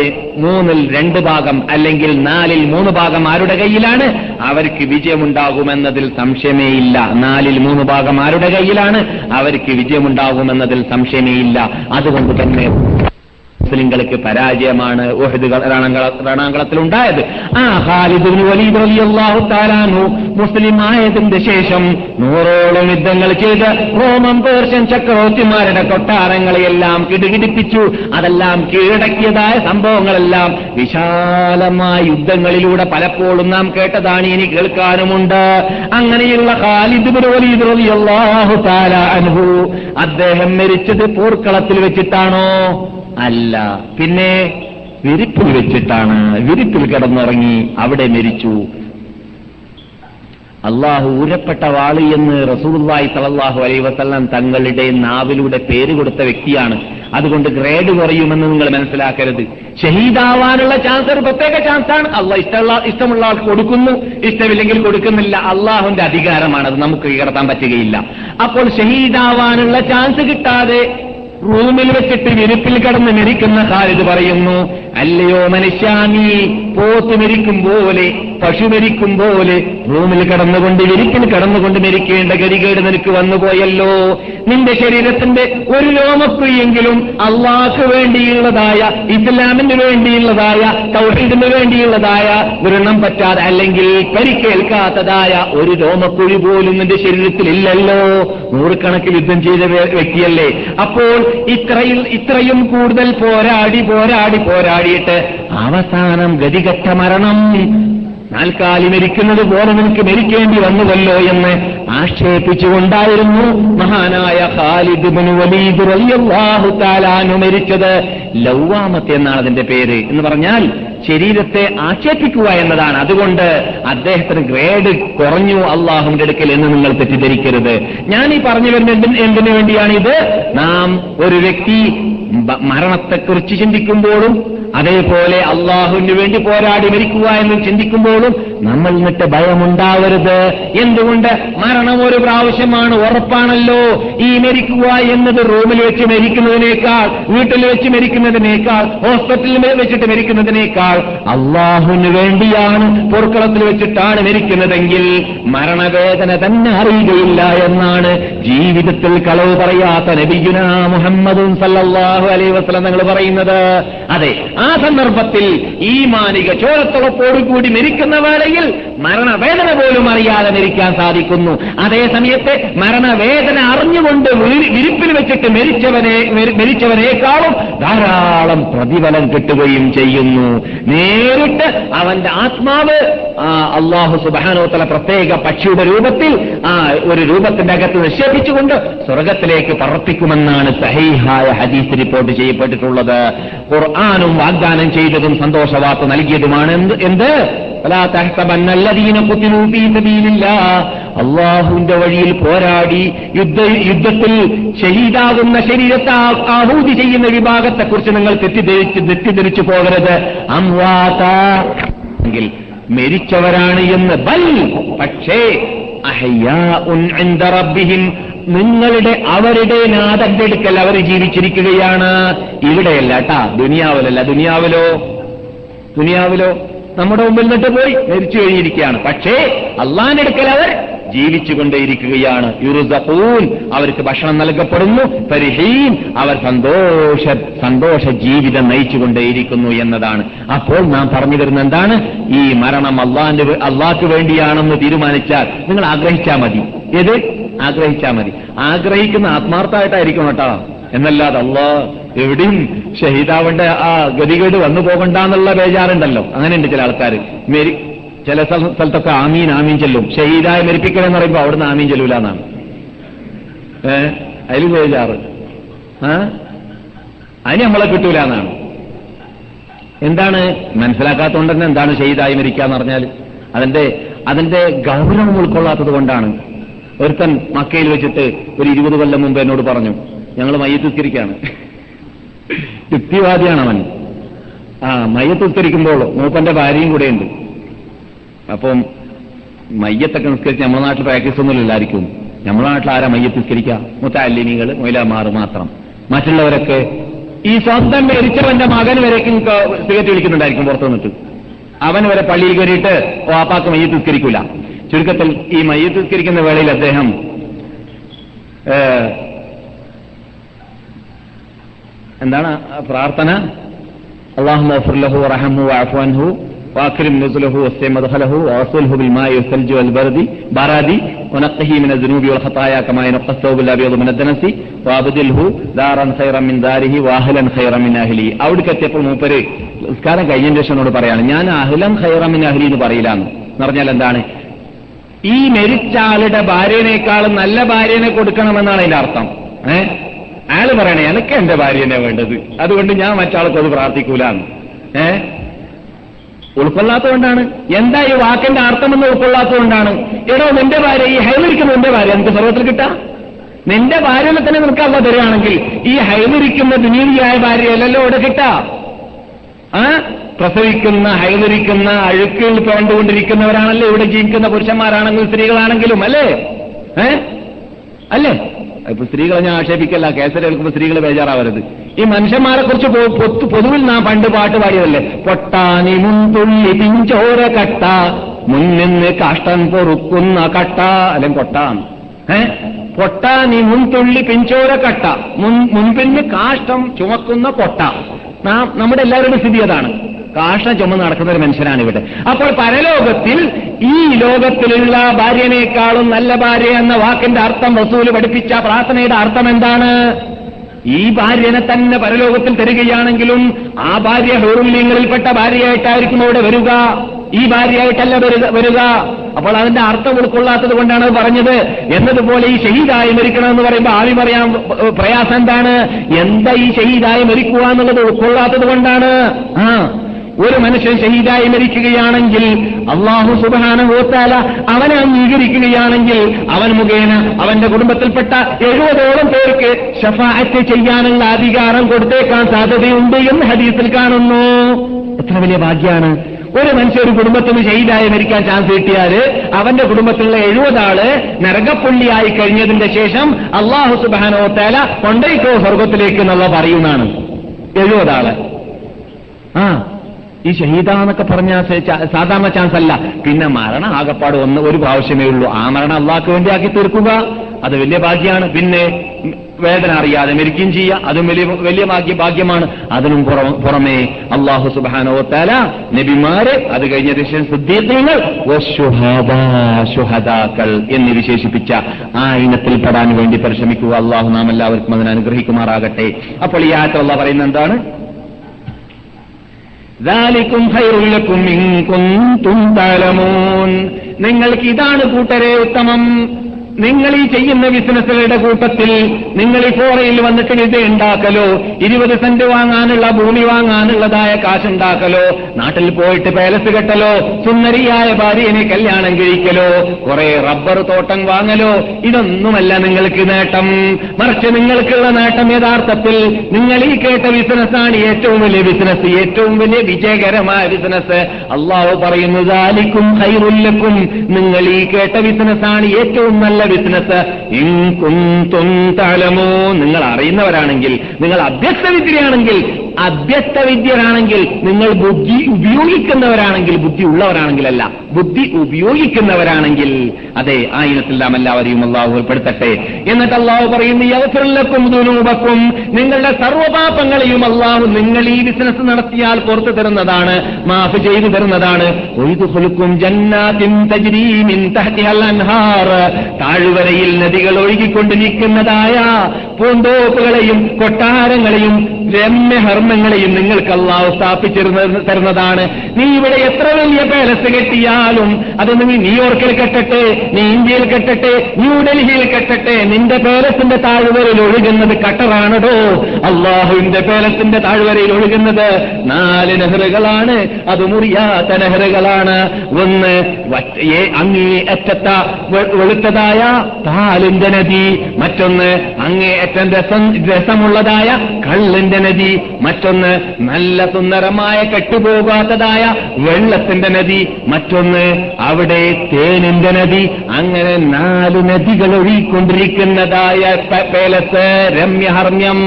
3/2 ഭാഗം അല്ലെങ്കിൽ 4/3 ഭാഗം ആരുടെ കയ്യിലാണ്? അവർക്ക് വിജയമുണ്ടാകുമെന്നതിൽ സംശയമേയില്ല. 4/3 ഭാഗം ആരുടെ കയ്യിലാണ്? അവർക്ക് വിജയമുണ്ടാകുമെന്നതിൽ സംശയമേയില്ല. അതുകൊണ്ട് തന്നെ മുസ്ലിങ്ങൾക്ക് പരാജയമാണ് ഉഹദ് രണാങ്കളത്തിലുണ്ടായത്. ആ ഖാലിദ് ഇബ്നു വലീദ് റളിയല്ലാഹു തആല അൻഹു മുസ്ലിം ആയതിന്റെ ശേഷം 100ഓളം യുദ്ധങ്ങൾ ചെയ്ത് റോമൻ പേർഷ്യൻ ചക്രവർത്തിമാരുടെ കൊട്ടാരങ്ങളെയെല്ലാം കിടുകിടിപ്പിച്ചു. അതെല്ലാം കീഴടക്കിയതായ സംഭവങ്ങളെല്ലാം വിശാലമായ യുദ്ധങ്ങളിലൂടെ പലപ്പോഴും നാം കേട്ടതാണ്, ഇനി കേൾക്കാനുമുണ്ട്. അങ്ങനെയുള്ള ഖാലിദ് ഇബ്നു വലീദ് റളിയല്ലാഹു തആല അൻഹു അദ്ദേഹം മരിച്ചത് പോർക്കളത്തിൽ വെച്ചിട്ടാണോ? അല്ല, പിന്നെ വിരിപ്പിൽ വെച്ചിട്ടാണ്. വിരിപ്പിൽ കിടന്നിറങ്ങി അവിടെ മരിച്ചു. അള്ളാഹു ഊരപ്പെട്ട വാള് എന്ന് റസൂലുള്ളാഹി സ്വല്ലല്ലാഹു അലൈഹി വസല്ലം തങ്ങളുടെ നാവിലൂടെ പേര് കൊടുത്ത വ്യക്തിയാണ്. അതുകൊണ്ട് ഗ്രേഡ് കുറയുമെന്ന് നിങ്ങൾ മനസ്സിലാക്കരുത്. ഷഹീദാവാനുള്ള ചാൻസ് ഒരു പ്രത്യേക ചാൻസാണ്. അള്ളാഹ് ഇഷ്ടമുള്ള ആൾക്ക് കൊടുക്കുന്നു, ഇഷ്ടമില്ലെങ്കിൽ കൊടുക്കുന്നില്ല. അള്ളാഹുവിന്റെ അധികാരമാണ്, അത് നമുക്ക് കീഴടക്കാൻ പറ്റുകയില്ല. അപ്പോൾ ഷഹീദാവാനുള്ള ചാൻസ് കിട്ടാതെ റൂമിൽ വെച്ചിട്ട് വിരിപ്പിൽ കിടന്ന് മരിക്കുന്ന ഖാലിദ് പറയുന്നു, അല്ലയോ മനുഷ്യ, നീ പോത്ത് മരിക്കും പോലെ, പശു മരിക്കും പോലെ റൂമിൽ കിടന്നുകൊണ്ട് വിരിപ്പിൽ കിടന്നുകൊണ്ട് മരിക്കേണ്ട ഗതികേട് നിനക്ക് വന്നുപോയല്ലോ. നിന്റെ ശരീരത്തിന്റെ ഒരു രോമക്കുഴിയെങ്കിലും അള്ളാഹ്ക്ക് വേണ്ടിയുള്ളതായ, ഇസ്ലാമിന് വേണ്ടിയുള്ളതായ, തൗഹീദിന് വേണ്ടിയുള്ളതായ വ്രണം പറ്റാതെ അല്ലെങ്കിൽ പരിക്കേൽക്കാത്തതായ ഒരു രോമക്കുഴി പോലും നിന്റെ ശരീരത്തിൽ ഇല്ലല്ലോ. നൂറുകണക്കിൽ യുദ്ധം ചെയ്ത വ്യക്തിയല്ലേ. അപ്പോൾ ഇത്രയും കൂടുതൽ പോരാടിയിട്ട് അവസാനം ഗതികെട്ട മരണം, നാൽക്കാലി മരിക്കുന്നത് പോലെ നിനക്ക് മരിക്കേണ്ടി വന്നുവല്ലോ എന്ന് ആക്ഷേപിച്ചുകൊണ്ടായിരുന്നു മഹാനായ ഖാലിദ് ഇബ്നു വലീദ് റളിയല്ലാഹു തആല അൻഹു മരിച്ചത്. ലൗവാമത്ത് എന്നാണ് അതിന്റെ പേര്. എന്ന് പറഞ്ഞാൽ ശരീരത്തെ ആക്ഷേപിക്കുക എന്നതാണ്. അതുകൊണ്ട് അദ്ദേഹത്തിന് ഗ്രേഡ് കുറഞ്ഞു അള്ളാഹുവിന്റെ അടുക്കൽ എന്ന് നിങ്ങൾ തെറ്റിദ്ധരിക്കരുത്. ഞാൻ ഈ പറഞ്ഞു വരുന്നത് എന്തിനു വേണ്ടിയാണിത്? നാം ഒരു വ്യക്തി മരണത്തെക്കുറിച്ച് ചിന്തിക്കുമ്പോഴും അതേപോലെ അള്ളാഹുവിന് വേണ്ടി പോരാടി മരിക്കുക എന്ന് ചിന്തിക്കുമ്പോഴും നമ്മൾ എന്നിട്ട് ഭയമുണ്ടാവരുത്. എന്തുകൊണ്ട്? മരണം ഒരു പ്രാവശ്യമാണ്, ഉറപ്പാണല്ലോ. ഈ മരിക്കുക എന്നത് റൂമിൽ വെച്ച് മരിക്കുന്നതിനേക്കാൾ, വീട്ടിൽ വെച്ച് മരിക്കുന്നതിനേക്കാൾ, ഹോസ്പിറ്റലിൽ വെച്ചിട്ട് മരിക്കുന്നതിനേക്കാൾ അള്ളാഹുവിന് വേണ്ടിയാണ് പോർക്കളത്തിൽ വെച്ചിട്ടാണ് മരിക്കുന്നതെങ്കിൽ മരണവേദന തന്നെ അറിയുകയില്ല എന്നാണ് ജീവിതത്തിൽ കളവ് പറയാത്ത നബിയുനാ മുഹമ്മദും സല്ലല്ലാഹു അലൈഹി വസല്ലം തങ്ങൾ പറയുന്നത്. അതെ, ആ സന്ദർഭത്തിൽ ഈമാനിക ചോരത്തുളപ്പോടുകൂടി മരിക്കുന്ന വേളയിൽ മരണവേദന പോലും അറിയാതെ മരിക്കാൻ സാധിക്കുന്നു. അതേസമയത്ത് മരണവേദന അറിഞ്ഞുകൊണ്ട് വിരിപ്പിൽ വെച്ചിട്ട് മരിച്ചവനേക്കാളും ധാരാളം പ്രതിഫലം കിട്ടുകയും ചെയ്യുന്നു. നേരിട്ട് അവന്റെ ആത്മാവ് അല്ലാഹു സുബ്ഹാനഹു വ തആല പ്രത്യേക പക്ഷിയുടെ രൂപത്തിൽ ആ ഒരു രൂപത്തിന്റെ അകത്ത് നിക്ഷേപിച്ചുകൊണ്ട് സ്വർഗത്തിലേക്ക് പറപ്പിക്കുമെന്നാണ് സഹീഹായ ഹദീസ് റിപ്പോർട്ട് ചെയ്യപ്പെട്ടിട്ടുള്ളത്. ഖുർആനും വാഗ്ദാനം ചെയ്തതും സന്തോഷവാർത്ത നൽകിയതുമാണ് എന്ത്? فلا تحسبن الذين قتلوا في سبيل الله അള്ളാഹുവിന്റെ വഴിയിൽ പോരാടി യുദ്ധത്തിൽ ഷഹീദാകുന്ന, ശരീരത്തെ ആഹൂതി ചെയ്യുന്ന വിഭാഗത്തെക്കുറിച്ച് നിങ്ങൾ തെറ്റിദ്ധരിച്ചു പോകരുത്. അംവാത എങ്കിൽ മരിച്ചവരാണ് എന്ന്. ബൽ പക്ഷേ അഹ്യാ ഉൻ ഇൻദ റബ്ബിഹിം, അവരുടെ നാഥന്റെ അടുക്കൽ അവർ ജീവിച്ചിരിക്കുകയാണ്. ഇവിടെയല്ല കേട്ടാ, ദുനിയാവിലല്ല. ദുനിയാവിലോ നമ്മുടെ മുമ്പിൽ നിന്നിട്ട് പോയി മരിച്ചു കഴിഞ്ഞിരിക്കുകയാണ്. പക്ഷേ അള്ളാന്റെ അടുക്കൽ അവർ ജീവിച്ചുകൊണ്ടേയിരിക്കുകയാണ്. യുറുസഖൂൻ, അവർക്ക് ഭക്ഷണം നൽകപ്പെടുന്നു. പരിഹീൻ, അവർ സന്തോഷ ജീവിതം നയിച്ചുകൊണ്ടേയിരിക്കുന്നു എന്നതാണ്. അപ്പോൾ നാം പറഞ്ഞു വരുന്ന എന്താണ്? ഈ മരണം അള്ളാഹ്ക്ക് വേണ്ടിയാണെന്ന് തീരുമാനിച്ചാൽ നിങ്ങൾ ആഗ്രഹിച്ചാൽ മതി. ഏത് ആഗ്രഹിച്ചാൽ മതി? ആഗ്രഹിക്കുന്ന ആത്മാർത്ഥമായിട്ടായിരിക്കണം കേട്ടോ. എന്നല്ലാതെ അള്ളാ എവിടെയും ഷഹീദാവണ്ട, ആ ഗതികേട് വന്നു പോകണ്ടെന്നുള്ള ബേജാറുണ്ടല്ലോ. അങ്ങനെയുണ്ട് ചില ആൾക്കാർ. ചില സ്ഥലത്തൊക്കെ ആമീൻ ആമീൻ ചെല്ലും. ഷഹീദായ മരിപ്പിക്കണമെന്ന് പറയുമ്പോൾ അവിടുന്ന് ആമീൻ ചെല്ലൂല എന്നാണ്. അതിൽ ബേജാറ്. അതിന് നമ്മളെ കിട്ടൂല എന്നാണ്. എന്താണ് മനസ്സിലാക്കാത്തതുകൊണ്ട് തന്നെ? എന്താണ് ഷഹീദായി മരിക്കാന്ന് പറഞ്ഞാൽ അതിന്റെ ഗൗരവം ഉൾക്കൊള്ളാത്തത് കൊണ്ടാണ്. ഒരുത്തൻ മക്കയിൽ വെച്ചിട്ട് ഒരു 20 കൊല്ലം മുമ്പ് എന്നോട് പറഞ്ഞു, ഞങ്ങൾ മയ്യത്തുസ്കരിക്കാണ്. യുക്തിവാദിയാണ് അവൻ. ആ മയ്യത്തുസ്കരിക്കുമ്പോൾ മൂപ്പന്റെ ഭാര്യയും കൂടെ ഉണ്ട്. അപ്പം മയ്യത്തൊക്കെ നിസ്കരിച്ച് നമ്മുടെ നാട്ടിൽ പ്രാക്ടീസ് ഒന്നും ഇല്ലായിരിക്കും. നമ്മളെ നാട്ടിലാരാ മയ്യത്തിസ്കരിക്കുക? മുത്തഅല്ലിമീങ്ങൾ, മൗലവിമാർ മാത്രം. മറ്റുള്ളവരൊക്കെ ഈ സ്വന്തം മരിച്ചവന്റെ മകൻ വരേക്കും സിഗരറ്റ് വിളിക്കുന്നുണ്ടായിരിക്കും പുറത്തു നിന്നിട്ട്. അവൻ വരെ പള്ളിയിൽ കയറിയിട്ട് വാപ്പാക്ക് മയ്യത്തിസ്കരിക്കൂല. ചുരുക്കത്തിൽ ഈ മയ്യത്തിസ്കരിക്കുന്ന വേളയിൽ അദ്ദേഹം എന്താണ് പ്രാർത്ഥന? അല്ലാഹുമ്മ ഗഫിർ ലഹു വറഹ്മഹു വഅഫു അൻഹു വഅക്രിം നുസുലഹു വസ്സി മദ്ഖലഹു വഅസ്ലഹു ബിൽമാഇ വസ്സൽജി വൽബർദി ബറാദി വനഖ്ഹി മിനദ്ദുനൂബി വൽഖതായ കമാ യനഖ്ഹു അസ്സൗബുൽ അബീദ് മിനദ്ദനസി വഅബ്ദിൽഹു ദാറൻ ഖൈറൻ മിൻ ദാരിഹി വഅഹ്ലൻ ഖൈറൻ മിൻ അഹ്ലിഹി. അവിടേക്കെത്തിയപ്പോൾ മൂപ്പര് നിസ്കാരം കഴിഞ്ഞതിന് ശേഷം എന്നോട് പറയാണ്, ഞാൻ അഹ്ലൻ ഖൈറൻ മിൻ അഹ്ലി എന്ന് പറയില്ല എന്ന് പറഞ്ഞാൽ എന്താണ്? ഈ മരിച്ച ആളുടെ ഭാര്യനേക്കാളും നല്ല ഭാര്യനെ കൊടുക്കണമെന്നാണ് അതിന്റെ അർത്ഥം. അയാൾ പറയണേ, എനിക്ക് എന്റെ ഭാര്യനെ വേണ്ടത്, അതുകൊണ്ട് ഞാൻ മറ്റാൾക്ക് അത് പ്രാർത്ഥിക്കൂലെന്ന്. ഉൾക്കൊള്ളാത്തതുകൊണ്ടാണ്. എന്താ ഈ വാക്കിന്റെ അർത്ഥമെന്ന് ഉൾക്കൊള്ളാത്തതുകൊണ്ടാണ്. എടോ നിന്റെ ഭാര്യ, ഈ ഹൈലിരിക്കുന്ന നിന്റെ ഭാര്യ എനിക്ക് സ്വർഗത്തിൽ കിട്ടാം. നിന്റെ ഭാര്യനെ തന്നെ നിനക്ക് അല്ലാഹ് തരുവാണെങ്കിൽ ഈ ഹൈലിരിക്കുന്ന ദുനീവിയായ ഭാര്യയല്ലല്ലോ ഇവിടെ കിട്ടാ. പ്രസവിക്കുന്ന, ഹൈലിരിക്കുന്ന, അഴുക്കിൽ തോണ്ടുകൊണ്ടിരിക്കുന്നവരാണല്ലോ ഇവിടെ ജീവിക്കുന്ന പുരുഷന്മാരാണെങ്കിലും സ്ത്രീകളാണെങ്കിലും, അല്ലേ? അല്ലേ? ഇപ്പൊ സ്ത്രീകളെ ഞാൻ ആക്ഷേപിക്കല്ല, കേസരി കേൾക്കുമ്പോൾ സ്ത്രീകൾ ബേജാറാവരുത്. ഈ മനുഷ്യന്മാരെ കുറിച്ച് പൊതുവിൽ നാം പണ്ട് പാട്ട് പാടിയതല്ലേ, പൊട്ടാനി മുൻതുള്ളി പിഞ്ചോര കട്ട മുന്നിന്ന് കാഷ്ടൻ പൊറുക്കുന്ന കട്ട, അല്ലെങ്കിൽ കൊട്ടാൻ പൊട്ടാനി മുൻതുള്ളി പിഞ്ചോര കട്ട മുൻപിന്ന് കാഷ്ടം ചുമക്കുന്ന കൊട്ട. നമ്മുടെ എല്ലാവരുടെയും സ്ഥിതി അതാണ്. കാഷ്ടം ചുമന്ന് നടക്കുന്ന ഒരു മനുഷ്യനാണ് ഇവിടെ. അപ്പോൾ പരലോകത്തിൽ ഈ ലോകത്തിലുള്ള ഭാര്യനേക്കാളും നല്ല ഭാര്യ എന്ന വാക്കിന്റെ അർത്ഥം റസൂൽ പഠിപ്പിച്ച പ്രാർത്ഥനയുടെ അർത്ഥം എന്താണ്? ഈ ഭാര്യനെ തന്നെ പരലോകത്തിൽ തരികയാണെങ്കിലും ആ ഭാര്യ ഹുറുല്യങ്ങളിൽപ്പെട്ട ഭാര്യയായിട്ടായിരിക്കും അവിടെ വരിക, ഈ ഭാര്യയായിട്ടല്ല വരിക. അപ്പോൾ അതിന്റെ അർത്ഥം ഉൾക്കൊള്ളാത്തത് കൊണ്ടാണ് അത് പറഞ്ഞത്. എന്നതുപോലെ ഈ ഷഹീദായി മരിക്കണം എന്ന് പറയുമ്പോൾ ആദ്യം പറയാൻ പ്രയാസം എന്താണ്? എന്താ ഈ ഷഹീദായി മരിക്കുക എന്നുള്ളത് ഉൾക്കൊള്ളാത്തത് കൊണ്ടാണ്. ഒരു മനുഷ്യൻ ഷഹീദായി മരിക്കുകയാണെങ്കിൽ അല്ലാഹു സുബ്ഹാനഹു വ തആല അവനെ അംഗീകരിക്കുകയാണെങ്കിൽ അവൻ മുഖേന അവന്റെ കുടുംബത്തിൽപ്പെട്ട 70ഓളം പേർക്ക് ശഫാഅത്ത് ചെയ്യാനുള്ള അധികാരം കൊടുത്തേക്കാൻ സാധ്യതയുണ്ട് എന്ന് ഹദീസിൽ കാണുന്നു. എത്ര വലിയ ഭാഗ്യാണ്! ഒരു മനുഷ്യ ഒരു കുടുംബത്തിന് ഷഹീദായി മരിക്കാൻ ചാൻസ് കിട്ടിയാൽ അവന്റെ കുടുംബത്തിലുള്ള 70 ആള് നരകപ്പുള്ളിയായി കഴിഞ്ഞതിന്റെ ശേഷം അല്ലാഹു സുബ്ഹാനഹു വ തആല കൊണ്ടേക്കോ സ്വർഗത്തിലേക്ക് എന്നുള്ള പറയുന്നതാണ്. 70 ആള് ഈ ഷഹീദാന്നൊക്കെ പറഞ്ഞ സാധാരണ ചാൻസ് അല്ല. പിന്നെ മരണം ആകപ്പാട് ഒരു പ്രാവശ്യമേ ഉള്ളൂ. ആ മരണം അള്ളാഹ്ക്ക് വേണ്ടി ആക്കി തീർക്കുക, അത് വലിയ ഭാഗ്യമാണ്. പിന്നെ വേദന അറിയാതെ മരിക്കുകയും ചെയ്യുക, അതും വലിയ വലിയ ഭാഗ്യമാണ്. അതിനും പുറമേ അള്ളാഹു സുബ്ഹാനഹു വ തആല നബിമാരെ, അത് കഴിഞ്ഞ ശേഷം സിദ്ദീഖീങ്ങൾ, ശുഹദാക്കൾ എന്ന് വിശേഷിപ്പിച്ച ആ ഇനത്തിൽ പെടാൻ വേണ്ടി പരിശ്രമിക്കുക. അള്ളാഹു നാം എല്ലാവർക്കും അതിനെ അനുഗ്രഹിക്കുമാറാകട്ടെ. അപ്പോൾ ഈ ആയത്ത് അള്ളാഹ് പറയുന്നത് എന്താണ്? നിങ്ങൾക്ക് ഇതാണ് കൂട്ടരെ ഉത്തമം. നിങ്ങൾ ഈ ചെയ്യുന്ന ബിസിനസ്സുകളുടെ കൂട്ടത്തിൽ നിങ്ങൾ ഈ ഫോറയിൽ വന്നിട്ട് ഇത് ഉണ്ടാക്കലോ, 20 സെന്റ് വാങ്ങാനുള്ള ഭൂമി വാങ്ങാനുള്ളതായ കാശുണ്ടാക്കലോ, നാട്ടിൽ പോയിട്ട് പാലസ് കെട്ടലോ, സുന്ദരിയായ ഭാര്യനെ കല്യാണം കഴിക്കലോ, കുറെ റബ്ബർ തോട്ടം വാങ്ങലോ, ഇതൊന്നുമല്ല നിങ്ങൾക്ക് നേട്ടം. മറിച്ച് നിങ്ങൾക്കുള്ള നേട്ടം യഥാർത്ഥത്തിൽ നിങ്ങൾ ഈ കേട്ട ബിസിനസ്സാണ് ഏറ്റവും വലിയ ബിസിനസ്, ഏറ്റവും വലിയ വിജയകരമായ ബിസിനസ്. അള്ളാഹു പറയുന്നു ദാലികും ഖൈറുൽ ലക്കും, നിങ്ങൾ ഈ കേട്ട ബിസിനസ്സാണ് ഏറ്റവും നല്ല ബിസിനസ്. നിങ്ങൾ അറിയുന്നവരാണെങ്കിൽ, നിങ്ങൾ അഭ്യസ്തവിദ്യരാണെങ്കിൽ, നിങ്ങൾ ബുദ്ധി ഉപയോഗിക്കുന്നവരാണെങ്കിൽ, ബുദ്ധി ഉള്ളവരാണെങ്കിലല്ല, ബുദ്ധി ഉപയോഗിക്കുന്നവരാണെങ്കിൽ, അതെ ആ ഇനത്തെല്ലാം എല്ലാവരെയും അള്ളാഹു ഉൾപ്പെടുത്തട്ടെ. എന്നിട്ട് അള്ളാഹു പറയുന്നു യഗ്ഫിർ ലക്കും ദുനൂബക്കും, നിങ്ങളുടെ സർവ്വപാപങ്ങളെയും അള്ളാഹു നിങ്ങൾ ഈ ബിസിനസ് നടത്തിയാൽ പുറത്തു തരുന്നതാണ്, മാഫ് ചെയ്തു തരുന്നതാണ്. വയദ്ഖുലുക്കും ജന്നാതിൻ തജ്രീ മിൻ തഹ്തിഹൽ അൻഹാർ, താഴ്വരയിൽ നദികൾ ഒഴുകിക്കൊണ്ടിരിക്കുന്നതായ പൂന്തോപ്പുകളെയും കൊട്ടാരങ്ങളെയും രമ്യഹർമ്മങ്ങളെയും നിങ്ങൾക്ക് അള്ളാഹു സ്ഥാപിച്ചിരുന്ന തരുന്നതാണ്. നീ ഇവിടെ എത്ര വലിയ പാലസ് കെട്ടിയാലും, അത് നീ ന്യൂയോർക്കിൽ കെട്ടട്ടെ, നീ ഇന്ത്യയിൽ കെട്ടട്ടെ, ന്യൂഡൽഹിയിൽ കെട്ടട്ടെ, നിന്റെ പാലസിന്റെ താഴ്വരയിൽ ഒഴുകുന്നത് കട്ടറാണോ? അള്ളാഹുവിന്റെ പാലസിന്റെ താഴ്വരയിൽ ഒഴുകുന്നത് 4 നെഹ്റുകളാണ്. അത് മുറിയാത്ത നെഹ്റുകളാണ്. ഒന്ന് അങ്ങേ അറ്റത്ത വെളുത്തതായ പാലിന്റെ നദി, മറ്റൊന്ന് അങ്ങേ അറ്റം രസമുള്ളതായ കള്ളിന്റെ നദി, മറ്റൊന്ന് നല്ല സുന്ദരമായ കെട്ടുപോകാത്തതായ വെള്ളത്തിന്റെ നദി, മറ്റൊന്ന് അവിടെ തേനിന്റെ നദി. അങ്ങനെ 4 നദികൾ ഒഴുകിക്കൊണ്ടിരിക്കുന്നതായ പേലസ് രമ്യഹർമ്മ്യം.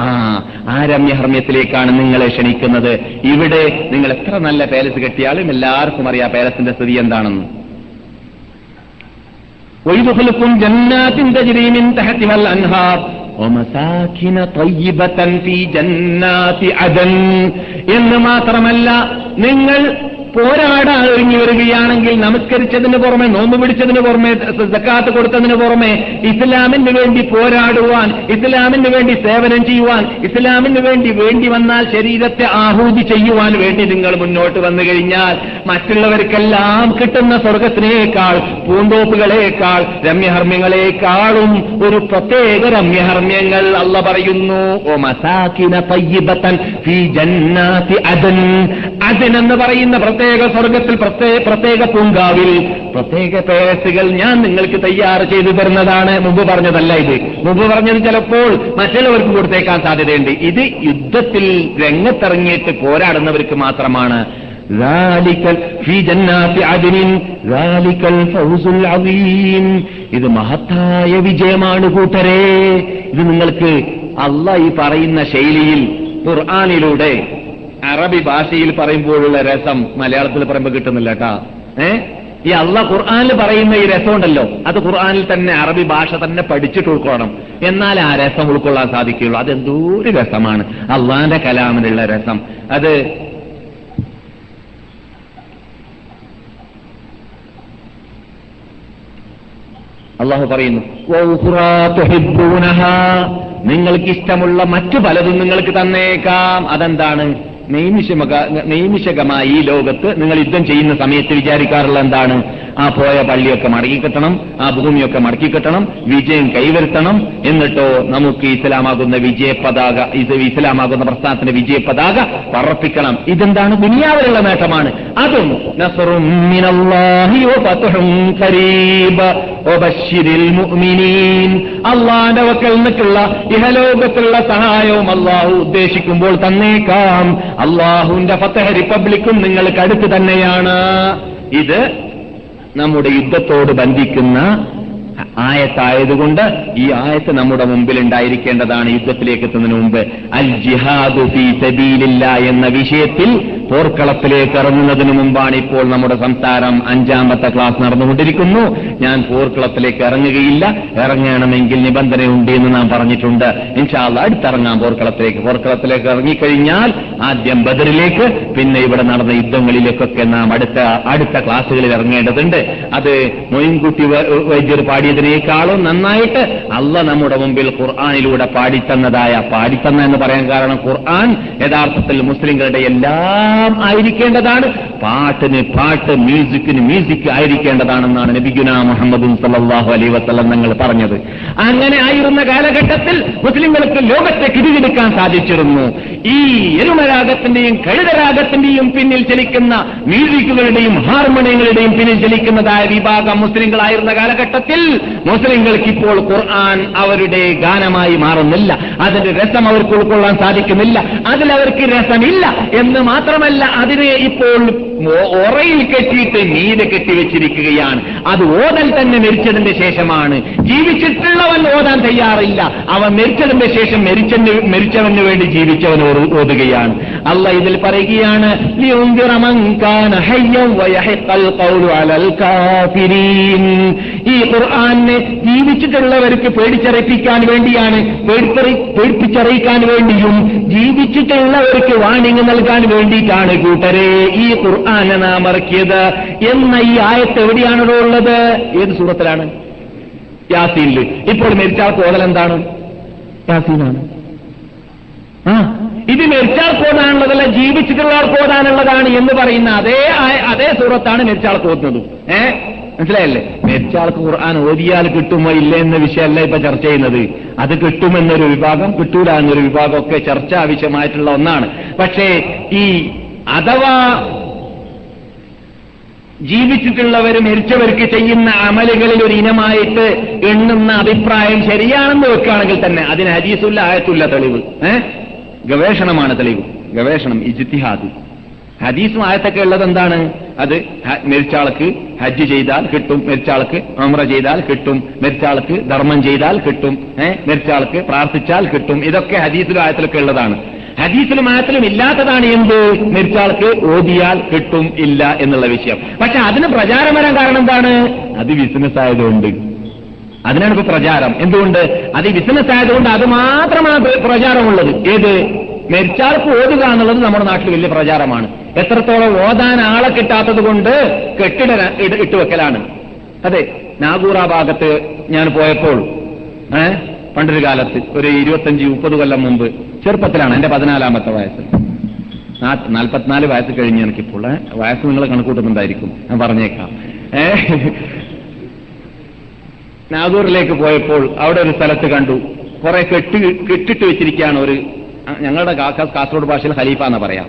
ആ രമ്യഹർമ്മ്യത്തിലേക്കാണ് നിങ്ങളെ ക്ഷണിക്കുന്നത്. ഇവിടെ നിങ്ങൾ എത്ര നല്ല പേലസ് കെട്ടിയാലും എല്ലാവർക്കും അറിയാം പേലസിന്റെ സ്ഥിതി എന്താണെന്ന്. വൈദുഖലുക്കും ജന്നാതിൻ തജ്രി മിൻ തഹതിഹൽ അൻഹാർ വമസാകിന തയ്യിബതൻ ഫീ ജന്നാതി അദൻ. എന്ന് മാത്രമല്ല, നിങ്ങൾ പോരാടാൻ ഒരുങ്ങി വരികയാണെങ്കിൽ നമസ്കരിച്ചതിന് പുറമെ, നോമ്പ് പിടിച്ചതിന് പുറമെ, സക്കാത്ത് കൊടുത്തതിന് പുറമെ ഇസ്ലാമിന് വേണ്ടി പോരാടുവാൻ, ഇസ്ലാമിന് വേണ്ടി സേവനം ചെയ്യുവാൻ, ഇസ്ലാമിന് വേണ്ടി വന്നാൽ ശരീരത്തെ ആഹൂതി ചെയ്യുവാൻ വേണ്ടി നിങ്ങൾ മുന്നോട്ട് വന്നു കഴിഞ്ഞാൽ മറ്റുള്ളവർക്കെല്ലാം കിട്ടുന്ന സ്വർഗത്തിനേക്കാൾ, പൂന്തോപ്പുകളേക്കാൾ, രമ്യഹർമ്മ്യങ്ങളെക്കാളും ഒരു പ്രത്യേക രമ്യഹർമ്മ്യങ്ങൾ അല്ലാഹ് പറയുന്നു. ഓ മസാകിന തയ്യിബതൻ ഫീ ജന്നാതി അദൻ. അദൻ എന്ന് പറയുന്ന പ്രത്യേക സ്വർഗത്തിൽ, പ്രത്യേക പൂങ്കാവിൽ പ്രത്യേക പേലസുകൾ ഞാൻ നിങ്ങൾക്ക് തയ്യാർ ചെയ്തു തരുന്നതാണ്. മുമ്പ് പറഞ്ഞതല്ല ഇത്. മുമ്പ് പറഞ്ഞത് ചിലപ്പോൾ മറ്റുള്ളവർക്ക് കൊടുത്തേക്കാൻ സാധ്യതയുണ്ട്. ഇത് യുദ്ധത്തിൽ രംഗത്തിറങ്ങിയിട്ട് പോരാടുന്നവർക്ക് മാത്രമാണ്. ഇത് മഹത്തായ വിജയമാണ് കൂട്ടരെ. ഇത് നിങ്ങൾക്ക് അല്ലാഹ് ഈ പറയുന്ന ശൈലിയിൽ ഖുർആനിലൂടെ അറബി ഭാഷയിൽ പറയുമ്പോഴുള്ള രസം മലയാളത്തിൽ പറയുമ്പോൾ കിട്ടുന്നില്ല കേട്ടാ. ഈ അള്ളാഹ് ഖുർആനിൽ പറയുന്ന ഈ രസം ഉണ്ടല്ലോ, അത് ഖുർആനിൽ തന്നെ അറബി ഭാഷ തന്നെ പഠിച്ചിട്ട് ഉൾക്കൊള്ളണം. എന്നാൽ ആ രസം ഉൾക്കൊള്ളാൻ സാധിക്കുകയുള്ളൂ. അതെന്തോ ഒരു രസമാണ് അള്ളാന്റെ കലാമിലുള്ള രസം. അത് അള്ളാഹു പറയുന്നു, നിങ്ങൾക്ക് ഇഷ്ടമുള്ള മറ്റു പലതും നിങ്ങൾക്ക് തന്നേക്കാം. അതെന്താണ്? നൈമിഷകമായി ഈ ലോകത്ത് നിങ്ങൾ യുദ്ധം ചെയ്യുന്ന സമയത്ത് വിചാരിക്കാറുള്ള എന്താണ്? ആ പോയ പള്ളിയൊക്കെ മടക്കിക്കിട്ടണം, ആ ഭൂമിയൊക്കെ മടക്കിക്കിട്ടണം, വിജയം കൈവരുത്തണം, എന്നിട്ടോ നമുക്ക് ഇസ്ലാമാകുന്ന പ്രസ്ഥാനത്തിന്റെ വിജയ പതാക പറപ്പിക്കണം. ഇതെന്താണ്? ദുനിയാവിലുള്ള നേട്ടമാണ്. അതും നസ്റുൻ മിനല്ലാഹി വ ഫത്ഹുൻ ഖരീബ് വബശ്ശിരിൽ മുഅ്മിനീൻ. അല്ലാഹുവിന്റെ വക്കൽ നിന്നുള്ള ഇഹലോകത്തുള്ള സഹായവും അല്ലാഹു ഉദ്ദേശിക്കുമ്പോൾ തന്നേക്കാം. അള്ളാഹുവിന്റെ ഫത്ഹ് റിപ്പബ്ലിക്കും നിങ്ങൾക്ക് അടുത്ത് തന്നെയാണ്. ഇത് നമ്മുടെ യുദ്ധത്തോട് ബന്ധിക്കുന്ന ആയത്തായതുകൊണ്ട് ഈ ആയത്ത് നമ്മുടെ മുമ്പിൽ ഉണ്ടായിരിക്കേണ്ടതാണ്. യുദ്ധത്തിലേക്ക് എത്തുന്നതിന് മുമ്പ് അൽ ജിഹാദു ഫീ സബീലില്ലാഹ് എന്ന വിഷയത്തിൽ പോർക്കളത്തിലേക്ക് ഇറങ്ങുന്നതിന് മുമ്പാണ് ഇപ്പോൾ നമ്മുടെ സംസാരം. 5ാമത്തെ ക്ലാസ് നടന്നുകൊണ്ടിരിക്കുന്നു. ഞാൻ പോർക്കളത്തിലേക്ക് ഇറങ്ങുകയില്ല. ഇറങ്ങണമെങ്കിൽ നിബന്ധനയുണ്ട് എന്ന് നാം പറഞ്ഞിട്ടുണ്ട്. ഇൻഷാ അല്ലാഹ് അടുത്തിറങ്ങാം പോർക്കളത്തിലേക്ക്. പോർക്കളത്തിലേക്ക് ഇറങ്ങിക്കഴിഞ്ഞാൽ ആദ്യം ബദറിലേക്ക്, പിന്നെ ഇവിടെ നടന്ന യുദ്ധങ്ങളിലേക്കൊക്കെ നാം അടുത്ത ക്ലാസ്സുകളിൽ ഇറങ്ങേണ്ടതുണ്ട്. അത് മൊയിൻകുട്ടി വൈദ്യർ പാടിയതിനേക്കാളും നന്നായിട്ട് അല്ലാഹ് നമ്മുടെ മുമ്പിൽ ഖുർആനിലൂടെ പാടിത്തന്ന എന്ന് പറയാൻ കാരണം ഖുർആൻ യഥാർത്ഥത്തിൽ മുസ്ലിങ്ങളുടെ എല്ലാം ആയിരിക്കേണ്ടതാണ്. പാട്ടിന് പാട്ട്, മ്യൂസിക്കിന് മ്യൂസിക് ആയിരിക്കേണ്ടതാണെന്നാണ് നബിഗുന മുഹമ്മദ് സല്ലല്ലാഹു അലൈഹി വസല്ലം തങ്ങൾ പറഞ്ഞത്. അങ്ങനെ ആയിരുന്ന കാലഘട്ടത്തിൽ മുസ്ലിങ്ങൾക്ക് ലോകത്തെ കിടികിടുക്കാൻ സാധിച്ചിരുന്നു. ഈ എരുമരാഗത്തിന്റെയും കഴുതരാഗത്തിന്റെയും പിന്നിൽ ചലിക്കുന്ന മ്യൂസിക്കുകളുടെയും ഹാർമോണിയങ്ങളുടെയും പിന്നിൽ ചലിക്കുന്നതായ വിഭാഗം മുസ്ലിങ്ങളായിരുന്ന കാലഘട്ടത്തിൽ മുസ്ലിങ്ങൾക്കിപ്പോൾ ഖുർആൻ അവരുടെ ഗാനമായി മാറുന്നില്ല. അതിന്റെ രസം അവർക്ക് ഉൾക്കൊള്ളാൻ സാധിക്കുന്നില്ല. അതിലവർക്ക് രസമില്ല എന്ന് മാത്രമല്ല, അതിനെ ഇപ്പോൾ ഒറയിൽ കെട്ടിയിട്ട് നീല കെട്ടിവെച്ചിരിക്കുകയാണ്. അത് ഓതൽ തന്നെ മരിച്ചതിന്റെ ശേഷമാണ്. ജീവിച്ചിട്ടുള്ളവൻ ഓതാൻ തയ്യാറില്ല. അവൻ മരിച്ചതിന്റെ ശേഷം മരിച്ചവന് വേണ്ടി ജീവിച്ചവൻ ഓതുകയാണ്. അല്ലാഹ് ഇതിൽ പറയുകയാണ്, ഈ ഖുർആനെ ജീവിച്ചിട്ടുള്ളവർക്ക് പേടിച്ചറിയിക്കാൻ വേണ്ടിയാണ്, പേടിപ്പിച്ചറിയിക്കാൻ വേണ്ടിയും ജീവിച്ചിട്ടുള്ളവർക്ക് വാണിംഗ് നൽകാൻ വേണ്ടിയിട്ടാണ് കൂട്ടരെ ഈ ഖുർആനെ നാം ഇറക്കിയത് എന്ന ഈ ആയത്ത് എവിടെയാണോ ഉള്ളത്? ഏത് സൂറത്തിലാണ്? യാസീനിൽ. ഇപ്പോൾ മരിച്ചാൽ കോതൽ എന്താണ്? യാസീനാണ്. ഇത് മരിച്ചാൽ കോതാനുള്ളതല്ല, ജീവിച്ചിട്ടുള്ളവർ കോതാനുള്ളതാണ് എന്ന് പറയുന്ന അതേ സൂറത്താണ് മരിച്ചാൽ കോതുന്നത്. മനസ്സിലായല്ലേ? മരിച്ചാൾക്ക് ഖുർആൻ ഓതിയാൽ കിട്ടുമോ ഇല്ല എന്ന വിഷയമല്ല ഇപ്പൊ ചർച്ച ചെയ്യുന്നത്. അത് കിട്ടുമെന്നൊരു വിഭാഗം, കിട്ടൂല എന്നൊരു വിഭാഗം ഒക്കെ ചർച്ച ആവശ്യമായിട്ടുള്ള ഒന്നാണ്. പക്ഷേ ഈ അഥവാ ജീവിച്ചിട്ടുള്ളവർ മരിച്ചവർക്ക് ചെയ്യുന്ന അമലുകളിൽ ഒരു ഇനമായിട്ട് എണ്ണുന്ന അഭിപ്രായം ശരിയാണെന്ന് വെക്കുകയാണെങ്കിൽ തന്നെ അതിന് ഹദീസുല്ല, ആയത്തുല്ല തെളിവ്. ഗവേഷണമാണ് തെളിവ്, ഗവേഷണം, ഇജ്തിഹാദ്. ഹദീസും ആയത്തൊക്കെ ഉള്ളത് എന്താണ്? അത് മരിച്ചാൾക്ക് ഹജ്ജ് ചെയ്താൽ കിട്ടും, മരിച്ചാൾക്ക് ഉംറ ചെയ്താൽ കിട്ടും, മരിച്ചാൾക്ക് ധർമ്മം ചെയ്താൽ കിട്ടും, മരിച്ചാൾക്ക് പ്രാർത്ഥിച്ചാൽ കിട്ടും. ഇതൊക്കെ ഹദീസിലും ആയത്തിലൊക്കെ ഉള്ളതാണ്. ഹദീസിലും ആയത്തിലും ഇല്ലാത്തതാണ് എന്ത്? മരിച്ചാൾക്ക് ഓതിയാൽ കിട്ടും ഇല്ല എന്നുള്ള വിഷയം. പക്ഷെ അതിന് പ്രചാരം വരാൻ കാരണം എന്താണ്? അത് ബിസിനസ് ആയതുകൊണ്ട്. അതിനാണ് ഇപ്പൊ പ്രചാരം. എന്തുകൊണ്ട്? അത് ബിസിനസ് ആയതുകൊണ്ട് അത് മാത്രമാണ് പ്രചാരമുള്ളത്. ഏത്? മരിച്ചാൾക്ക് ഓതുക എന്നുള്ളത് നമ്മുടെ നാട്ടിൽ വലിയ പ്രചാരമാണ്. എത്രത്തോളം ഓതാൻ ആളെ കിട്ടാത്തത് കൊണ്ട് കെട്ടിട ഇട്ടുവെക്കലാണ്. അതെ, നാഗൂറ ഭാഗത്ത് ഞാൻ പോയപ്പോൾ പണ്ടൊരു കാലത്ത് ഒരു 25-30 കൊല്ലം മുമ്പ്, ചെറുപ്പത്തിലാണ്, എന്റെ 14ാമത്തെ വയസ്സിൽ, 44 വയസ്സ് കഴിഞ്ഞ് എനിക്കിപ്പോൾ, വയസ്സ് നിങ്ങൾ കണക്കൂട്ടുന്നുണ്ടായിരിക്കും, ഞാൻ പറഞ്ഞേക്കാം. നാഗൂറിലേക്ക് പോയപ്പോൾ അവിടെ ഒരു സ്ഥലത്ത് കണ്ടു കുറെ കെട്ടിട്ട് വെച്ചിരിക്കുകയാണ്. ഒരു ഞങ്ങളുടെ കാസർഗോഡ് ഭാഷയിൽ ഖലീഫ എന്ന് പറയാം.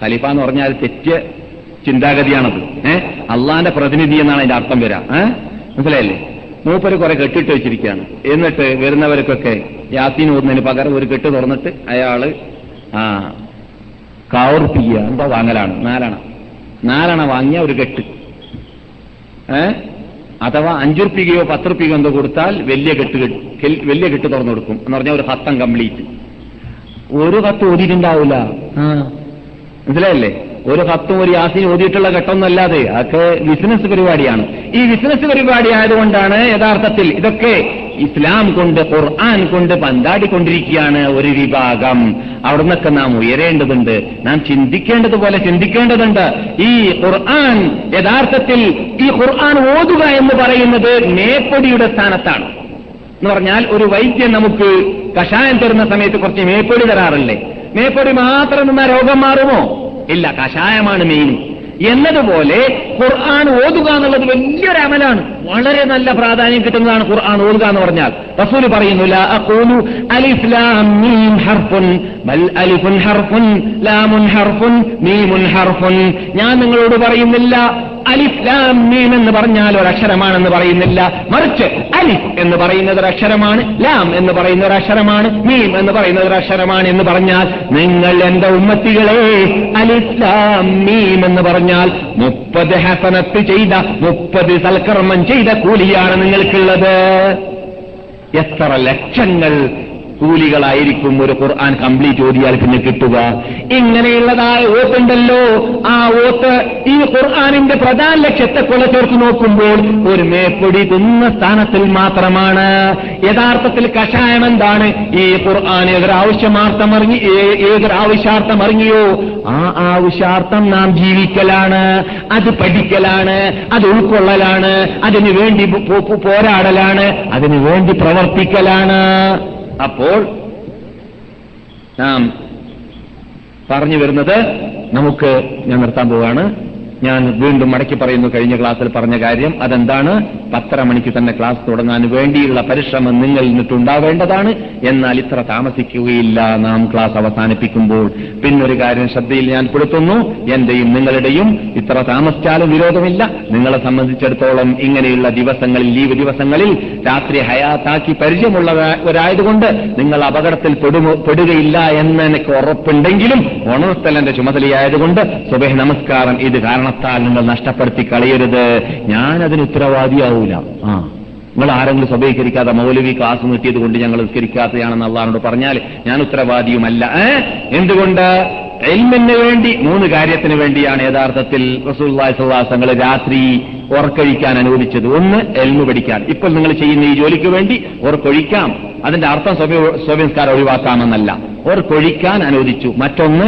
ഖലീഫ എന്ന് പറഞ്ഞാൽ തെറ്റ് ചിന്താഗതിയാണത്. അള്ളാന്റെ പ്രതിനിധി എന്നാണ് അതിന്റെ അർത്ഥം വരാ. മനസ്സിലായില്ലേ? മൂപ്പര് കുറെ കെട്ടിട്ട് വെച്ചിരിക്കുകയാണ്. എന്നിട്ട് വരുന്നവർക്കൊക്കെ യാസീൻ ഓതുന്നതിന് പകരം ഒരു കെട്ട് തുറന്നിട്ട് അയാള് കാവർപ്പിക്കുക. എന്താ വാങ്ങലാണ്? നാലെണ്ണ വാങ്ങിയ ഒരു കെട്ട്. അഥവാ 5 രൂപയോ 10 രൂപയോ എന്തോ കൊടുത്താൽ വലിയ കെട്ട് തുറന്നു കൊടുക്കും എന്ന് പറഞ്ഞാൽ ഒരു ഹത്തം കംപ്ലീറ്റ്. ഒരു കത്ത് ഓതിയിട്ടുണ്ടാവില്ല. മനസ്സിലായല്ലേ? ഒരു കത്തും ഒരു യാസീൻ ഓതിയിട്ടുള്ള ഘട്ടമൊന്നല്ലാതെ അതൊക്കെ ബിസിനസ് പരിപാടിയാണ്. ഈ ബിസിനസ് പരിപാടി ആയതുകൊണ്ടാണ് യഥാർത്ഥത്തിൽ ഇതൊക്കെ ഇസ്ലാം കൊണ്ട്, ഖുർആൻ കൊണ്ട് പന്താടിക്കൊണ്ടിരിക്കുകയാണ് ഒരു വിഭാഗം. അവിടെ നിന്നൊക്കെ നാം ഉയരേണ്ടതുണ്ട്, നാം ചിന്തിക്കേണ്ടതുപോലെ ചിന്തിക്കേണ്ടതുണ്ട്. ഈ ഖുർആൻ യഥാർത്ഥത്തിൽ ഈ ഖുർആൻ ഓതുക എന്ന് പറയുന്നത് മേപ്പൊടിയുടെ സ്ഥാനത്താണ്. എന്ന് പറഞ്ഞാൽ ഒരു വൈദ്യൻ നമുക്ക് കഷായം തരുന്ന സമയത്ത് കുറച്ച് മേപ്പൊടി തരാറില്ലേ? മേപ്പൊടി മാത്രം നിന്നാ രോഗം മാറുമോ? ഇല്ല, കഷായമാണ് മെയിൻ എന്നതുപോലെ ഖുർആൻ ഓതുക എന്നുള്ളത് വലിയൊരു അമലാണ്. വളരെ നല്ല പ്രാധാന്യം കിട്ടുന്നതാണ് ഖുർആൻ ഓതുക എന്ന് പറഞ്ഞാൽ. റസൂൽ പറയുന്നു, ലാ അഖൂലു അലിഫ് ലാം മീം ഹർഫുൻ ബൽ അലിഫുൻ ഹർഫുൻ ലാമുൻ ഹർഫുൻ മീമുൻ ഹർഫുൻ. ഞാൻ നിങ്ങളോട് പറയുന്നില്ല അലിഫ് ലാം മീം എന്ന് പറഞ്ഞാൽ ഒരു അക്ഷരമാണെന്ന് പറയുന്നില്ല, മറിച്ച് അലിഫ് എന്ന് പറയുന്നത് ഒരു അക്ഷരമാണ്, ലാം എന്ന് പറയുന്ന ഒരു അക്ഷരമാണ്, മീം എന്ന് പറയുന്നത് ഒരു അക്ഷരമാണ് എന്ന് പറഞ്ഞാൽ നിങ്ങൾ എന്റെ ഉമ്മത്തികളെ അലിഫ് ലാം മീം എന്ന് പറഞ്ഞാൽ 30 ഹസനത്ത് ചെയ്ത, 30 സൽക്കർമ്മം ചെയ്ത കൂലിയാണ് നിങ്ങൾക്കുള്ളത്. എത്ര ലക്ഷങ്ങൾ കൂലികളായിരിക്കും ഒരു ഖുർആൻ കംപ്ലീറ്റ് ഓതിയാൽ പിന്നെ കിട്ടുക. ഇങ്ങനെയുള്ളതായ ഓത്തുണ്ടല്ലോ, ആ ഓത്ത് ഈ ഖുർആനിന്റെ പ്രധാന ലക്ഷ്യത്തെ കൊള്ള ചേർത്ത് നോക്കുമ്പോൾ ഒരു മേപ്പൊടി തിന്ന സ്ഥാനത്തിൽ മാത്രമാണ്. യഥാർത്ഥത്തിൽ കഷായം എന്താണ്? ഈ ഖുർആൻ ഏതൊരാവശ്യാർത്ഥം അറിഞ്ഞിയോ ആ ആവശ്യാർത്ഥം നാം ജീവിക്കലാണ്, അത് പഠിക്കലാണ്, അത് ഉൾക്കൊള്ളലാണ്, അതിനു വേണ്ടി പോരാടലാണ്, അതിനു വേണ്ടി പ്രവർത്തിക്കലാണ്. അപ്പോൾ നാം പറഞ്ഞു വരുന്നത് നമുക്ക്, ഞാൻ നിർത്താൻ പോവുകയാണ്, ഞാൻ വീണ്ടും മടക്കി പറയുന്നു കഴിഞ്ഞ ക്ലാസ്സിൽ പറഞ്ഞ കാര്യം. അതെന്താണ്? 10:30 മണിക്ക് തന്നെ ക്ലാസ് തുടങ്ങാൻ വേണ്ടിയുള്ള പരിശ്രമം നിങ്ങളിൽ നിന്നുണ്ടാവേണ്ടതാണ്. എന്നാൽ ഇത്ര താമസിക്കുകയില്ല. നാം ക്ലാസ് അവസാനിപ്പിക്കുമ്പോൾ പിന്നൊരു കാര്യം ശ്രദ്ധയിൽ ഞാൻ പെടുത്തുന്നു, എന്റെയും നിങ്ങളുടെയും ഇത്ര താമസിച്ചാലും വിരോധമില്ല. നിങ്ങളെ സംബന്ധിച്ചിടത്തോളം ഇങ്ങനെയുള്ള ദിവസങ്ങളിൽ, ലീവ് ദിവസങ്ങളിൽ, രാത്രി ഹയാത്താക്കി പരിചയമുള്ളവരായതുകൊണ്ട് നിങ്ങൾ അപകടത്തിൽ പെടുകയില്ല എന്ന് എനിക്ക് ഉറപ്പുണ്ടെങ്കിലും ഉണർത്തലിന്റെ ചുമതലയായതുകൊണ്ട് സുബഹി നമസ്കാരം ഇത് കാരണം നിങ്ങൾ നഷ്ടപ്പെടുത്തി കളയരുത്. ഞാനതിന് ഉത്തരവാദിയാവൂല. നിങ്ങൾ ആരെങ്കിലും സ്വീകരിക്കാതെ മൗലവി ക്ലാസ് കിട്ടിയത് കൊണ്ട് ഞങ്ങൾ സ്വീകരിക്കാത്തയാണെന്ന് അള്ളാഹുവോട് പറഞ്ഞാൽ ഞാൻ ഉത്തരവാദിയുമല്ല. എന്തുകൊണ്ട്? ഇൽമിന് വേണ്ടി, 3 കാര്യത്തിന് വേണ്ടിയാണ് യഥാർത്ഥത്തിൽ റസൂലുള്ളാഹി സ്വല്ലല്ലാഹു അലൈഹി വസല്ലം രാത്രി ഉറക്കൊഴിക്കാൻ അനുവദിച്ചത്. ഒന്ന്, ഇൽമു പഠിക്കാൻ. ഇപ്പോൾ നിങ്ങൾ ചെയ്യുന്ന ഈ ജോലിക്ക് വേണ്ടി ഉറക്കൊഴിക്കാം. അതിന്റെ അർത്ഥം സ്വബിസ്കാരം ഒഴിവാക്കാമെന്നല്ല, ഉറക്കൊഴിക്കാൻ അനുവദിച്ചു. മറ്റൊന്ന്,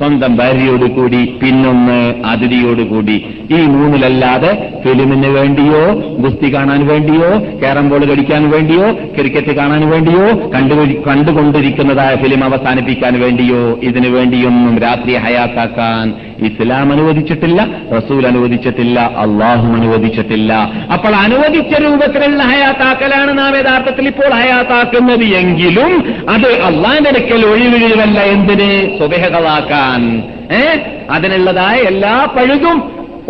സ്വന്തം ഭാര്യയോടുകൂടി, പിന്നൊന്ന് അതിഥിയോടുകൂടി. ഈ 3 ഫിലിമിന് വേണ്ടിയോ, ഗുസ്തി കാണാൻ വേണ്ടിയോ, ക്യാരം ബോർഡ് കളിക്കാൻ വേണ്ടിയോ, ക്രിക്കറ്റ് കാണാൻ വേണ്ടിയോ, കണ്ടുകൊണ്ടിരിക്കുന്നതായ ഫിലിം അവസാനിപ്പിക്കാൻ വേണ്ടിയോ, ഇതിനു വേണ്ടിയൊന്നും രാത്രി ഹയാത്താക്കാൻ ഇസ്ലാം അനുവദിച്ചിട്ടില്ല, റസൂൽ അനുവദിച്ചിട്ടില്ല, അള്ളാഹു അനുവദിച്ചിട്ടില്ല. അപ്പോൾ അനുവദിച്ച രൂപത്തിലുള്ള ഹയാത്താക്കലാണ് നാം യഥാർത്ഥത്തിൽ ഇപ്പോൾ ഹയാത്താക്കുന്നത്. എങ്കിലും അത് അള്ളാഹിന്റെ അടുക്കൽ ഒഴിവിഴിവല്ല. എന്തിന്? സ്വബഹകളാക്കാൻ. അതിനുള്ളതായ എല്ലാ പഴുതും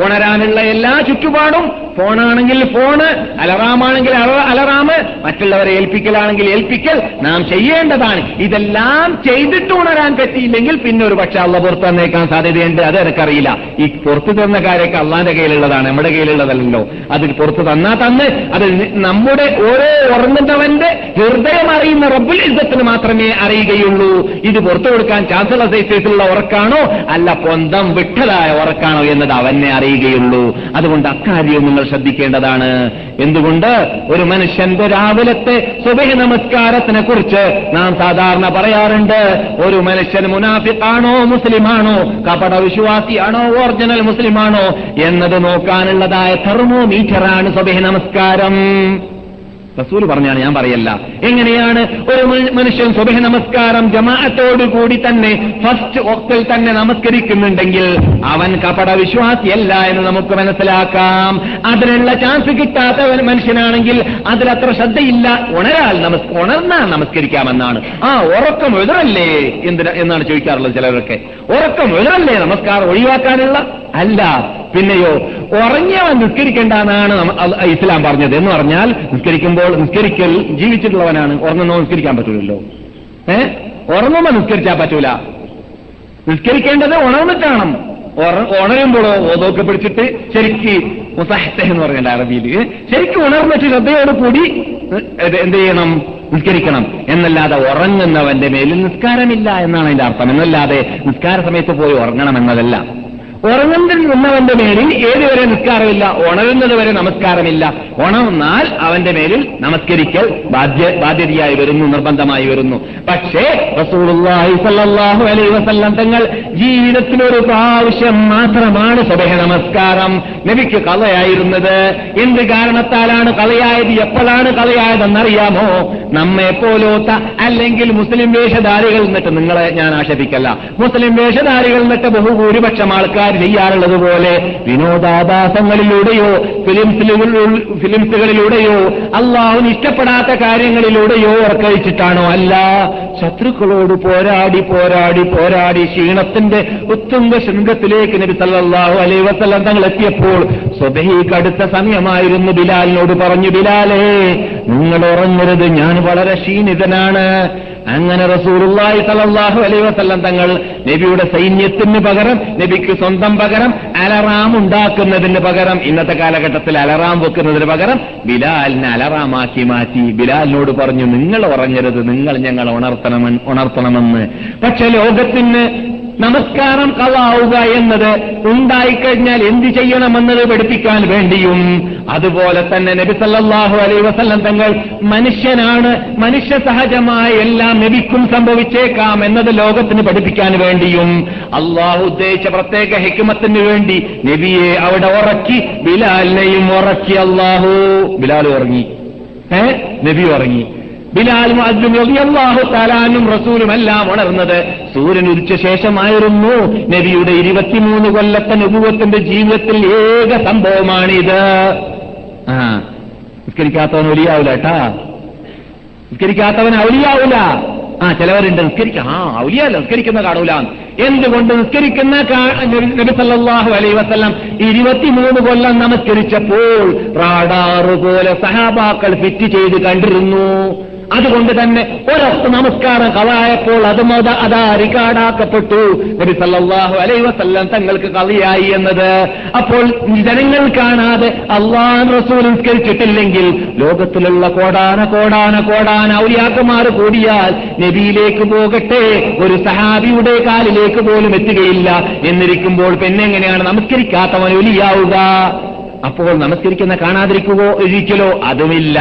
ഉണരാനുള്ള എല്ലാ ചുറ്റുപാടും ഫോണാണെങ്കിൽ ഫോണ്, അലറാമാണെങ്കിൽ അലറാമ്, മറ്റുള്ളവരെ ഏൽപ്പിക്കലാണെങ്കിൽ ഏൽപ്പിക്കൽ നാം ചെയ്യേണ്ടതാണ്. ഇതെല്ലാം ചെയ്തിട്ട് ഉണരാൻ പറ്റിയില്ലെങ്കിൽ പിന്നെ ഒരു പക്ഷെ അള്ളാഹ് പുറത്തു തന്നേക്കാൻ സാധ്യതയുണ്ട്. അത് എനിക്കറിയില്ല. ഈ പുറത്തു തന്ന കാര്യമൊക്കെ അള്ളാന്റെ കയ്യിലുള്ളതാണ്, നമ്മുടെ കയ്യിലുള്ളതല്ലോ. അത് പുറത്തു തന്നാ തന്ന് അത് നമ്മുടെ ഓരോ ഉറങ്ങുന്നവന്റെ ഹൃദയം അറിയുന്ന റബ്ബുൽ ഇസ്സത്തിന് മാത്രമേ അറിയുകയുള്ളൂ. ഇത് പുറത്തു കൊടുക്കാൻ ചാൻസലർ സൈസിലുള്ള ഉറക്കാണോ അല്ല പൊന്തം വിട്ടതായ ഉറക്കാണോ എന്നത് അവനെ അറിയുകയുള്ളൂ. അതുകൊണ്ട് അക്കാര്യവും നിങ്ങൾ ശ്രദ്ധിക്കേണ്ടതാണ്. എന്തുകൊണ്ട് ഒരു മനുഷ്യന്റെ രാവിലത്തെ സുബഹി നമസ്കാരത്തിനെ കുറിച്ച് നാം സാധാരണ പറയാറുണ്ട്, ഒരു മനുഷ്യൻ മുനാഫിഖാണോ മുസ്ലിമാണോ കപട വിശ്വാസിയാണോ ഒറിജിനൽ മുസ്ലിമാണോ എന്നത് നോക്കാനുള്ളതായ തെർമോമീറ്ററാണ് സുബഹി നമസ്കാരം. റസൂൽ പറഞ്ഞാണ്, ഞാൻ പറയല്ല. എങ്ങനെയാണ് ഒരു മനുഷ്യൻ സുബഹി നമസ്കാരം ജമാഅത്തോടു കൂടി തന്നെ ഫസ്റ്റ് വഖ്തിൽ തന്നെ നമസ്കരിക്കുന്നുണ്ടെങ്കിൽ അവൻ കപട വിശ്വാസിയല്ല എന്ന് നമുക്ക് മനസ്സിലാക്കാം. അതിനുള്ള ചാൻസ് കിട്ടാത്ത ഒരു മനുഷ്യനാണെങ്കിൽ അതിലത്ര ശ്രദ്ധയില്ല, ഉണർന്നാൽ നമസ്കരിക്കാമെന്നാണ്. ആ ഉറക്കം എഴുതറല്ലേ എന്നാണ് ചോദിക്കാറുള്ളത് ചിലരൊക്കെ. ഉറക്കം എഴുതറല്ലേ നമസ്കാരം ഒഴിവാക്കാനുള്ള? അല്ല, പിന്നെയോ ഉറങ്ങിയവൻ നിസ്കരിക്കേണ്ടെന്നാണ് ഇസ്ലാം പറഞ്ഞത്. എന്ന് പറഞ്ഞാൽ നിസ്കരിക്കുമ്പോൾ നിസ്കരിക്കൽ ജീവിച്ചിട്ടുള്ളവനാണ്, ഉറങ്ങുന്നോ നിസ്കരിക്കാൻ പറ്റൂലല്ലോ. ഉറങ്ങുമ്പോൾ നിസ്കരിച്ചാൽ പറ്റൂല, നിസ്കരിക്കേണ്ടത് ഉണർന്നിട്ടാണ്. ഉണരുമ്പോഴോ ഓതൊക്കെ പിടിച്ചിട്ട് ശരിക്ക് മുസാഹത്തെ എന്ന് പറയേണ്ട അറബിയില് ശരിക്കും ഉണർന്നിട്ട് ശ്രദ്ധയോട് കൂടി എന്ത് ചെയ്യണം? നിസ്കരിക്കണം. എന്നല്ലാതെ ഉറങ്ങുന്നവന്റെ മേലിൽ നിസ്കാരമില്ല എന്നാണ് അതിന്റെ അർത്ഥം. എന്നല്ലാതെ നിസ്കാര സമയത്ത് പോയി ഉറങ്ങണം എന്നതല്ല. ഉറങ്ങുന്നവന്റെ മേലിൽ ഏതുവരെ നിസ്കാരമില്ല, ഉണരുന്നത് വരെ നമസ്കാരമില്ല. ഉണർന്നാൽ അവന്റെ മേലിൽ നമസ്കരിക്കൽ ബാധ്യതയായി വരുന്നു, നിർബന്ധമായി വരുന്നു. പക്ഷേ റസൂലുള്ളാഹി സ്വല്ലല്ലാഹു അലൈഹി വസല്ലം തങ്ങൾ ജീവിതത്തിലൊരു പ്രാവശ്യം മാത്രമാണ് സുബഹി നമസ്കാരം നബിക്ക് കളയായിരുന്നത്. എന്ത് കാരണത്താലാണ് കളയായത്, എപ്പോഴാണ് കളയായതെന്നറിയാമോ? നമ്മെ പോലോത്ത അല്ലെങ്കിൽ മുസ്ലിം വേഷധാരികൾ എന്നിട്ട് നിങ്ങളെ ഞാൻ ആക്ഷേപിക്കല്ല, മുസ്ലിം വേഷധാരികൾ എന്നിട്ട് ബഹുഭൂരിപക്ഷം ആൾക്കാർ ചെയ്യാറുള്ളതുപോലെ വിനോദാഭാസങ്ങളിലൂടെയോ ഫിലിംസുകളിലൂടെയോ അള്ളാഹുവിന് ഇഷ്ടപ്പെടാത്ത കാര്യങ്ങളിലൂടെയോ ഉറക്കഴിച്ചിട്ടാണോ? അല്ല, ശത്രുക്കളോട് പോരാടി പോരാടി പോരാടി ക്ഷീണത്തിന്റെ ഉത്തുംഗ ശൃംഗത്തിലേക്ക് നബി സല്ലല്ലാഹു അലൈഹി വസല്ലം തങ്ങൾ എത്തിയപ്പോൾ സുബഹി കടുത്ത സമയമായിരുന്നു. ബിലാലിനോട് പറഞ്ഞു, ബിലാലേ നിങ്ങൾ ഉറങ്ങരുത്, ഞാൻ വളരെ ക്ഷീണിതനാണ്. അങ്ങനെ റസൂലുള്ളാഹി സ്വല്ലല്ലാഹു അലൈഹി വസല്ലം തങ്ങൾ നബിയുടെ സൈന്യത്തിന് പകരം, നബിക്ക് സ്വന്തം പകരം അലറാം ഉണ്ടാക്കുന്നതിന് പകരം, ഇന്നത്തെ കാലഘട്ടത്തിൽ അലറാം വെക്കുന്നതിന് പകരം ബിലാലിനെ അലറാമാക്കി മാറ്റി. ബിലാലിനോട് പറഞ്ഞു, നിങ്ങൾ ഉറങ്ങരുത്, ഞങ്ങൾ ഉണർത്തണമെന്ന്. പക്ഷെ ലോകത്തിന് നമസ്കാരം കളയാവുക എന്നത് ഉണ്ടായിക്കഴിഞ്ഞാൽ എന്ത് ചെയ്യണമെന്നത് പഠിപ്പിക്കാൻ വേണ്ടിയും അതുപോലെ തന്നെ നബി സല്ലല്ലാഹു അലൈഹി വസല്ലം തങ്ങൾ മനുഷ്യനാണ്, മനുഷ്യ സഹജമായ എല്ലാം നബിക്കും സംഭവിച്ചേക്കാം എന്നത് ലോകത്തിന് പഠിപ്പിക്കാൻ വേണ്ടിയും അള്ളാഹു ഉദ്ദേശിച്ച പ്രത്യേക ഹിക്മത്തിന് വേണ്ടി നബിയെ അവിടെ ഉറക്കി, ബിലാലിനെയും ഉറക്കി. അള്ളാഹു ബിലാൽ ഉറങ്ങി, നബി ഉറങ്ങി. ബിലാൽ മുഅദ്ദിൻ റളിയല്ലാഹു തആല അൻഹു റസൂലുമെല്ലാം ഉണർന്നത് സൂര്യൻ ഉദിച്ച ശേഷമായിരുന്നു. നബിയുടെ 23 കൊല്ലത്തെ നബുവത്തിന്റെ ജീവിതത്തിൽ ഏക സംഭവമാണിത്. നിസ്കരിക്കാത്തവൻ ഔലിയാവൂല കേട്ടാ, നിസ്കരിക്കാത്തവൻ ഔലിയാവൂല. ചിലവരുണ്ട് നിസ്കരിക്കാം, ഔലിയല്ല നിസ്കരിക്കുന്ന കാണൂല. എന്തുകൊണ്ട്? നിസ്കരിക്കുന്ന നബി സല്ലല്ലാഹു അലൈഹി വസല്ലം 23 കൊല്ലം നമസ്കരിച്ചപ്പോൾ റാഡാറുപോലെ സഹാബാക്കൾ ഫിറ്റ് ചെയ്ത് കണ്ടിരുന്നു. അതുകൊണ്ട് തന്നെ ഒരൊക്കെ നമസ്കാരം കളായപ്പോൾ അതാ റിക്കാർഡാക്കപ്പെട്ടു. നബി സല്ലല്ലാഹു അലൈഹി വസല്ലം തങ്ങൾക്ക് കളയായി എന്നത്. അപ്പോൾ ജനങ്ങൾ കാണാതെ അള്ളാഹു റസൂൽ നിസ്കരിച്ചിട്ടില്ലെങ്കിൽ ലോകത്തിലുള്ള കോടാന ഔലിയാക്കന്മാർ കൂടിയാൽ നബിയിലേക്ക് പോകട്ടെ, ഒരു സഹാബിയുടെ കാലിലേക്ക് പോലും എത്തുകയില്ല. എന്നിരിക്കുമ്പോൾ പിന്നെ എങ്ങനെയാണ് നമസ്കരിക്കാത്തവൻ ഔലിയാവുക? അപ്പോൾ നമസ്കരിക്കുന്ന കാണാതിരിക്കുകയോ ഇരിക്കലോ അതുമില്ല.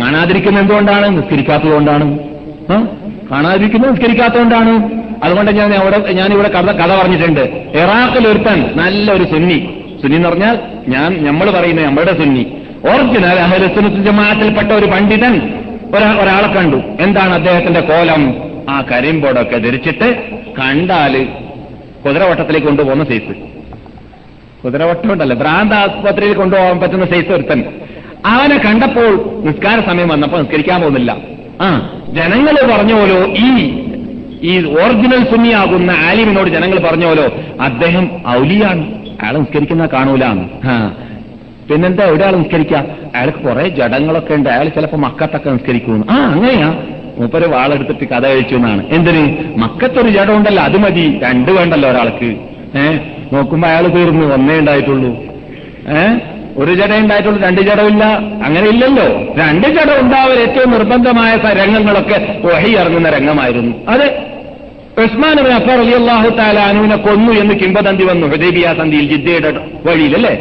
കാണാതിരിക്കുന്ന എന്തുകൊണ്ടാണ്? നിസ്കരിക്കാത്തതുകൊണ്ടാണ്. കാണാതിരിക്കുന്നത് നിസ്കരിക്കാത്തതുകൊണ്ടാണ്. അതുകൊണ്ട് ഞാനിവിടെ കഥ പറഞ്ഞിട്ടുണ്ട്. ഇറാഖിൽ ഒരുത്തൻ നല്ലൊരു സുന്നി എന്ന് പറഞ്ഞാൽ നമ്മൾ പറയുന്നത് നമ്മളുടെ സുന്നി, ഒറിജിനൽ അഹ്ലു സുന്നത്തുൽ ജമാഅത്തിൽപ്പെട്ട ഒരു പണ്ഡിതൻ ഒരാളെ കണ്ടു. എന്താണ് അദ്ദേഹത്തിന്റെ കോലം? ആ കരിമ്പോടൊക്കെ ധരിച്ചിട്ട് കണ്ടാൽ കുതിരവട്ടത്തിലേക്ക് കൊണ്ടുപോകുന്ന സൈസ്, കുതിരവട്ടമുണ്ടല്ലോ, ഭ്രാന്ത ആസ്പത്രിയിൽ കൊണ്ടുപോകാൻ പറ്റുന്ന സൈസ് ഒരുത്തൻ. അവനെ കണ്ടപ്പോൾ നിസ്കാര സമയം വന്നപ്പോൾ നിസ്കരിക്കാൻ പോകുന്നില്ല. ജനങ്ങൾ പറഞ്ഞ പോലോ ഈ ഒറിജിനൽ സുന്നിയാകുന്ന ആലിമിനോട് ജനങ്ങൾ പറഞ്ഞ പോലോ അദ്ദേഹം ഔലിയാണ്, അയാൾ നിസ്കരിക്കുന്ന കാണൂല. പിന്നെന്താ എവിടെ ആൾ നിസ്കരിക്കാം? അയാൾക്ക് കുറെ ജടങ്ങളൊക്കെ ഉണ്ട്, അയാൾ ചിലപ്പോൾ മക്കത്തൊക്കെ നിസ്കരിക്കുന്നു. ആ അങ്ങനെയാ മൂപ്പര് വാളെടുത്തിട്ട് കഥ കഴിച്ചു എന്നാണ്. എന്തിന്? മക്കത്തൊരു ജടം ഉണ്ടല്ലോ, അത് മതി, രണ്ട് വേണ്ടല്ലോ ഒരാൾക്ക്. നോക്കുമ്പോ അയാൾ തീർന്നു, ഒന്നേ ഉണ്ടായിട്ടുള്ളൂ. ഒരു ജട ഉണ്ടായിട്ടുള്ളൂ, രണ്ട് ജടമില്ല, അങ്ങനെ ഇല്ലല്ലോ. രണ്ട് ജടം ഉണ്ടാവൽ ഏറ്റവും നിർബന്ധമായ രംഗങ്ങളൊക്കെ വഹി ഇറങ്ങുന്ന രംഗമായിരുന്നു. അത് ഉസ്മാൻ ഇബ്നു അഫ്ഫാൻ റളിയല്ലാഹു തആല അൻഹുവിനെ കൊന്നു എന്ന് കിംബദന്തി വന്നു ഹുദൈബിയ സന്ധിയിൽ, ജിദ്ദയുടെ വഴിയിലല്ലേ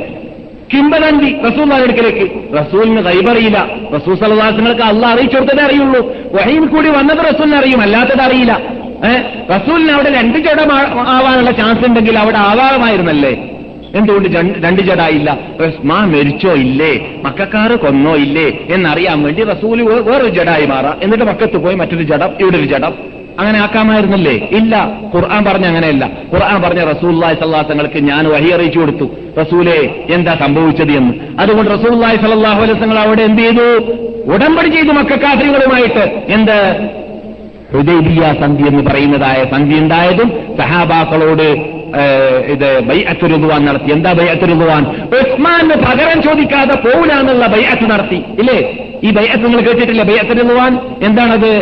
കിംബദന്തി റസൂലിന്റെ അടുക്കലേക്ക്. റസൂലിന് ഗൈബ് അറിയില്ല, റസൂൽ സല്ലല്ലാഹു അലൈഹി വസല്ലമക്ക് അള്ളാഹ് അറിയിച്ചെടുത്തതേ അറിയുള്ളൂ. വഹീയിൽ കൂടി വന്നത് റസൂലിനെ അറിയും, അല്ലാത്തത് അറിയില്ല. റസൂലിന് അവിടെ രണ്ട് ജട ആവാനുള്ള ചാൻസ് ഉണ്ടെങ്കിൽ അവിടെ ആവാമായിരുന്നല്ലേ? എന്തുകൊണ്ട് രണ്ട് ജടായില്ല? ഉസ്മാൻ മരിച്ചോ ഇല്ലേ, മക്കാർ കൊന്നോ ഇല്ലേ എന്നറിയാൻ വേണ്ടി റസൂല് വേറൊരു ജടായി മാറാം, എന്നിട്ട് മക്കത്ത് പോയി മറ്റൊരു ജടം ഇവിടെ ഒരു ജടം അങ്ങനെ ആക്കാമായിരുന്നല്ലേ? ഇല്ല, ഖുർആൻ പറഞ്ഞ അങ്ങനെയല്ല. ഖുർആൻ പറഞ്ഞ റസൂലുള്ളാഹി സ്വല്ലല്ലാഹു അലൈഹി വസല്ലമക്ക് ഞാൻ വഹി അറിയിച്ചു കൊടുത്തു, റസൂലേ എന്താ സംഭവിച്ചത് എന്ന്. അതുകൊണ്ട് റസൂലുള്ളാഹി സ്വല്ലല്ലാഹു അലൈഹി വസല്ലം അവിടെ എന്ത് ചെയ്തു? ഉടമ്പടി ചെയ്തു മക്കാഫിറുകളുമായിട്ട്. എന്ത്? ഹുദൈബിയ സന്ധി എന്ന് പറയുന്നതായ സന്ധി ഉണ്ടായതും സഹാബാക്കളോട് ഇത് ബൈഅത്ത് റിദ്വാൻ നടത്തി. എന്താ ബൈഅത്ത് റിദ്വാൻ? ഉസ്മാന് പകരം ചോദിക്കാതെ പോവില്ല എന്നുള്ള ബൈഅത്ത് നടത്തി ഇല്ലേ? ഈ ബൈഅത്ത് നിങ്ങൾ കേട്ടിട്ടില്ല? ബൈഅത്ത് റിദ്വാൻ എന്താണത്?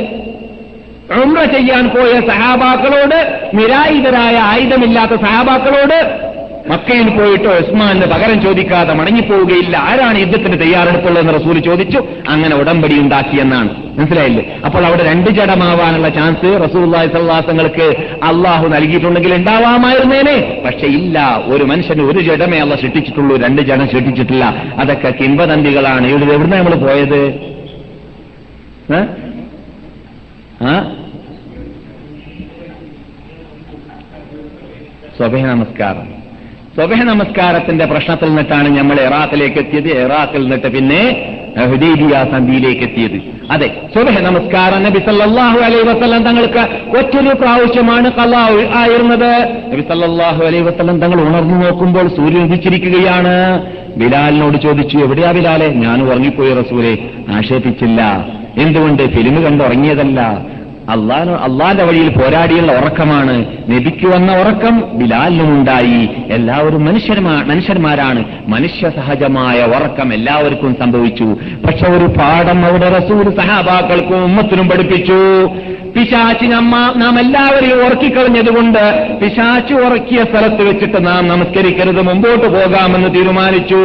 ഉംറ ചെയ്യാൻ പോയ സഹാബാക്കളോട്, നിരായുധരായ ആയുധമില്ലാത്ത സഹാബാക്കളോട് മക്കയിൽ പോയിട്ട് ഉസ്മാന് പകരം ചോദിക്കാതെ മടങ്ങിപ്പോവുകയില്ല, ആരാണ് യുദ്ധത്തിന് തയ്യാറെടുപ്പുള്ളതെന്ന് റസൂല് ചോദിച്ചു, അങ്ങനെ ഉടമ്പടി ഉണ്ടാക്കിയെന്നാണ്. മനസ്സിലായില്ലേ? അപ്പോൾ അവിടെ രണ്ട് ജടമാവാനുള്ള ചാൻസ് റസൂലുള്ളാഹി സ്വല്ലല്ലാഹു അലൈഹി വസല്ലമക്ക് അള്ളാഹു നൽകിയിട്ടുണ്ടെങ്കിൽ ഉണ്ടാവാമായിരുന്നേനെ. പക്ഷെ ഇല്ല, ഒരു മനുഷ്യന് ഒരു ജടമേ അള്ളാഹു സൃഷ്ടിച്ചിട്ടുള്ളൂ, രണ്ട് ജടം സൃഷ്ടിച്ചിട്ടില്ല. അതൊക്കെ കിംബദന്തികളാണ്. ഇവിടെ എവിടുന്ന നമ്മൾ പോയത്? സ്വബഹ നമസ്കാരം, സ്വബഹ നമസ്കാരത്തിന്റെ പ്രശ്നത്തിൽ നിന്നിട്ടാണ് നമ്മൾ ഇറാഖിലേക്ക് എത്തിയത്, ഇറാഖിൽ നിന്നിട്ട് പിന്നെ ഹുദൈബിയ സന്ധിയിലേക്ക് എത്തിയത്. അതെ, സ്വബഹ നമസ്കാരം നബി സല്ലല്ലാഹു അലൈഹി വസല്ലം തങ്ങൾക്ക് ഒറ്റൊരു പ്രാവശ്യമാണ് ഖളാ ആയിരുന്നത്. നബി സല്ലല്ലാഹു അലൈഹി വസല്ലം തങ്ങൾ ഉണർന്നു നോക്കുമ്പോൾ സൂര്യൻ ഉദിച്ചിരിക്കുകയാണ്. ബിലാലിനോട് ചോദിച്ചു, എവിടെയാ ബിലാലെ? ഞാൻ ഉറങ്ങിപ്പോയി റസൂലെ. ആക്ഷേപിച്ചില്ല. എന്തുകൊണ്ട്? ഫിലിം കണ്ടുറങ്ങിയതല്ല, അള്ളാന്റെ വഴിയിൽ പോരാടിയുള്ള ഉറക്കമാണ്. നബിക്ക് വന്ന ഉറക്കം ബിലാലിനും ഉണ്ടായി. എല്ലാവരും മനുഷ്യന്മാരാണ്, മനുഷ്യ സഹജമായ ഉറക്കം എല്ലാവർക്കും സംഭവിച്ചു. പക്ഷെ ഒരു പാഠം അവിടെ റസൂൽ സഹാബാക്കൾക്കും ഉമ്മത്തിനും പഠിപ്പിച്ചു. പിശാചി നാം എല്ലാവരെയും ഉറക്കിക്കളഞ്ഞതുകൊണ്ട് പിശാചി ഉറക്കിയ സ്ഥലത്ത് വെച്ചിട്ട് നാം നമസ്കരിക്കരുത്, മുമ്പോട്ട് പോകാമെന്ന് തീരുമാനിച്ചു.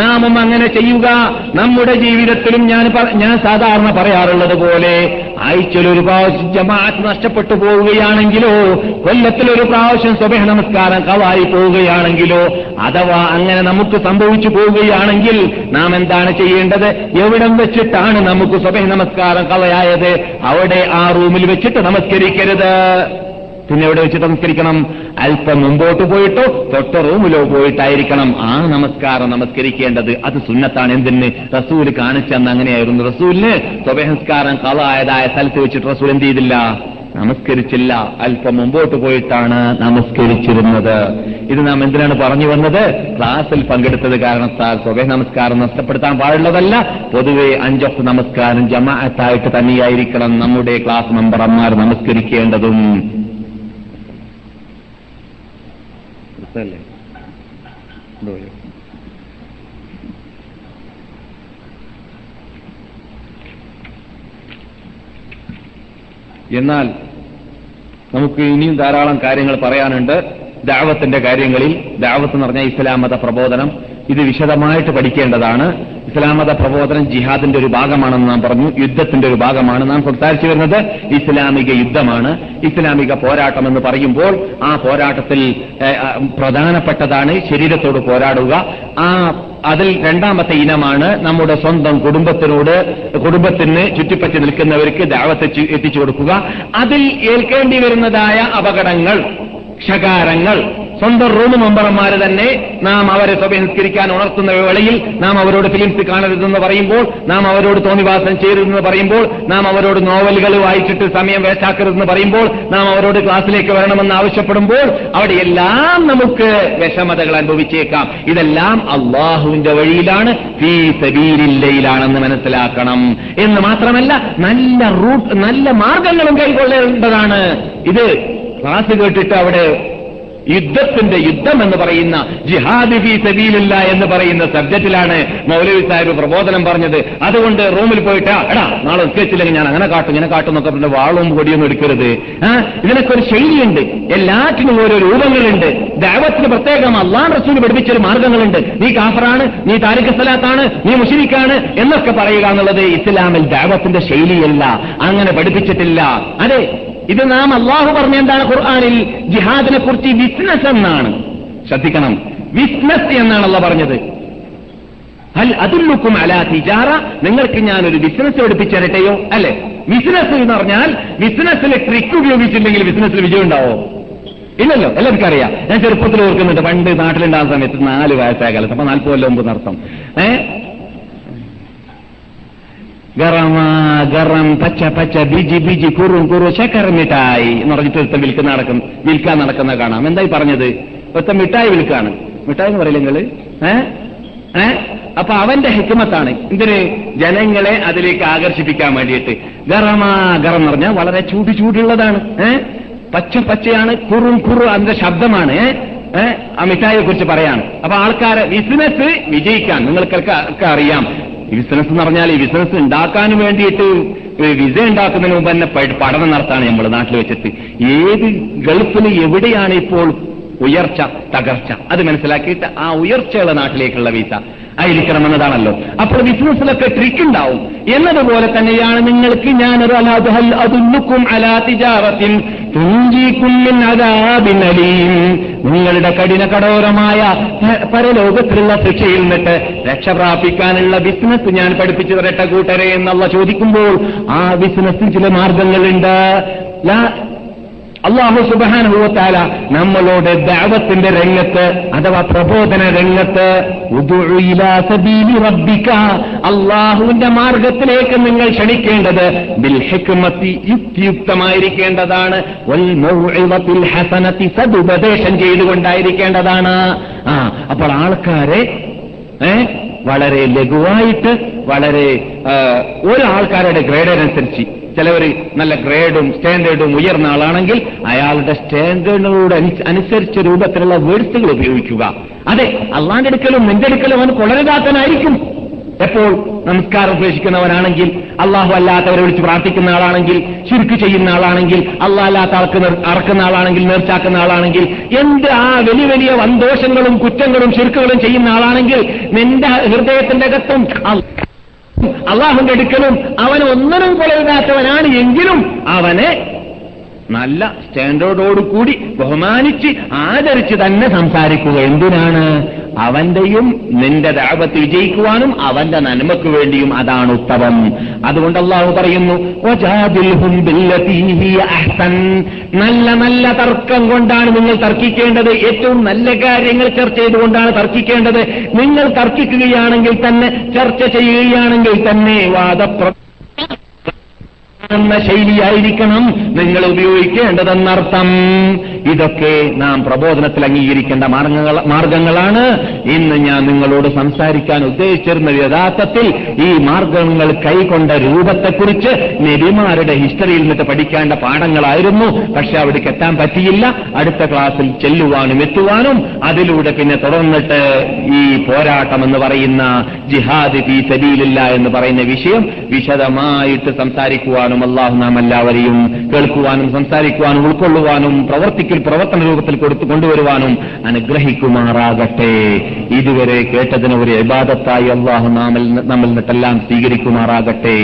നാമും അങ്ങനെ ചെയ്യുക. നമ്മുടെ ജീവിതത്തിലും ഞാൻ സാധാരണ പറയാറുള്ളത് പോലെ ആഴ്ചയിലൊരു പ്രാവശ്യം ജമാഅത്ത് നഷ്ടപ്പെട്ടു പോവുകയാണെങ്കിലോ, കൊല്ലത്തിലൊരു പ്രാവശ്യം സ്വബഹ നമസ്കാരം ഖളായി പോവുകയാണെങ്കിലോ, അഥവാ അങ്ങനെ നമുക്ക് സംഭവിച്ചു പോവുകയാണെങ്കിൽ നാം എന്താണ് ചെയ്യേണ്ടത്? എവിടം വെച്ചിട്ടാണ് നമുക്ക് സ്വബഹ നമസ്കാരം ഖളയായത് അവിടെ ആ റൂമിൽ വെച്ചിട്ട് നമസ്കരിക്കരുത്. പിന്നെ എവിടെ വെച്ചിട്ട് നമസ്കരിക്കണം? അല്പം മുമ്പോട്ട് പോയിട്ടോ തൊട്ട റൂമിലോ പോയിട്ടായിരിക്കണം ആ നമസ്കാരം നമസ്കരിക്കേണ്ടത്. അത് സുന്നത്താണ്. എന്തിന്? റസൂല് കാണിച്ചെന്ന് അങ്ങനെയായിരുന്നു. റസൂലിന് സ്വബഹ നമസ്കാരം ഖളായതായ സ്ഥലത്ത് വെച്ചിട്ട് റസൂൽ എന്ത് ചെയ്തില്ല? നമസ്കരിച്ചില്ല, അല്പം മുമ്പോട്ട് പോയിട്ടാണ് നമസ്കരിച്ചിരുന്നത്. ഇത് നാം എന്തിനാണ് പറഞ്ഞു വന്നത്? ക്ലാസ്സിൽ പങ്കെടുത്തത് കാരണത്താൽ സ്വബഹ നമസ്കാരം നഷ്ടപ്പെടുത്താൻ പാടുള്ളതല്ല. പൊതുവെ അഞ്ചൊക്കെ നമസ്കാരം ജമാഅത്തായിട്ട് തന്നെയായിരിക്കണം നമ്മുടെ ക്ലാസ് മെമ്പർമാർ നമസ്കരിക്കേണ്ടതും. എന്നാൽ നമുക്ക് ഇനിയും ധാരാളം കാര്യങ്ങൾ പറയാനുണ്ട് ദഅവത്തിന്റെ കാര്യങ്ങളിൽ. ദഅവത്ത് എന്ന് പറഞ്ഞാൽ ഇസ്ലാം മത പ്രബോധനം, ഇത് വിശദമായിട്ട് പഠിക്കേണ്ടതാണ്. ഇസ്ലാം മത പ്രബോധനം ജിഹാദിന്റെ ഒരു ഭാഗമാണെന്ന് നാം പറഞ്ഞു, യുദ്ധത്തിന്റെ ഒരു ഭാഗമാണ്. നാം സംസാരിച്ചു വരുന്നത് ഇസ്ലാമിക യുദ്ധമാണ്, ഇസ്ലാമിക പോരാട്ടം എന്ന് പറയുമ്പോൾ ആ പോരാട്ടത്തിൽ പ്രധാനപ്പെട്ടതാണ് ശരീരത്തോട് പോരാടുക. അതിൽ രണ്ടാമത്തെ ഇനമാണ് നമ്മുടെ സ്വന്തം കുടുംബത്തിന് ചുറ്റിപ്പറ്റി നിൽക്കുന്നവർക്ക് ദഅവത്ത് എത്തിച്ചു കൊടുക്കുക. അതിൽ ഏൽക്കേണ്ടി വരുന്നതായ അപകടങ്ങൾ, ക്ഷകാരങ്ങൾ, സ്വന്തം റൂം മെമ്പർമാര് തന്നെ നാം അവരെ സ്വബഹസ്കരിക്കാൻ ഉണർത്തുന്ന വേളയിൽ നാം അവരോട് ഫിലിംസ് കാണരുതെന്ന് പറയുമ്പോൾ, നാം അവരോട് തോന്നിവാസം ചെയ്യരുതെന്ന് പറയുമ്പോൾ, നാം അവരോട് നോവലുകൾ വായിച്ചിട്ട് സമയം വേസ്റ്റാക്കരുതെന്ന് പറയുമ്പോൾ, നാം അവരോട് ക്ലാസ്സിലേക്ക് വരണമെന്ന് ആവശ്യപ്പെടുമ്പോൾ അവിടെയെല്ലാം നമുക്ക് വിഷമതകൾ അനുഭവിച്ചേക്കാം. ഇതെല്ലാം അള്ളാഹുവിന്റെ വഴിയിലാണ്, ഫീ സബീലില്ലയിലാണെന്ന് മനസ്സിലാക്കണം. എന്ന് മാത്രമല്ല നല്ല മാർഗങ്ങളും കൈക്കൊള്ളേണ്ടതാണ്. ഇത് ക്ലാസ് കേട്ടിട്ട് അവിടെ യുദ്ധത്തിന്റെ യുദ്ധം എന്ന് പറയുന്ന ജിഹാദ് ഫീ സബീലില്ല എന്ന് പറയുന്ന സബ്ജക്റ്റിലാണ് മൗലവി സാഹിബ് പ്രബോധനം പറഞ്ഞത്. അതുകൊണ്ട് റൂമിൽ പോയിട്ട് എടാ നാളെ ഒക്കെച്ചില്ലെങ്കിൽ ഞാൻ അങ്ങനെ കാട്ടും ഇങ്ങനെ കാട്ടും എന്നൊക്കെ പറഞ്ഞ വാളും കൊടിയൊന്നും എടുക്കരുത്. ഇതിനൊക്കെ ഒരു ശൈലിയുണ്ട്, എല്ലാറ്റിനും ഓരോ രൂപങ്ങളുണ്ട്. ദഅവത്തിന് പ്രത്യേകം അല്ലാഹു റസൂൽ പഠിപ്പിച്ചൊരു മാർഗങ്ങളുണ്ട്. നീ കാഫറാണ്, നീ താരിഖ് സലാത്താണ്, നീ മുശ്രിക്കാണ് എന്നൊക്കെ പറയുക എന്നുള്ളത് ഇസ്ലാമിൽ ദഅവത്തിന്റെ ശൈലിയല്ല, അങ്ങനെ പഠിപ്പിച്ചിട്ടില്ല. അതെ, ഇത് നാം അള്ളാഹു പറഞ്ഞ എന്താണ് ഖുർആനിൽ ജിഹാദിനെ കുറിച്ച് ബിസിനസ് എന്നാണ്. ശ്രദ്ധിക്കണം, ബിസിനസ് എന്നാണ് അള്ളാഹു പറഞ്ഞത്. അൽ അദുല്ലുക്കും അലാ തിജാറ, നിങ്ങൾക്ക് ഞാനൊരു ബിസിനസ് പഠിപ്പിച്ചു തരട്ടെയോ? അല്ലെ, ബിസിനസ് എന്ന് പറഞ്ഞാൽ ബിസിനസ്സിലെ ട്രിക്ക് ഉപയോഗിച്ചിട്ടുണ്ടെങ്കിൽ ബിസിനസ്സിൽ വിജയം ഉണ്ടാവോ? ഇല്ലല്ലോ. എല്ലാവർക്കും അറിയാം. ഞാൻ ചെറുപ്പത്തിൽ ഓർക്കുന്നുണ്ട്, പണ്ട് നാട്ടിലുണ്ടാകുന്ന സമയത്ത് 4 വയസ്സായ കാലത്ത്, അപ്പൊ 40 കൊല്ലം മുമ്പ് നടത്തും ഗറം പച്ച പച്ച ബിജി ബിജി കുറും കുറു ശക്കർ മിഠായി എന്ന് പറഞ്ഞിട്ട് ഒരുത്തം വിൽക്കാൻ നടക്കുന്ന കാണാം. എന്തായി പറഞ്ഞത്? ഒരുത്തം മിഠായി വിൽക്കാണ്. മിഠായി എന്ന് പറയില്ല നിങ്ങള് അപ്പൊ അവന്റെ ഹിക്മത്താണ് ഇതിന് ജനങ്ങളെ അതിലേക്ക് ആകർഷിപ്പിക്കാൻ വേണ്ടിയിട്ട്. ഗറം എന്ന് പറഞ്ഞാൽ വളരെ ചൂടുള്ളതാണ്, പച്ച പച്ചയാണ്, കുറും കുറു അതിന്റെ ശബ്ദമാണ്. ആ മിഠായിയെ കുറിച്ച് പറയാണ്. അപ്പൊ ആൾക്കാരെ ബിസിനസ് വിജയിക്കാൻ നിങ്ങൾക്കൊക്കെ അറിയാം. ഈ ബിസിനസ് എന്ന് പറഞ്ഞാൽ ഈ ബിസിനസ് ഉണ്ടാക്കാൻ വേണ്ടിയിട്ട് വിസ ഉണ്ടാക്കുന്നതിന് മുമ്പ് തന്നെ പഠനം നടത്താണ് നമ്മൾ നാട്ടിൽ വെച്ചിട്ട്. ഏത് ഗൾഫിന് എവിടെയാണ് ഇപ്പോൾ ഉയർച്ച തകർച്ച അത് മനസ്സിലാക്കിയിട്ട് ആ ഉയർച്ചയുള്ള നാട്ടിലേക്കുള്ള വിസ ആയിരിക്കണമെന്നതാണല്ലോ. അപ്പോൾ ബിസിനസ്സിലൊക്കെ ട്രിക്ക് ഉണ്ടാവും. എന്നതുപോലെ തന്നെയാണ് നിങ്ങൾക്ക് ഞാനൊരു നിങ്ങളുടെ കഠിന കഠോരമായ പരലോകത്തിലുള്ള ശിക്ഷയിൽ നിന്നിട്ട് രക്ഷ പ്രാപിക്കാനുള്ള ബിസിനസ് ഞാൻ പഠിപ്പിച്ചു തരട്ടെ കൂട്ടരെ എന്നുള്ള ചോദിക്കുമ്പോൾ ആ ബിസിനസ്സിന് ചില മാർഗങ്ങളുണ്ട്. അല്ലാഹു സുബ്ഹാനഹു വ തആല നമ്മളോട് ദഅവത്തിന്റെ രംഗത്ത് അഥവാ പ്രബോധന രംഗത്ത് ഉദഉ ഇലാ സബീലി റബ്ബിക, അല്ലാഹുവിന്റെ മാർഗത്തിലേക്ക് നിങ്ങൾ ക്ഷണിക്കേണ്ടത് ബിൽ ഹിക്മതി, യുക്തിയുക്തമായിരിക്കേണ്ടതാണ്. വൽ മൗഇദത്തിൽ ഹസനതി, സദുപദേശം ചെയ്തുകൊണ്ടായിരിക്കേണ്ടതാണ്. അപ്പോൾ ആൾക്കാരെ വളരെ ലഘുവായിട്ട്, വളരെ ഓരോ ആൾക്കാരുടെ ഗ്രേഡ് അനുസരിച്ച്, ചിലവർ നല്ല ഗ്രേഡും സ്റ്റാൻഡേർഡും ഉയർന്ന ആളാണെങ്കിൽ അയാളുടെ സ്റ്റാൻഡേർഡിനോട് അനുസരിച്ച രൂപത്തിലുള്ള വേർഡ്സുകൾ ഉപയോഗിക്കുക. അതെ, അള്ളാന്റെ അടുക്കലും നിന്റെ അടുക്കലും അവൻ കൊളരുതാക്കാനായിരിക്കും. എപ്പോൾ നമസ്കാരം ഉപേക്ഷിക്കുന്നവനാണെങ്കിൽ, അള്ളാഹു അല്ലാത്തവരെ വിളിച്ച് പ്രാർത്ഥിക്കുന്ന ആളാണെങ്കിൽ, ശിർക്ക് ചെയ്യുന്ന ആളാണെങ്കിൽ, അള്ളാഹ് അല്ലാത്ത അറക്കുന്ന ആളാണെങ്കിൽ, നേർച്ചാക്കുന്ന ആളാണെങ്കിൽ, എന്ത് ആ വലിയ വലിയ വന്തോഷങ്ങളും കുറ്റങ്ങളും ശിർക്കുകളും ചെയ്യുന്ന ആളാണെങ്കിൽ നിന്റെ ഹൃദയത്തിന്റെ അകത്തും അള്ളാഹുന്റെ അടുക്കലും അവൻ ഒന്നിനും കൊള്ളരുതാത്തവനാണ്. എങ്കിലും അവനെ നല്ല സ്റ്റാൻഡേർഡോടുകൂടി ബഹുമാനിച്ച് ആദരിച്ച് തന്നെ സംസാരിക്കുക. എന്തിനാണ്? അവന്റെയും നിന്റെ ദഅവത്ത് വിജയിക്കുവാനും അവന്റെ നന്മക്ക് വേണ്ടിയും. അതാണ് ഉത്തമം. അതുകൊണ്ട് അള്ളാഹു പറയുന്നു വജാദിൽഹും ബില്ലതീ ഹിയ അഹ്സൻ, നല്ല നല്ല തർക്കം കൊണ്ടാണ് നിങ്ങൾ തർക്കിക്കേണ്ടത്. ഏറ്റവും നല്ല കാര്യങ്ങൾ ചർച്ച ചെയ്തുകൊണ്ടാണ് തർക്കിക്കേണ്ടത്. നിങ്ങൾ തർക്കിക്കുകയാണെങ്കിൽ തന്നെ, ചർച്ച ചെയ്യുകയാണെങ്കിൽ തന്നെ എന്ന ശൈലിയായിരിക്കണം നിങ്ങൾ ഉപയോഗിക്കേണ്ടതെന്നർത്ഥം. ഇതൊക്കെ നാം പ്രബോധനത്തിൽ അംഗീകരിക്കേണ്ട മാർഗങ്ങളാണ്. ഇന്ന് ഞാൻ നിങ്ങളോട് സംസാരിക്കാൻ ഉദ്ദേശിച്ചിരുന്ന യഥാർത്ഥത്തിൽ ഈ മാർഗങ്ങൾ കൈക്കൊണ്ട രൂപത്തെക്കുറിച്ച് നബിമാരുടെ ഹിസ്റ്ററിയിൽ നിന്നിട്ട് പഠിക്കേണ്ട പാഠങ്ങളായിരുന്നു. പക്ഷെ അവിടേക്ക് എത്താൻ പറ്റിയില്ല. അടുത്ത ക്ലാസ്സിൽ ചെല്ലുവാനും എത്തുവാനും അതിലൂടെ പിന്നെ തുടർന്നിട്ട് ഈ പോരാട്ടം എന്ന് പറയുന്ന ജിഹാദ് ഫീ സബീലില്ലാ എന്ന് പറയുന്ന വിഷയം വിശദമായിട്ട് സംസാരിക്കുവാനും അല്ലാഹു നാം എല്ലാവരെയും കേൾക്കുവാനും സംസാരിക്കുവാനും ഉൾക്കൊള്ളുവാനും പ്രവർത്തിക്കൽ പ്രവർത്തന രൂപത്തിൽ കൊണ്ടുവരുവാനും അനുഗ്രഹിക്കുമാറാകട്ടെ. ഇതുവരെ കേട്ടതിന് ഒരു ഇബാദത്തായി അല്ലാഹു നമ്മിൽ നിന്നെല്ലാം സ്വീകരിക്കുമാറാകട്ടെ.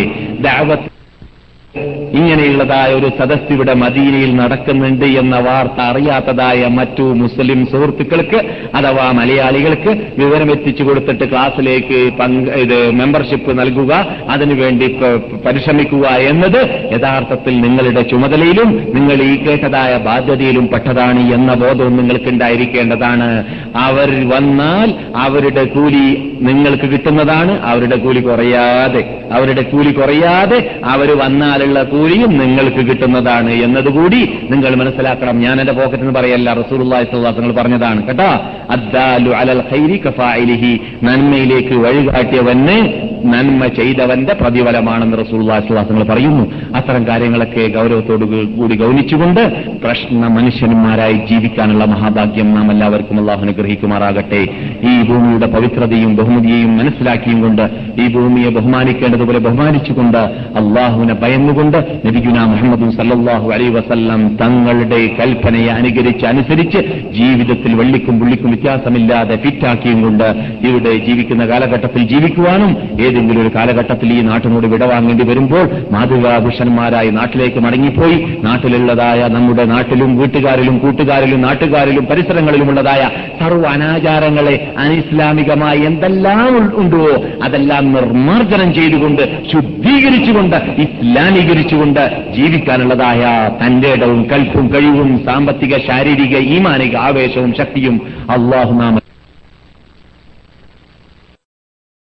ദഅവത്ത് ഇങ്ങനെയുള്ളതായ ഒരു സദസ്സ് ഇവിടെ മദീനയിൽ നടക്കുന്നുണ്ട് എന്ന വാർത്ത അറിയാത്തതായ മറ്റു മുസ്ലിം സുഹൃത്തുക്കൾക്ക് അഥവാ മലയാളികൾക്ക് വിവരമെത്തിച്ചു കൊടുത്തിട്ട് ക്ലാസ്സിലേക്ക് മെമ്പർഷിപ്പ് നൽകുക, അതിനുവേണ്ടി പരിശ്രമിക്കുക എന്നത് യഥാർത്ഥത്തിൽ നിങ്ങളുടെ ചുമതലയിലും നിങ്ങൾ ഈ കേട്ടതായ ബാധ്യതയിലും പെട്ടതാണ് എന്ന ബോധവും നിങ്ങൾക്കുണ്ടായിരിക്കേണ്ടതാണ്. അവർ വന്നാൽ അവരുടെ കൂലി നിങ്ങൾക്ക് കിട്ടുന്നതാണ്. അവരുടെ കൂലി കുറയാതെ അവർ വന്നാൽ കൂലിയും നിങ്ങൾക്ക് കിട്ടുന്നതാണ് എന്നതുകൂടി നിങ്ങൾ മനസ്സിലാക്കണം. ഞാൻ എന്റെ പോക്കറ്റ് എന്ന് പറയല്ല, റസൂലുള്ളാഹി സ്വല്ലല്ലാഹു അലൈഹി വസല്ലം പറഞ്ഞതാണ് കേട്ടോ. അദ്ദാലു അലൽ ഖൈരി കഫാഇലിഹി, നന്മയിലേക്ക് വഴികാട്ടിയവന് നന്മ ചെയ്തവന്റെ പ്രതിഫലമാണെന്ന് റസൂലുള്ളാഹി സ്വല്ലല്ലാഹു അലൈഹി വസല്ലം പറയുന്നു. അത്തരം കാര്യങ്ങളൊക്കെ ഗൗരവത്തോടു കൂടി ഗൗനിച്ചുകൊണ്ട് പ്രശ്ന മനുഷ്യന്മാരായി ജീവിക്കാനുള്ള മഹാഭാഗ്യം നാം എല്ലാവർക്കും അല്ലാഹു അനുഗ്രഹിക്കുമാറാകട്ടെ. ഈ ഭൂമിയുടെ പവിത്രതയും ബഹുമതിയെയും മനസ്സിലാക്കിയും കൊണ്ട്, ഈ ഭൂമിയെ ബഹുമാനിക്കേണ്ടതുപോലെ ബഹുമാനിച്ചുകൊണ്ട്, അള്ളാഹുവിനെ ഭയന്നുകൊണ്ട്, നബിയുനാ മുഹമ്മദ് സല്ലല്ലാഹു അലൈഹി വസല്ലം തങ്ങളുടെ കൽപ്പനയെ അനുസരിച്ച് ജീവിതത്തിൽ വെള്ളിക്കും പുള്ളിക്കും വ്യത്യാസമില്ലാതെ ഫിറ്റാക്കിയും കൊണ്ട് ഇവിടെ ജീവിക്കുന്ന കാലഘട്ടത്തിൽ ജീവിക്കുവാനും ഏതെങ്കിലും ഒരു കാലഘട്ടത്തിൽ ഈ നാട്ടിനോട് വിടവാങ്ങേണ്ടി വരുമ്പോൾ മാതൃകാപുരുഷന്മാരായി നാട്ടിലേക്ക് മടങ്ങിപ്പോയി നാട്ടിലുള്ളതായ നമ്മുടെ നാട്ടിലും വീട്ടുകാരിലും കൂട്ടുകാരിലും നാട്ടുകാരിലും പരിസരങ്ങളിലുമുള്ളതായ സർവ്വ അനാചാരങ്ങളെ അനിസ്ലാമികമായി എന്തെല്ലാം ഉണ്ടോ അതെല്ലാം നിർമാർജനം ചെയ്തുകൊണ്ട് ശുദ്ധീകരിച്ചുകൊണ്ട് ഇസ്ലാമീകരിച്ചുകൊണ്ട് ജീവിക്കാനുള്ളതായ തന്റെ ഇടവും കൽപ്പും കഴിവും സാമ്പത്തിക ശാരീരിക ഈമാനിക ആവേശവും ശക്തിയും അല്ലാഹു നാമ